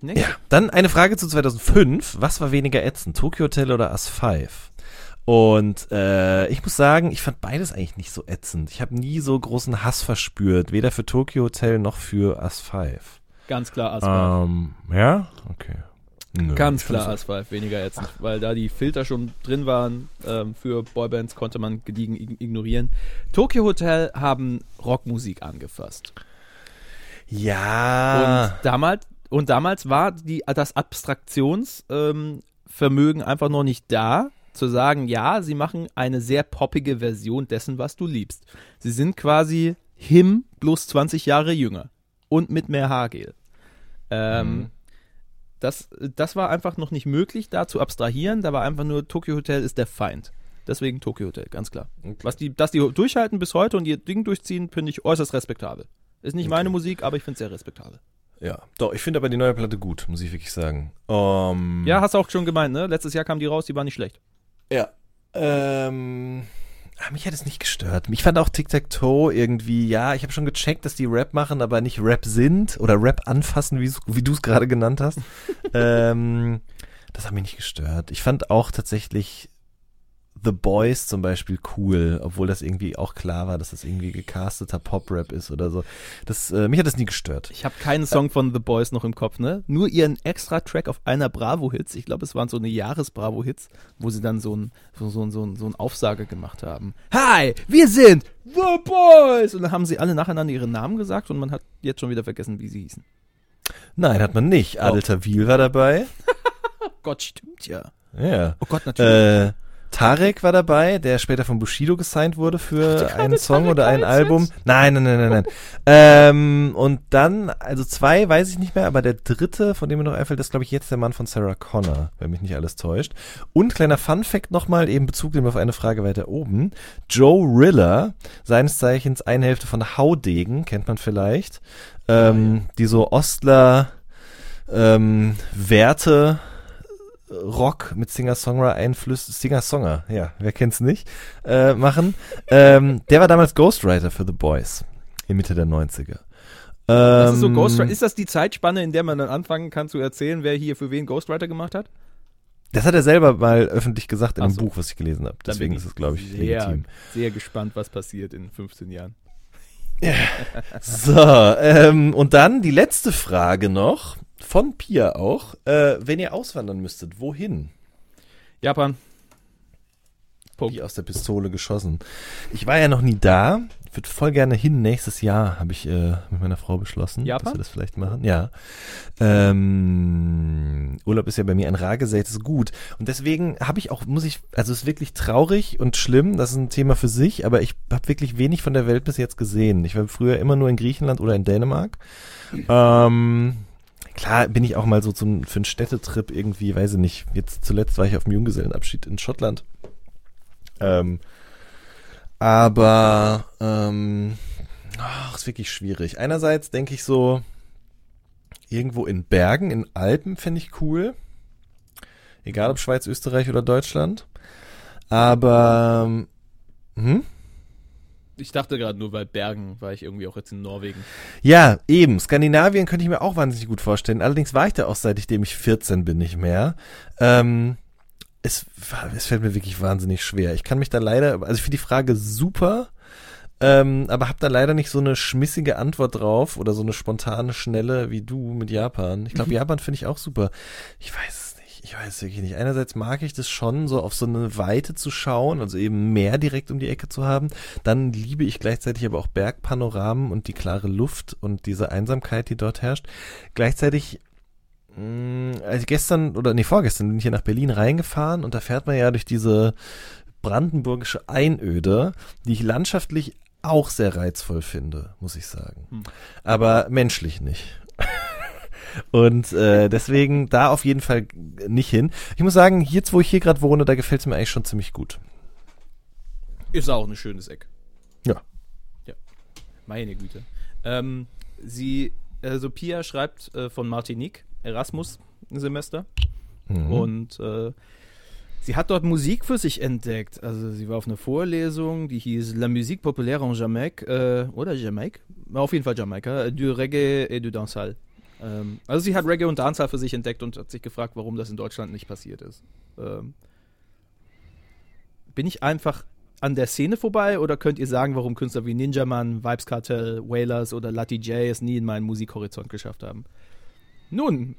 Next. Ja, dann eine Frage zu 2005. Was war weniger ätzend, Tokyo Hotel oder As 5? Und ich muss sagen, ich fand beides eigentlich nicht so ätzend. Ich habe nie so großen Hass verspürt, weder für Tokyo Hotel noch für As 5. Ganz klar As 5. Ja? Okay. Nö, ganz klar As 5, weniger ätzend, weil da die Filter schon drin waren, für Boybands konnte man gediegen ignorieren. Tokyo Hotel haben Rockmusik angefasst. Ja. Und damals war das Abstraktionsvermögen einfach noch nicht da, zu sagen, ja, sie machen eine sehr poppige Version dessen, was du liebst. Sie sind quasi bloß 20 Jahre jünger und mit mehr Haargel. Das war einfach noch nicht möglich, da zu abstrahieren. Da war einfach nur, Tokyo Hotel ist der Feind. Deswegen Tokyo Hotel, ganz klar. Okay. Dass die durchhalten bis heute und ihr Ding durchziehen, finde ich äußerst respektabel. Ist nicht meine Musik, aber ich finde es sehr respektabel. Ja, doch, ich finde aber die neue Platte gut, muss ich wirklich sagen. Ja, hast du auch schon gemeint, ne? Letztes Jahr kam die raus, die war nicht schlecht. Ja. Mich hat es nicht gestört. Ich fand auch Tic-Tac-Toe irgendwie, ja, ich habe schon gecheckt, dass die Rap machen, aber nicht Rap sind oder Rap anfassen, wie du es gerade genannt hast. Das hat mich nicht gestört. Ich fand auch tatsächlich The Boys zum Beispiel cool, obwohl das irgendwie auch klar war, dass das irgendwie gecasteter Pop-Rap ist oder so. Mich hat das nie gestört. Ich habe keinen Song von The Boys noch im Kopf, ne? Nur ihren Extra-Track auf einer Bravo-Hits. Ich glaube, es waren so eine Jahres-Bravo-Hits, wo sie dann so einen Aufsage gemacht haben. Hi, wir sind The Boys! Und dann haben sie alle nacheinander ihre Namen gesagt und man hat jetzt schon wieder vergessen, wie sie hießen. Nein, hat man nicht. Adel Tawil war dabei. Oh Gott, stimmt ja. Ja. Oh Gott, natürlich. Tarek war dabei, der später von Bushido gesigned wurde für einen Song Tarek oder ein Album. Nein. Und dann, also 2 weiß ich nicht mehr, aber der 3., von dem mir noch einfällt, ist, glaube ich, jetzt der Mann von Sarah Connor, wenn mich nicht alles täuscht. Und kleiner Fun-Fact nochmal, eben Bezug nehmen auf eine Frage weiter oben. Joe Riller, seines Zeichens eine Hälfte von Haudegen, kennt man vielleicht, die so Ostler Werte Rock mit Singer-Songwriter-Einflüssen, Singer-Songer, ja, wer kennt's nicht, machen. Der war damals Ghostwriter für The Boys in Mitte der 90er. Das ist so Ghostwriter. Ist das die Zeitspanne, in der man dann anfangen kann zu erzählen, wer hier für wen Ghostwriter gemacht hat? Das hat er selber mal öffentlich gesagt in einem Buch, was ich gelesen habe. Deswegen ist es, glaube ich, legitim. Sehr gespannt, was passiert in 15 Jahren. Ja. So, und dann die letzte Frage noch. Von Pia auch. Wenn ihr auswandern müsstet, wohin? Japan. Punkt. Wie aus der Pistole geschossen. Ich war ja noch nie da. Ich würde voll gerne hin. Nächstes Jahr habe ich mit meiner Frau beschlossen, Japan? Dass wir das vielleicht machen. Ja. Urlaub ist ja bei mir ein rar gesätes Gut. Und deswegen habe ich auch, es ist wirklich traurig und schlimm, das ist ein Thema für sich, aber ich habe wirklich wenig von der Welt bis jetzt gesehen. Ich war früher immer nur in Griechenland oder in Dänemark. Klar bin ich auch mal so für einen Städtetrip irgendwie, weiß ich nicht. Jetzt zuletzt war ich auf dem Junggesellenabschied in Schottland. Ist wirklich schwierig. Einerseits denke ich so, irgendwo in Bergen, in Alpen fände ich cool. Egal ob Schweiz, Österreich oder Deutschland. Aber, Ich dachte gerade nur, weil Bergen war ich irgendwie auch jetzt in Norwegen. Ja, eben. Skandinavien könnte ich mir auch wahnsinnig gut vorstellen. Allerdings war ich da auch seitdem ich 14 bin nicht mehr. Es fällt mir wirklich wahnsinnig schwer. Ich kann mich da leider, also ich finde die Frage super, aber habe da leider nicht so eine schmissige Antwort drauf oder so eine spontane, schnelle wie du mit Japan. Ich glaube, Japan finde ich auch super. Ich weiß es nicht. Ich weiß wirklich nicht. Einerseits mag ich das schon, so auf so eine Weite zu schauen, also eben Meer direkt um die Ecke zu haben. Dann liebe ich gleichzeitig aber auch Bergpanoramen und die klare Luft und diese Einsamkeit, die dort herrscht. Gleichzeitig, vorgestern bin ich hier nach Berlin reingefahren und da fährt man ja durch diese brandenburgische Einöde, die ich landschaftlich auch sehr reizvoll finde, muss ich sagen. Aber menschlich nicht. Und deswegen da auf jeden Fall nicht hin. Ich muss sagen, jetzt wo ich hier gerade wohne, da gefällt es mir eigentlich schon ziemlich gut. Ist auch ein schönes Eck. Ja. Meine Güte. Pia schreibt von Martinique, Erasmus-Semester. Und sie hat dort Musik für sich entdeckt. Also sie war auf einer Vorlesung, die hieß La Musique Populaire en Jamaïque oder Jamaïque? Auf jeden Fall Jamaika. Du Reggae et du Dancehall. Also sie hat Reggae und Dancehall für sich entdeckt und hat sich gefragt, warum das in Deutschland nicht passiert ist. Bin ich einfach an der Szene vorbei oder könnt ihr sagen, warum Künstler wie Ninja Man, Vibes Cartel, Wailers oder Lati J es nie in meinen Musikhorizont geschafft haben? Nun,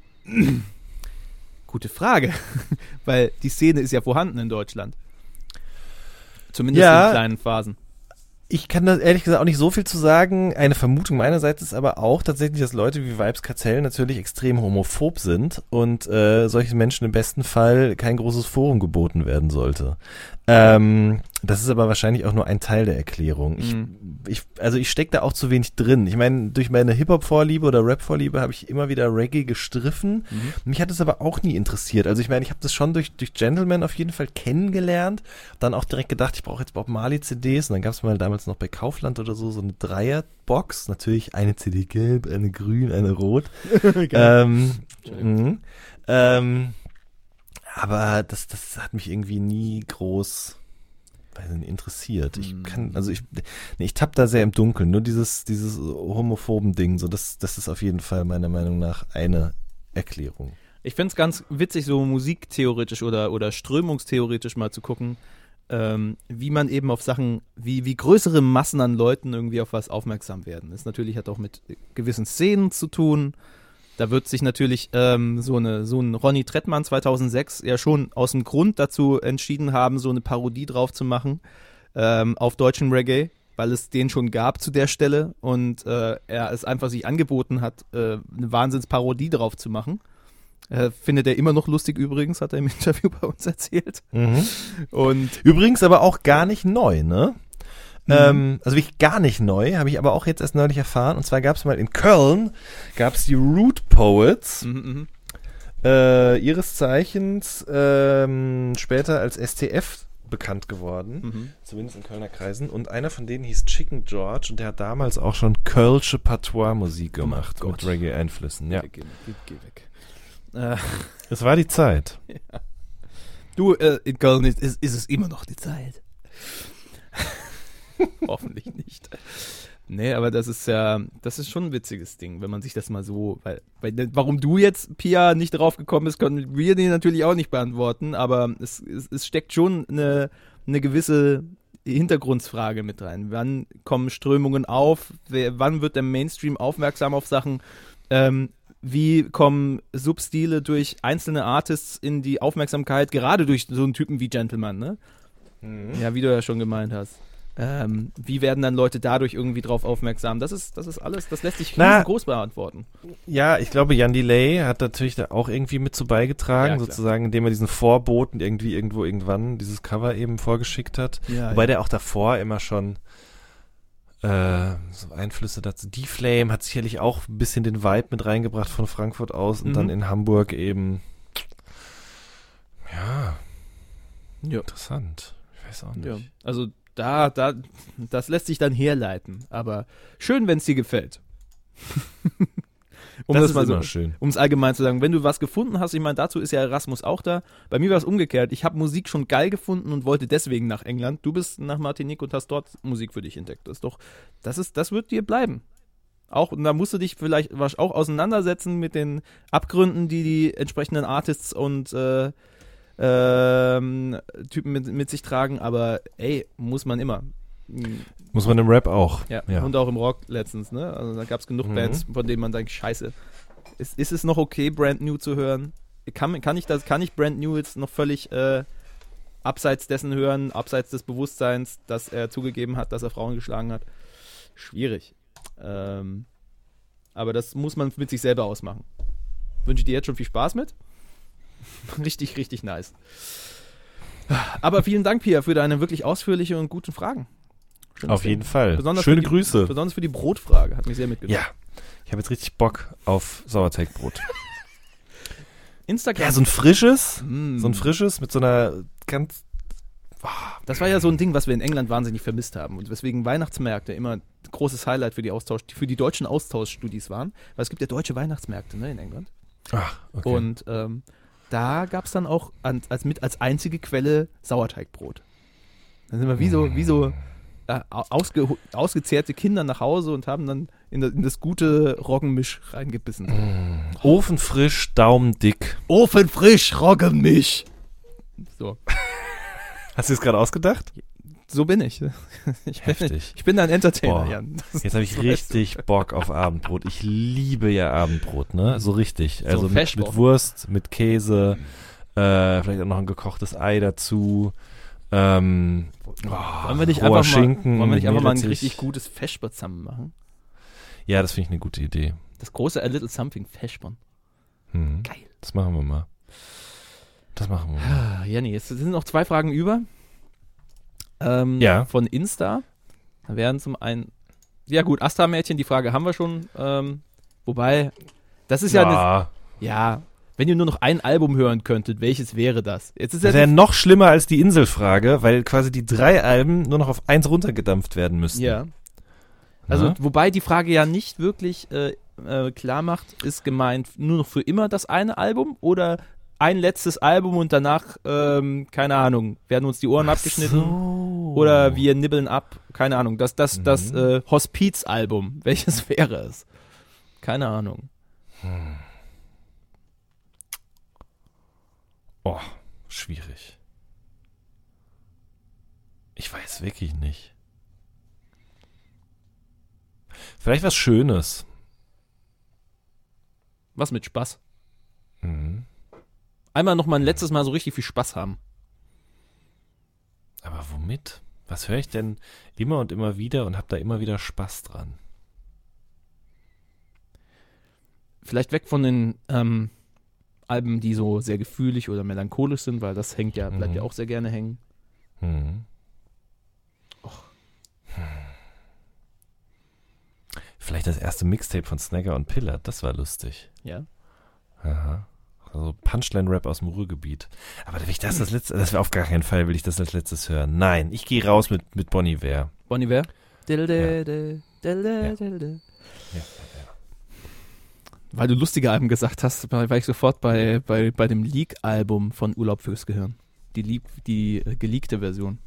gute Frage, weil die Szene ist ja vorhanden in Deutschland. Zumindest in kleinen Phasen. Ich kann da ehrlich gesagt auch nicht so viel zu sagen. Eine Vermutung meinerseits ist aber auch tatsächlich, dass Leute wie Vibes Cartel natürlich extrem homophob sind und solchen Menschen im besten Fall kein großes Forum geboten werden sollte. Das ist aber wahrscheinlich auch nur ein Teil der Erklärung. Ich stecke da auch zu wenig drin. Ich meine, durch meine Hip-Hop-Vorliebe oder Rap-Vorliebe habe ich immer wieder Reggae gestriffen. Mhm. Mich hat es aber auch nie interessiert. Also ich meine, ich habe das schon durch Gentleman auf jeden Fall kennengelernt. Dann auch direkt gedacht, ich brauche jetzt Bob Marley-CDs. Und dann gab es mal damals noch bei Kaufland oder so eine Dreierbox. Natürlich eine CD gelb, eine grün, eine rot. Aber das hat mich irgendwie nie groß interessiert. Ich tapp da sehr im Dunkeln. Nur dieses homophoben Ding, so das ist auf jeden Fall meiner Meinung nach eine Erklärung. Ich find's ganz witzig, so musiktheoretisch oder strömungstheoretisch mal zu gucken, wie man eben auf Sachen, wie größere Massen an Leuten irgendwie auf was aufmerksam werden. Das natürlich hat auch mit gewissen Szenen zu tun. Da wird sich natürlich so ein Ronny Trettmann 2006 ja schon aus dem Grund dazu entschieden haben, so eine Parodie drauf zu machen auf deutschen Reggae, weil es den schon gab zu der Stelle und er es einfach sich angeboten hat, eine Wahnsinnsparodie drauf zu machen. Findet er immer noch lustig übrigens, hat er im Interview bei uns erzählt. Mhm. Und übrigens aber auch gar nicht neu, ne? Also wirklich gar nicht neu, habe ich aber auch jetzt erst neulich erfahren. Und zwar gab es mal in Köln, die Root Poets, ihres Zeichens später als STF bekannt geworden, zumindest in Kölner Kreisen. Und einer von denen hieß Chicken George und der hat damals auch schon kölsche Patois-Musik gemacht mit Reggae-Einflüssen. Ja. Geh weg. Es war die Zeit. Ja. Du, in Köln ist es immer noch die Zeit. Hoffentlich nicht. Nee, aber das ist schon ein witziges Ding, wenn man sich das mal so, weil warum du jetzt, Pia, nicht drauf gekommen bist, können wir dir natürlich auch nicht beantworten, aber es steckt schon eine gewisse Hintergrundfrage mit rein. Wann kommen Strömungen auf? Wann wird der Mainstream aufmerksam auf Sachen? Wie kommen Substile durch einzelne Artists in die Aufmerksamkeit, gerade durch so einen Typen wie Gentleman, ne? Mhm. Ja, wie du ja schon gemeint hast. Wie werden dann Leute dadurch irgendwie drauf aufmerksam? Das ist alles, das lässt sich groß beantworten. Ja, ich glaube, Jan Delay hat natürlich da auch irgendwie mit zu beigetragen, ja, sozusagen, indem er diesen Vorboten irgendwie irgendwo irgendwann dieses Cover eben vorgeschickt hat. Ja, wobei der auch davor immer schon so Einflüsse dazu. Die Flame hat sicherlich auch ein bisschen den Vibe mit reingebracht von Frankfurt aus und dann in Hamburg eben. Ja. Ja. Interessant. Ich weiß auch nicht. Ja. Also das lässt sich dann herleiten. Aber schön, wenn es dir gefällt. Das ist mal immer so, schön. Um es allgemein zu sagen, wenn du was gefunden hast, ich meine, dazu ist ja Erasmus auch da. Bei mir war es umgekehrt. Ich habe Musik schon geil gefunden und wollte deswegen nach England. Du bist nach Martinique und hast dort Musik für dich entdeckt. Das wird dir bleiben. Auch, und da musst du dich vielleicht auch auseinandersetzen mit den Abgründen, die die entsprechenden Artists und Typen mit sich tragen, aber ey, muss man immer. Muss man im Rap auch. Ja, ja. Und auch im Rock letztens, ne? Also da gab es genug Bands, von denen man denkt, scheiße, ist es noch okay, Brand New zu hören? Kann ich Brand New jetzt noch völlig abseits dessen hören, abseits des Bewusstseins, dass er zugegeben hat, dass er Frauen geschlagen hat? Schwierig. Aber das muss man mit sich selber ausmachen. Wünsche dir jetzt schon viel Spaß mit. Richtig, richtig nice. Aber vielen Dank, Pia, für deine wirklich ausführliche und guten Fragen. Auf jeden Fall. Schöne Grüße. Besonders für die Brotfrage. Hat mich sehr mitgenommen. Ja, ich habe jetzt richtig Bock auf Sauerteigbrot. Instagram. Ja, so ein frisches mit so einer ganz... Oh, das war ja so ein Ding, was wir in England wahnsinnig vermisst haben. Und weswegen Weihnachtsmärkte immer ein großes Highlight für die deutschen Austauschstudis waren. Weil es gibt ja deutsche Weihnachtsmärkte, ne, in England. Ach, okay. Und da gab es dann auch als einzige Quelle Sauerteigbrot. Dann sind wir wie so ausgezehrte Kinder nach Hause und haben dann in das gute Roggenmisch reingebissen. Ofenfrisch, daumendick. Ofenfrisch, Roggenmisch. So. Hast du das gerade ausgedacht? So bin ich. Heftig. Ich bin ein Entertainer, Jan. Jetzt habe ich richtig Bock auf Abendbrot. Ich liebe ja Abendbrot, ne? So richtig. So also mit Wurst, mit Käse, vielleicht auch noch ein gekochtes Ei dazu. Wollen wir nicht einfach mal ein richtig gutes Feschbrot zusammen machen? Ja, das finde ich eine gute Idee. Das große A Little Something Feschbrot. Geil. Das machen wir mal. Jenny, es sind noch 2 Fragen über. von Insta. Da wären zum einen, ja gut, Astra-Mädchen, die Frage haben wir schon. Wobei, das ist ja, wenn ihr nur noch ein Album hören könntet, welches wäre das? Jetzt ist das wäre noch schlimmer als die Inselfrage, weil quasi die 3 Alben nur noch auf 1 runtergedampft werden müssten. Ja. Also, wobei die Frage ja nicht wirklich klar macht, ist gemeint nur noch für immer das eine Album oder ein letztes Album und danach, keine Ahnung, werden uns die Ohren abgeschnitten oder wir nibbeln ab, keine Ahnung, das Hospiz-Album, welches wäre es? Keine Ahnung. Oh, schwierig. Ich weiß wirklich nicht. Vielleicht was Schönes. Was mit Spaß? Mhm. Einmal noch mal ein letztes Mal so richtig viel Spaß haben. Aber womit? Was höre ich denn immer und immer wieder und habe da immer wieder Spaß dran? Vielleicht weg von den Alben, die so sehr gefühlig oder melancholisch sind, weil das hängt ja, bleibt ja auch sehr gerne hängen. Mhm. Vielleicht das erste Mixtape von Snagger und Pillard, das war lustig. Ja. Aha. Also Punchline-Rap aus dem Ruhrgebiet. Aber will ich das letzte, das wäre auf gar keinen Fall, will ich das als letztes hören. Nein, ich gehe raus mit Bon Iver. Bon Iver? Ja. Weil du lustige Alben gesagt hast, war ich sofort bei dem Leak-Album von Urlaub fürs Gehirn. Die geleakte Version.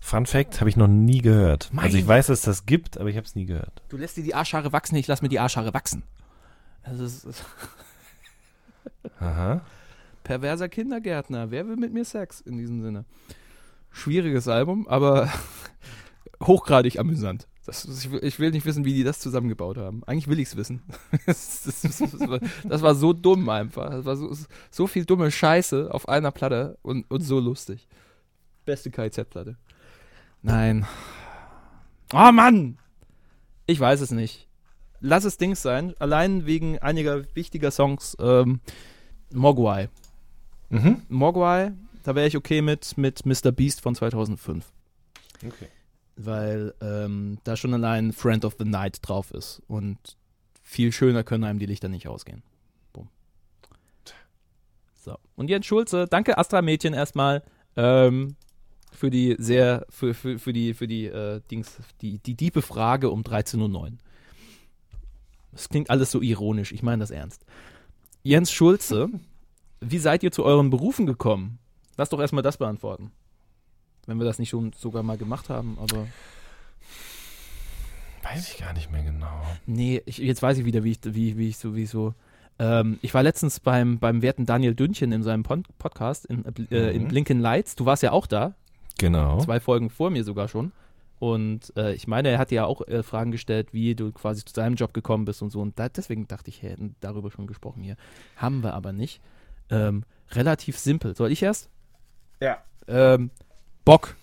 Fun Fact, habe ich noch nie gehört. Also ich weiß, dass es das gibt, aber ich habe es nie gehört. Du lässt dir die Arschhaare wachsen, ich lasse mir die Arschhaare wachsen. Also es aha. Perverser Kindergärtner, wer will mit mir Sex? In diesem Sinne. Schwieriges Album, aber hochgradig amüsant. Ich will nicht wissen, wie die das zusammengebaut haben. Eigentlich will ich es wissen. Das war so dumm einfach. Das war so viel dumme Scheiße auf einer Platte und so lustig. Beste KIZ-Platte. Nein. Oh Mann! Ich weiß es nicht. Lass es Dings sein. Allein wegen einiger wichtiger Songs. Mogwai. Mhm. Mogwai, da wäre ich okay mit Mr. Beast von 2005. Okay. Weil da schon allein Friend of the Night drauf ist. Und viel schöner können einem die Lichter nicht ausgehen. Boom. So. Und Jens Schulze, danke Astra-Mädchen erstmal. Für die sehr, für die Dings, die diebe Frage um 13.09 Uhr. Das klingt alles so ironisch, ich meine das ernst. Jens Schulze, wie seid ihr zu euren Berufen gekommen? Lass doch erstmal das beantworten. Wenn wir das nicht schon sogar mal gemacht haben, aber. Weiß ich gar nicht mehr genau. Nee, jetzt weiß ich wieder, wie ich so. Ich war letztens beim werten Daniel Dünnchen in seinem Podcast in Blinken Lights. Du warst ja auch da. Genau. 2 Folgen vor mir sogar schon. Und ich meine, er hatte ja auch Fragen gestellt, wie du quasi zu seinem Job gekommen bist und so. Und deswegen dachte ich, wir hätten darüber schon gesprochen hier. Haben wir aber nicht. Relativ simpel. Soll ich erst? Ja. Bock.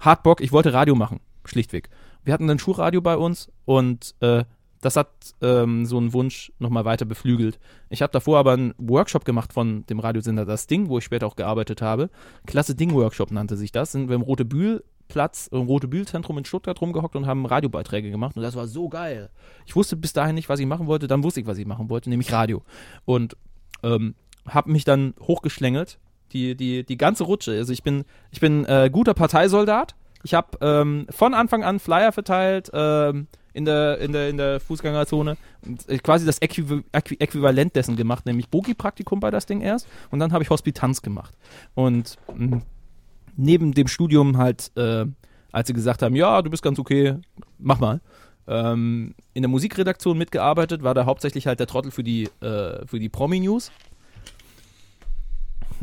Hart Bock. Ich wollte Radio machen. Schlichtweg. Wir hatten ein Schulradio bei uns und das hat so einen Wunsch nochmal weiter beflügelt. Ich habe davor aber einen Workshop gemacht von dem Radiosender Das Ding, wo ich später auch gearbeitet habe. Klasse-Ding-Workshop nannte sich das. Sind wir im Rote-Bühl-Platz, im Rote-Bühl-Zentrum in Stuttgart rumgehockt und haben Radiobeiträge gemacht. Und das war so geil. Ich wusste bis dahin nicht, was ich machen wollte. Dann wusste ich, was ich machen wollte, nämlich Radio. Und habe mich dann hochgeschlängelt, die ganze Rutsche. Also ich bin guter Parteisoldat. Ich habe von Anfang an Flyer verteilt, in der Fußgängerzone und quasi das Äquivalent dessen gemacht, nämlich Bogi-Praktikum bei das Ding erst und dann habe ich Hospitanz gemacht. Und neben dem Studium halt, als sie gesagt haben, ja, du bist ganz okay, mach mal, in der Musikredaktion mitgearbeitet, war da hauptsächlich halt der Trottel für die Promi-News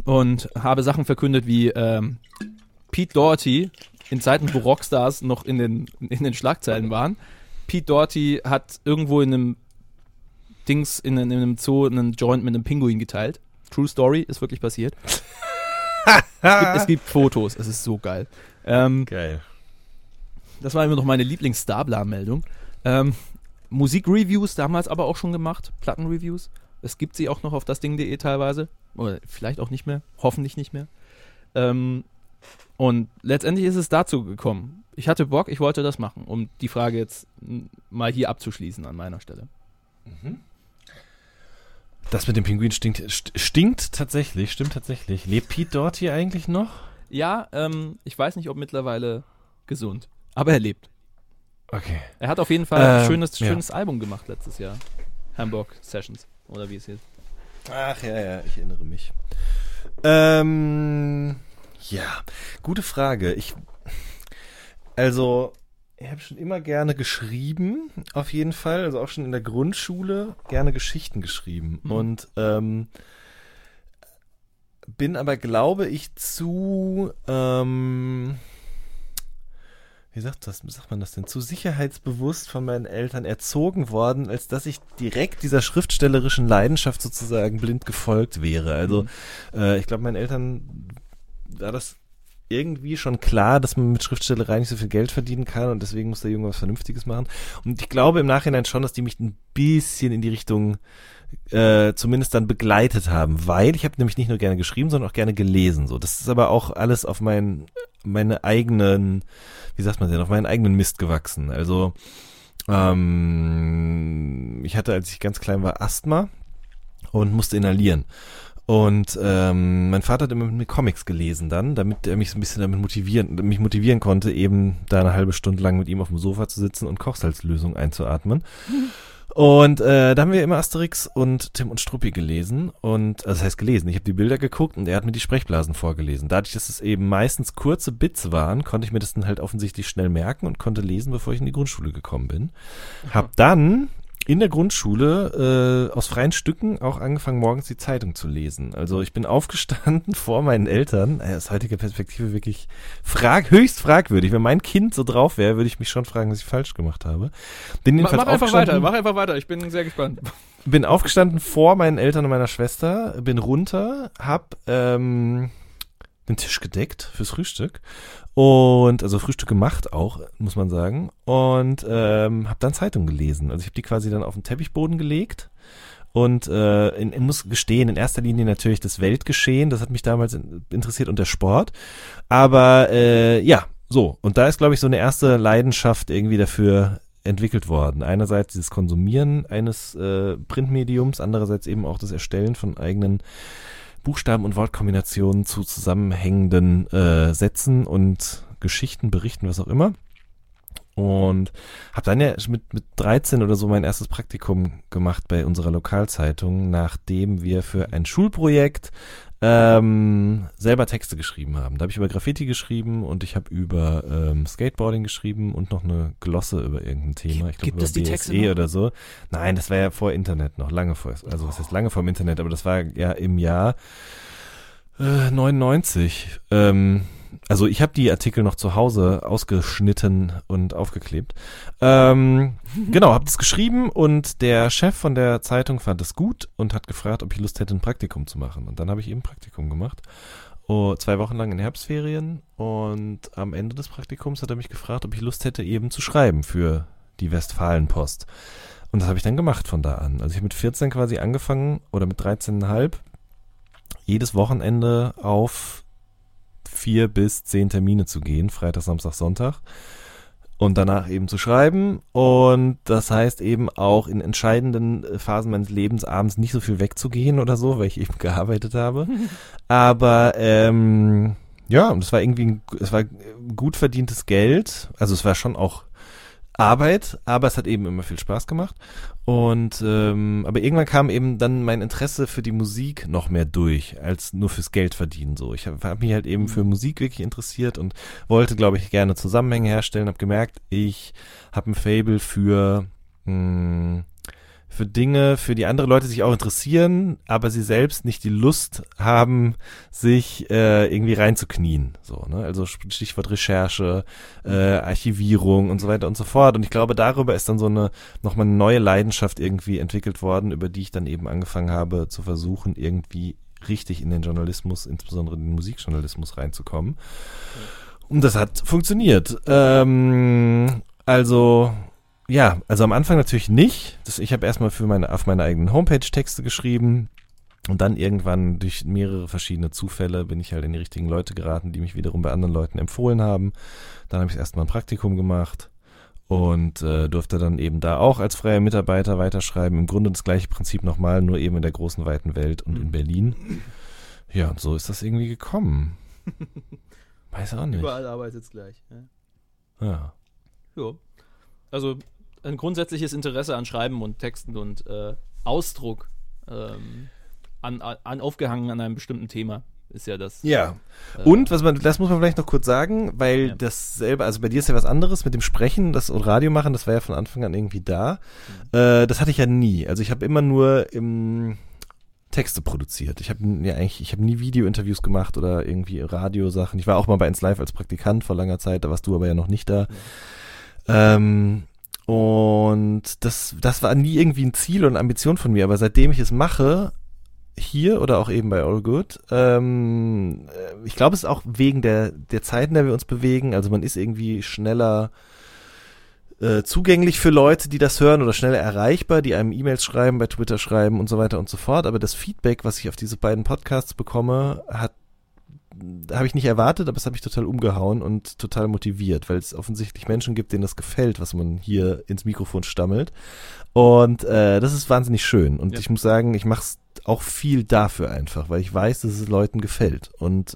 und habe Sachen verkündet wie Pete Doherty in Zeiten, wo Rockstars noch in den Schlagzeilen waren. Pete Doherty hat irgendwo in einem Zoo einen Joint mit einem Pinguin geteilt. True Story, ist wirklich passiert. Es gibt Fotos, es ist so geil. Geil. Das war immer noch meine Lieblings-Stabler-Meldung. Musik-Reviews damals aber auch schon gemacht, Platten-Reviews. Es gibt sie auch noch auf dasding.de teilweise. Oder vielleicht auch nicht mehr, hoffentlich nicht mehr. Und letztendlich ist es dazu gekommen. Ich hatte Bock, ich wollte das machen, um die Frage jetzt mal hier abzuschließen an meiner Stelle. Mhm. Das mit dem Pinguin stimmt tatsächlich. Lebt Pete Doherty eigentlich noch? Ja, ich weiß nicht, ob mittlerweile gesund. Aber er lebt. Okay. Er hat auf jeden Fall ein schönes Album gemacht letztes Jahr. Hamburg Sessions, oder wie es hieß. Ach ja, ich erinnere mich. Ja, gute Frage. Ich habe schon immer gerne geschrieben, auf jeden Fall. Also auch schon in der Grundschule gerne Geschichten geschrieben. Mhm. Und bin aber, glaube ich, zu zu sicherheitsbewusst von meinen Eltern erzogen worden, als dass ich direkt dieser schriftstellerischen Leidenschaft sozusagen blind gefolgt wäre. Also ich glaube, meinen Eltern war das irgendwie schon klar, dass man mit Schriftstellerei nicht so viel Geld verdienen kann und deswegen muss der Junge was Vernünftiges machen. Und ich glaube im Nachhinein schon, dass die mich ein bisschen in die Richtung zumindest dann begleitet haben, weil ich habe nämlich nicht nur gerne geschrieben, sondern auch gerne gelesen. So, das ist aber auch alles auf meinen eigenen Mist gewachsen. Also ich hatte, als ich ganz klein war, Asthma und musste inhalieren. Und mein Vater hat immer mit mir Comics gelesen dann, damit er mich so ein bisschen motivieren konnte, eben da eine halbe Stunde lang mit ihm auf dem Sofa zu sitzen und Kochsalzlösung einzuatmen. Und da haben wir immer Asterix und Tim und Struppi gelesen und, also das heißt gelesen, ich habe die Bilder geguckt und er hat mir die Sprechblasen vorgelesen. Dadurch, dass es eben meistens kurze Bits waren, konnte ich mir das dann halt offensichtlich schnell merken und konnte lesen, bevor ich in die Grundschule gekommen bin. Hab dann in der Grundschule aus freien Stücken auch angefangen, morgens die Zeitung zu lesen. Also ich bin aufgestanden vor meinen Eltern, aus heutiger Perspektive wirklich höchst fragwürdig. Wenn mein Kind so drauf wäre, würde ich mich schon fragen, was ich falsch gemacht habe. Mach einfach weiter, ich bin sehr gespannt. Bin aufgestanden vor meinen Eltern und meiner Schwester, bin runter, hab den Tisch gedeckt fürs Frühstück. Und, also Frühstück gemacht auch, muss man sagen. Und habe dann Zeitung gelesen. Also ich habe die quasi dann auf den Teppichboden gelegt. Und muss gestehen, in erster Linie natürlich das Weltgeschehen. Das hat mich damals interessiert und der Sport. Aber so. Und da ist, glaube ich, so eine erste Leidenschaft irgendwie dafür entwickelt worden. Einerseits dieses Konsumieren eines Printmediums, andererseits eben auch das Erstellen von eigenen Buchstaben- und Wortkombinationen zu zusammenhängenden Sätzen und Geschichten, Berichten, was auch immer. Und habe dann ja mit 13 oder so mein erstes Praktikum gemacht bei unserer Lokalzeitung, nachdem wir für ein Schulprojekt selber Texte geschrieben haben. Da habe ich über Graffiti geschrieben und ich habe über Skateboarding geschrieben und noch eine Glosse über irgendein Thema. Ich glaube über BSE oder so. Nein, das war ja vor Internet noch, lange vor. Also was heißt lange vor dem Internet? Aber das war ja im Jahr 99. Also ich habe die Artikel noch zu Hause ausgeschnitten und aufgeklebt. Genau, habe das geschrieben und der Chef von der Zeitung fand es gut und hat gefragt, ob ich Lust hätte, ein Praktikum zu machen. Und dann habe ich eben Praktikum gemacht, 2 Wochen lang in Herbstferien. Und am Ende des Praktikums hat er mich gefragt, ob ich Lust hätte, eben zu schreiben für die Westfalenpost. Und das habe ich dann gemacht von da an. Also ich habe mit 14 quasi angefangen oder mit 13,5 jedes Wochenende auf 4 bis 10 Termine zu gehen, Freitag, Samstag, Sonntag und danach eben zu schreiben und das heißt eben auch in entscheidenden Phasen meines Lebens abends nicht so viel wegzugehen oder so, weil ich eben gearbeitet habe, aber und es war gut verdientes Geld, also es war schon auch Arbeit, aber es hat eben immer viel Spaß gemacht und aber irgendwann kam eben dann mein Interesse für die Musik noch mehr durch, als nur fürs Geld verdienen so. Ich habe mich halt eben für Musik wirklich interessiert und wollte, glaube ich, gerne Zusammenhänge herstellen, habe gemerkt, ich habe ein Faible für Dinge, für die andere Leute sich auch interessieren, aber sie selbst nicht die Lust haben, sich irgendwie reinzuknien. So, ne? Also Stichwort Recherche, Archivierung und so weiter und so fort. Und ich glaube, darüber ist dann nochmal eine neue Leidenschaft irgendwie entwickelt worden, über die ich dann eben angefangen habe zu versuchen, irgendwie richtig in den Journalismus, insbesondere in den Musikjournalismus reinzukommen. Und das hat funktioniert. Also am Anfang natürlich nicht. Ich habe erstmal auf meiner eigenen Homepage Texte geschrieben Und dann irgendwann durch mehrere verschiedene Zufälle bin ich halt in die richtigen Leute geraten, die mich wiederum bei anderen Leuten empfohlen haben. Dann habe ich erstmal ein Praktikum gemacht und durfte dann eben da auch als freier Mitarbeiter weiterschreiben. Im Grunde das gleiche Prinzip nochmal, nur eben in der großen, weiten Welt und in Berlin. Ja, und so ist das irgendwie gekommen. Weiß auch nicht. Überall arbeitet es gleich. Ja. Ja. Jo. Also ein grundsätzliches Interesse an Schreiben und Texten und Ausdruck aufgehangen an einem bestimmten Thema ist ja das. Ja. Und das muss man vielleicht noch kurz sagen, weil dasselbe, also bei dir ist ja was anderes mit dem Sprechen, das und Radio machen, das war ja von Anfang an irgendwie da. Mhm. Das hatte ich ja nie. Also ich habe immer nur Texte produziert. Ich habe nie Video-Interviews gemacht oder irgendwie Radiosachen. Ich war auch mal bei 1Live als Praktikant vor langer Zeit, da warst du aber ja noch nicht da. Ja. Und das war nie irgendwie ein Ziel und Ambition von mir, aber seitdem ich es mache, hier oder auch eben bei All Good, ich glaube, es ist auch wegen der Zeit, in der wir uns bewegen, also man ist irgendwie schneller zugänglich für Leute, die das hören oder schneller erreichbar, die einem E-Mails schreiben, bei Twitter schreiben und so weiter und so fort, aber das Feedback, was ich auf diese beiden Podcasts bekomme, habe ich nicht erwartet, aber es hat mich total umgehauen und total motiviert, weil es offensichtlich Menschen gibt, denen das gefällt, was man hier ins Mikrofon stammelt. Und das ist wahnsinnig schön. Und ich muss sagen, ich mache es auch viel dafür einfach, weil ich weiß, dass es Leuten gefällt. Und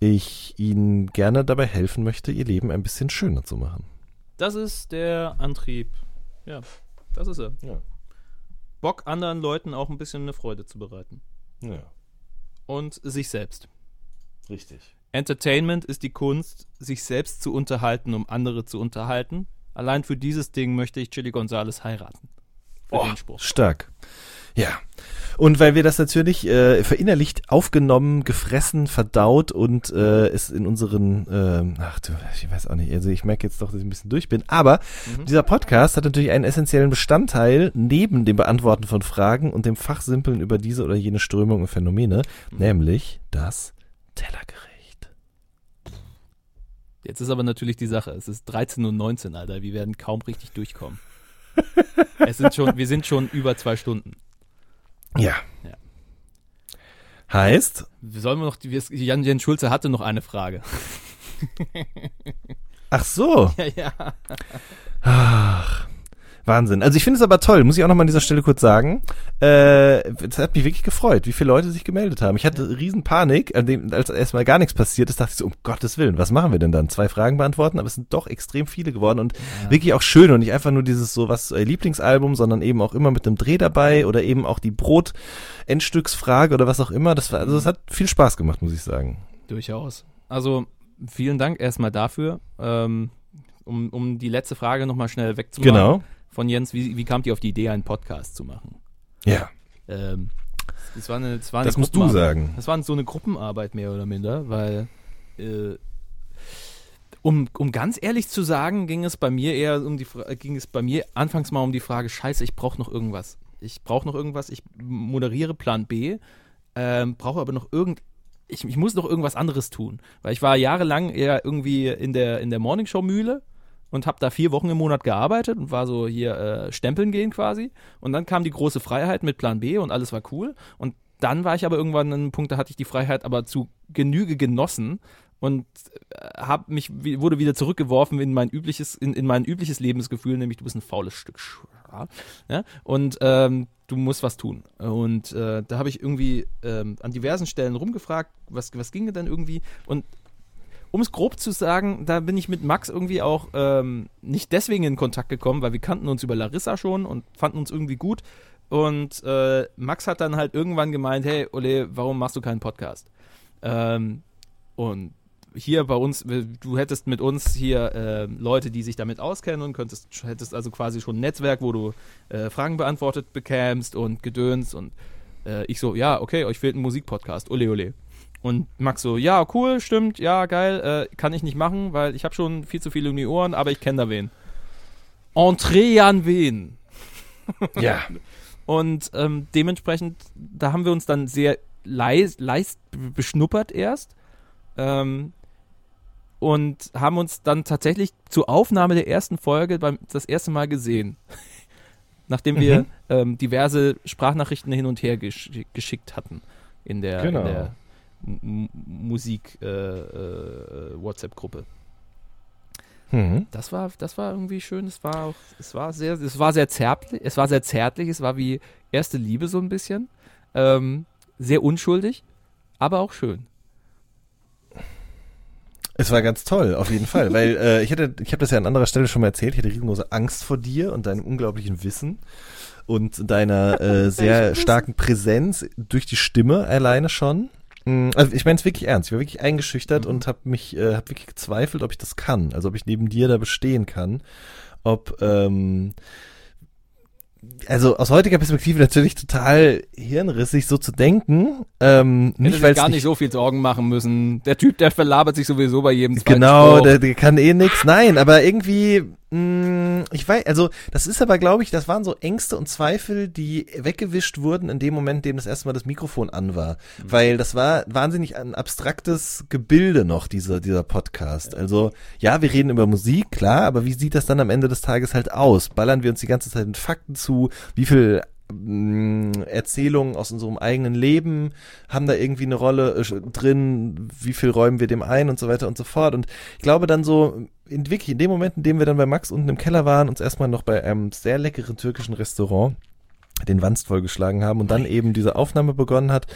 ich ihnen gerne dabei helfen möchte, ihr Leben ein bisschen schöner zu machen. Das ist der Antrieb. Ja, das ist er. Ja. Bock, anderen Leuten auch ein bisschen eine Freude zu bereiten. Ja. Und sich selbst. Richtig. Entertainment ist die Kunst, sich selbst zu unterhalten, um andere zu unterhalten. Allein für dieses Ding möchte ich Chili Gonzales heiraten. Für den Spruch. Stark. Ja. Und weil wir das natürlich verinnerlicht, aufgenommen, gefressen, verdaut und es in unseren, ich weiß auch nicht, also ich merke jetzt doch, dass ich ein bisschen durch bin, aber dieser Podcast hat natürlich einen essentiellen Bestandteil neben dem Beantworten von Fragen und dem Fachsimpeln über diese oder jene Strömung und Phänomene, nämlich das Tellergericht. Jetzt ist aber natürlich die Sache, es ist 13:19 Uhr, Alter, wir werden kaum richtig durchkommen. Wir sind schon über 2 Stunden. Ja. Heißt? Sollen wir noch, Jan Schulze hatte noch eine Frage. Ach so. Ja. Ach, Wahnsinn. Also ich finde es aber toll, muss ich auch nochmal an dieser Stelle kurz sagen. Es hat mich wirklich gefreut, wie viele Leute sich gemeldet haben. Ich hatte riesen Panik, als erstmal gar nichts passiert ist, dachte ich so, um Gottes Willen, was machen wir denn dann? 2 Fragen beantworten, aber es sind doch extrem viele geworden und wirklich auch schön und nicht einfach nur dieses so was Lieblingsalbum, sondern eben auch immer mit einem Dreh dabei oder eben auch die Brot-Endstücksfrage oder was auch immer. Das hat viel Spaß gemacht, muss ich sagen. Durchaus. Also vielen Dank erstmal dafür, um die letzte Frage nochmal schnell wegzumachen. Genau. Von Jens, wie kam die auf die Idee, einen Podcast zu machen? Ja. Das war eine musst du sagen. Das war so eine Gruppenarbeit mehr oder minder, weil, um ganz ehrlich zu sagen, ging es bei mir anfangs mal um die Frage, scheiße, ich brauche noch irgendwas. Ich moderiere Plan B, brauche aber noch ich muss noch irgendwas anderes tun. Weil ich war jahrelang eher irgendwie in der Morningshow-Mühle. Und habe da 4 Wochen im Monat gearbeitet und war so hier stempeln gehen quasi. Und dann kam die große Freiheit mit Plan B und alles war cool. Und dann war ich aber irgendwann an einem Punkt, da hatte ich die Freiheit aber zu Genüge genossen und wurde wieder zurückgeworfen in mein übliches, in mein übliches Lebensgefühl, nämlich du bist ein faules Stück Scheiße, ja? Und du musst was tun. Und da habe ich irgendwie an diversen Stellen rumgefragt, was ginge denn irgendwie und um es grob zu sagen, da bin ich mit Max irgendwie auch nicht deswegen in Kontakt gekommen, weil wir kannten uns über Larissa schon und fanden uns irgendwie gut. Und Max hat dann halt irgendwann gemeint, hey, Ole, warum machst du keinen Podcast? Und hier bei uns, du hättest mit uns hier Leute, die sich damit auskennen und hättest also quasi schon ein Netzwerk, wo du Fragen beantwortet bekämst und gedönst. Und ich so, ja, okay, euch fehlt ein Musikpodcast, Ole, Ole. Und Max so, ja, cool, stimmt, ja, geil, kann ich nicht machen, weil ich habe schon viel zu viele um die Ohren, aber ich kenne da wen. Entree Jan Wehn. Ja. Und dementsprechend, da haben wir uns dann sehr leist beschnuppert erst und haben uns dann tatsächlich zur Aufnahme der ersten Folge das erste Mal gesehen. nachdem wir diverse Sprachnachrichten hin und her geschickt hatten in der, genau, in der Musik-WhatsApp-Gruppe. Das war irgendwie schön, es war sehr zärtlich, es war wie erste Liebe so ein bisschen, sehr unschuldig, aber auch schön. Es war ganz toll, auf jeden Fall, weil ich habe das ja an anderer Stelle schon mal erzählt, ich hatte riesengroße Angst vor dir und deinem unglaublichen Wissen und deiner sehr starken Präsenz durch die Stimme alleine schon. Also ich meine es wirklich ernst, ich war wirklich eingeschüchtert und habe wirklich gezweifelt, ob ich das kann, also ob ich neben dir da bestehen kann, also aus heutiger Perspektive natürlich total hirnrissig so zu denken. Hätte sich gar nicht so viel Sorgen machen müssen, der Typ, der verlabert sich sowieso bei jedem zweiten Spruch. Der kann eh nix, nein, aber irgendwie... Ich weiß, also das ist aber, glaube ich, das waren so Ängste und Zweifel, die weggewischt wurden in dem Moment, in dem das erste Mal das Mikrofon an war, weil das war wahnsinnig ein abstraktes Gebilde noch, dieser Podcast, also ja, wir reden über Musik, klar, aber wie sieht das dann am Ende des Tages halt aus, ballern wir uns die ganze Zeit mit Fakten zu, wie viel Erzählungen aus unserem eigenen Leben haben da irgendwie eine Rolle drin, wie viel räumen wir dem ein und so weiter und so fort. Und ich glaube dann so, wirklich in dem Moment, in dem wir dann bei Max unten im Keller waren, uns erstmal noch bei einem sehr leckeren türkischen Restaurant den Wanst vollgeschlagen haben und dann eben diese Aufnahme begonnen hat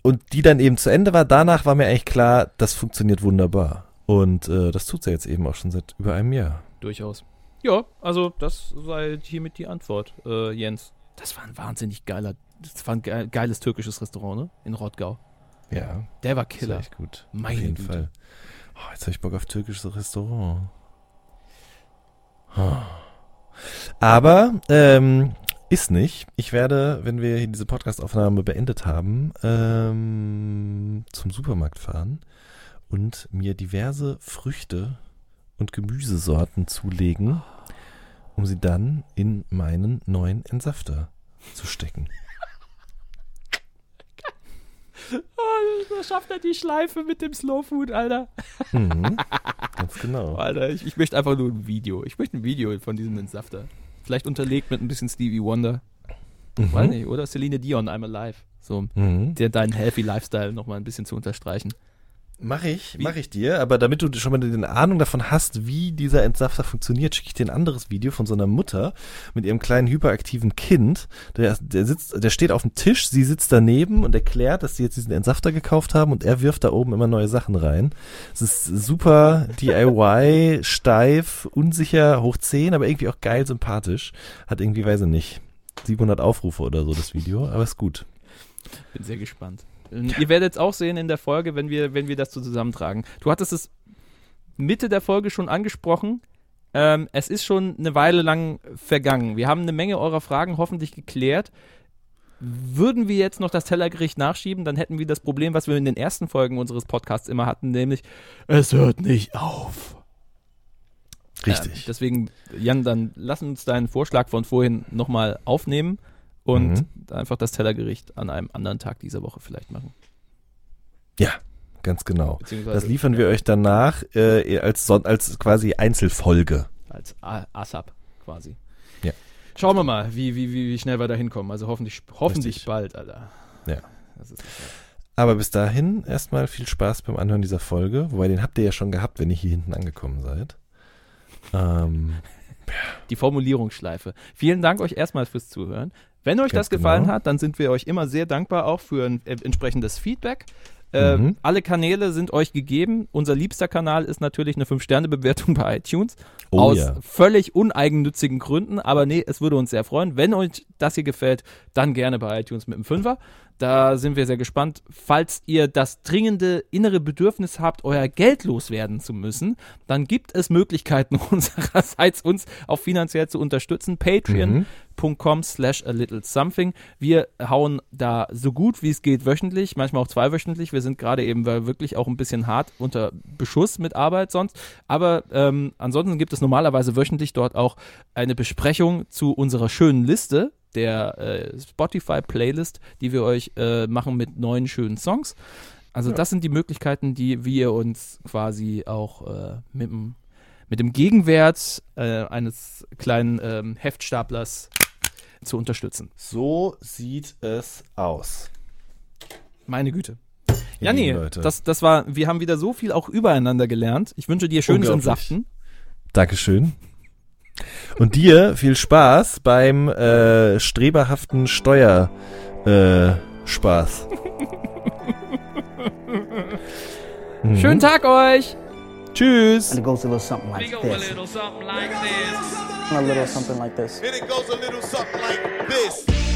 und die dann eben zu Ende war, danach war mir eigentlich klar, das funktioniert wunderbar. Und das tut's ja jetzt eben auch schon seit über einem Jahr. Durchaus. Ja, also das sei hiermit die Antwort, Jens. Das war ein wahnsinnig geiles türkisches Restaurant, ne? In Rottgau. Ja. Der war Killer. Das war echt gut. Meine Güte. Auf jeden Fall. Oh, jetzt habe ich Bock auf türkisches Restaurant. Oh. Aber ist nicht. Ich werde, wenn wir hier diese Podcast-Aufnahme beendet haben, zum Supermarkt fahren und mir diverse Früchte und Gemüsesorten zulegen, um sie dann in meinen neuen Entsafter zu stecken. Oh, das schafft er die Schleife mit dem Slow Food, Alter. Mhm, ganz genau. Alter, ich möchte einfach nur ein Video. Ich möchte ein Video von diesem Entsafter. Vielleicht unterlegt mit ein bisschen Stevie Wonder. Mhm. Weiß nicht, oder? Celine Dion, I'm Alive. So, deinen Healthy Lifestyle nochmal ein bisschen zu unterstreichen. Mach ich dir, aber damit du schon mal eine Ahnung davon hast, wie dieser Entsafter funktioniert, schicke ich dir ein anderes Video von so einer Mutter mit ihrem kleinen hyperaktiven Kind, der steht auf dem Tisch, sie sitzt daneben und erklärt, dass sie jetzt diesen Entsafter gekauft haben und er wirft da oben immer neue Sachen rein. Es ist super DIY, steif, unsicher, hoch 10, aber irgendwie auch geil sympathisch. Hat irgendwie, weiß ich nicht, 700 Aufrufe oder so das Video, aber ist gut. Bin sehr gespannt. Ihr werdet es auch sehen in der Folge, wenn wir das so zusammentragen. Du hattest es Mitte der Folge schon angesprochen. Es ist schon eine Weile lang vergangen. Wir haben eine Menge eurer Fragen hoffentlich geklärt. Würden wir jetzt noch das Tellergericht nachschieben, dann hätten wir das Problem, was wir in den ersten Folgen unseres Podcasts immer hatten, nämlich es hört nicht auf. Richtig. Deswegen, Jan, dann lass uns deinen Vorschlag von vorhin nochmal aufnehmen. Und einfach das Tellergericht an einem anderen Tag dieser Woche vielleicht machen. Ja, ganz genau. Das liefern wir euch danach als quasi Einzelfolge. Als ASAP quasi. Ja. Schauen wir mal, wie schnell wir da hinkommen. Also hoffentlich bald, Alter. Ja. Das ist das. Aber bis dahin erstmal viel Spaß beim Anhören dieser Folge. Wobei, den habt ihr ja schon gehabt, wenn ihr hier hinten angekommen seid. Die Formulierungsschleife. Vielen Dank euch erstmal fürs Zuhören. Wenn euch das gefallen hat, dann sind wir euch immer sehr dankbar auch für ein entsprechendes Feedback. Alle Kanäle sind euch gegeben. Unser liebster Kanal ist natürlich eine 5-Sterne-Bewertung bei iTunes. Völlig uneigennützigen Gründen. Aber nee, es würde uns sehr freuen. Wenn euch das hier gefällt, dann gerne bei iTunes mit einem 5er. Da sind wir sehr gespannt. Falls ihr das dringende innere Bedürfnis habt, euer Geld loswerden zu müssen, dann gibt es Möglichkeiten unsererseits, uns auch finanziell zu unterstützen. Patreon.com/A Little Something. Wir hauen da so gut wie es geht wöchentlich, manchmal auch zweiwöchentlich. Wir sind gerade eben wirklich auch ein bisschen hart unter Beschuss mit Arbeit sonst. Aber ansonsten gibt es normalerweise wöchentlich dort auch eine Besprechung zu unserer schönen Liste, der Spotify-Playlist, die wir euch machen mit 9 schönen Songs. Also das sind die Möglichkeiten, die wir uns quasi auch mit dem Gegenwert eines kleinen Heftstaplers zu unterstützen. So sieht es aus. Meine Güte. Janni, das war, wir haben wieder so viel auch übereinander gelernt. Ich wünsche dir schönes Entsaften. Dankeschön. Und dir viel Spaß beim streberhaften Steuerspaß. Schönen Tag euch. Tschüss. And it goes a little something like this. A little something like this. A little something like this.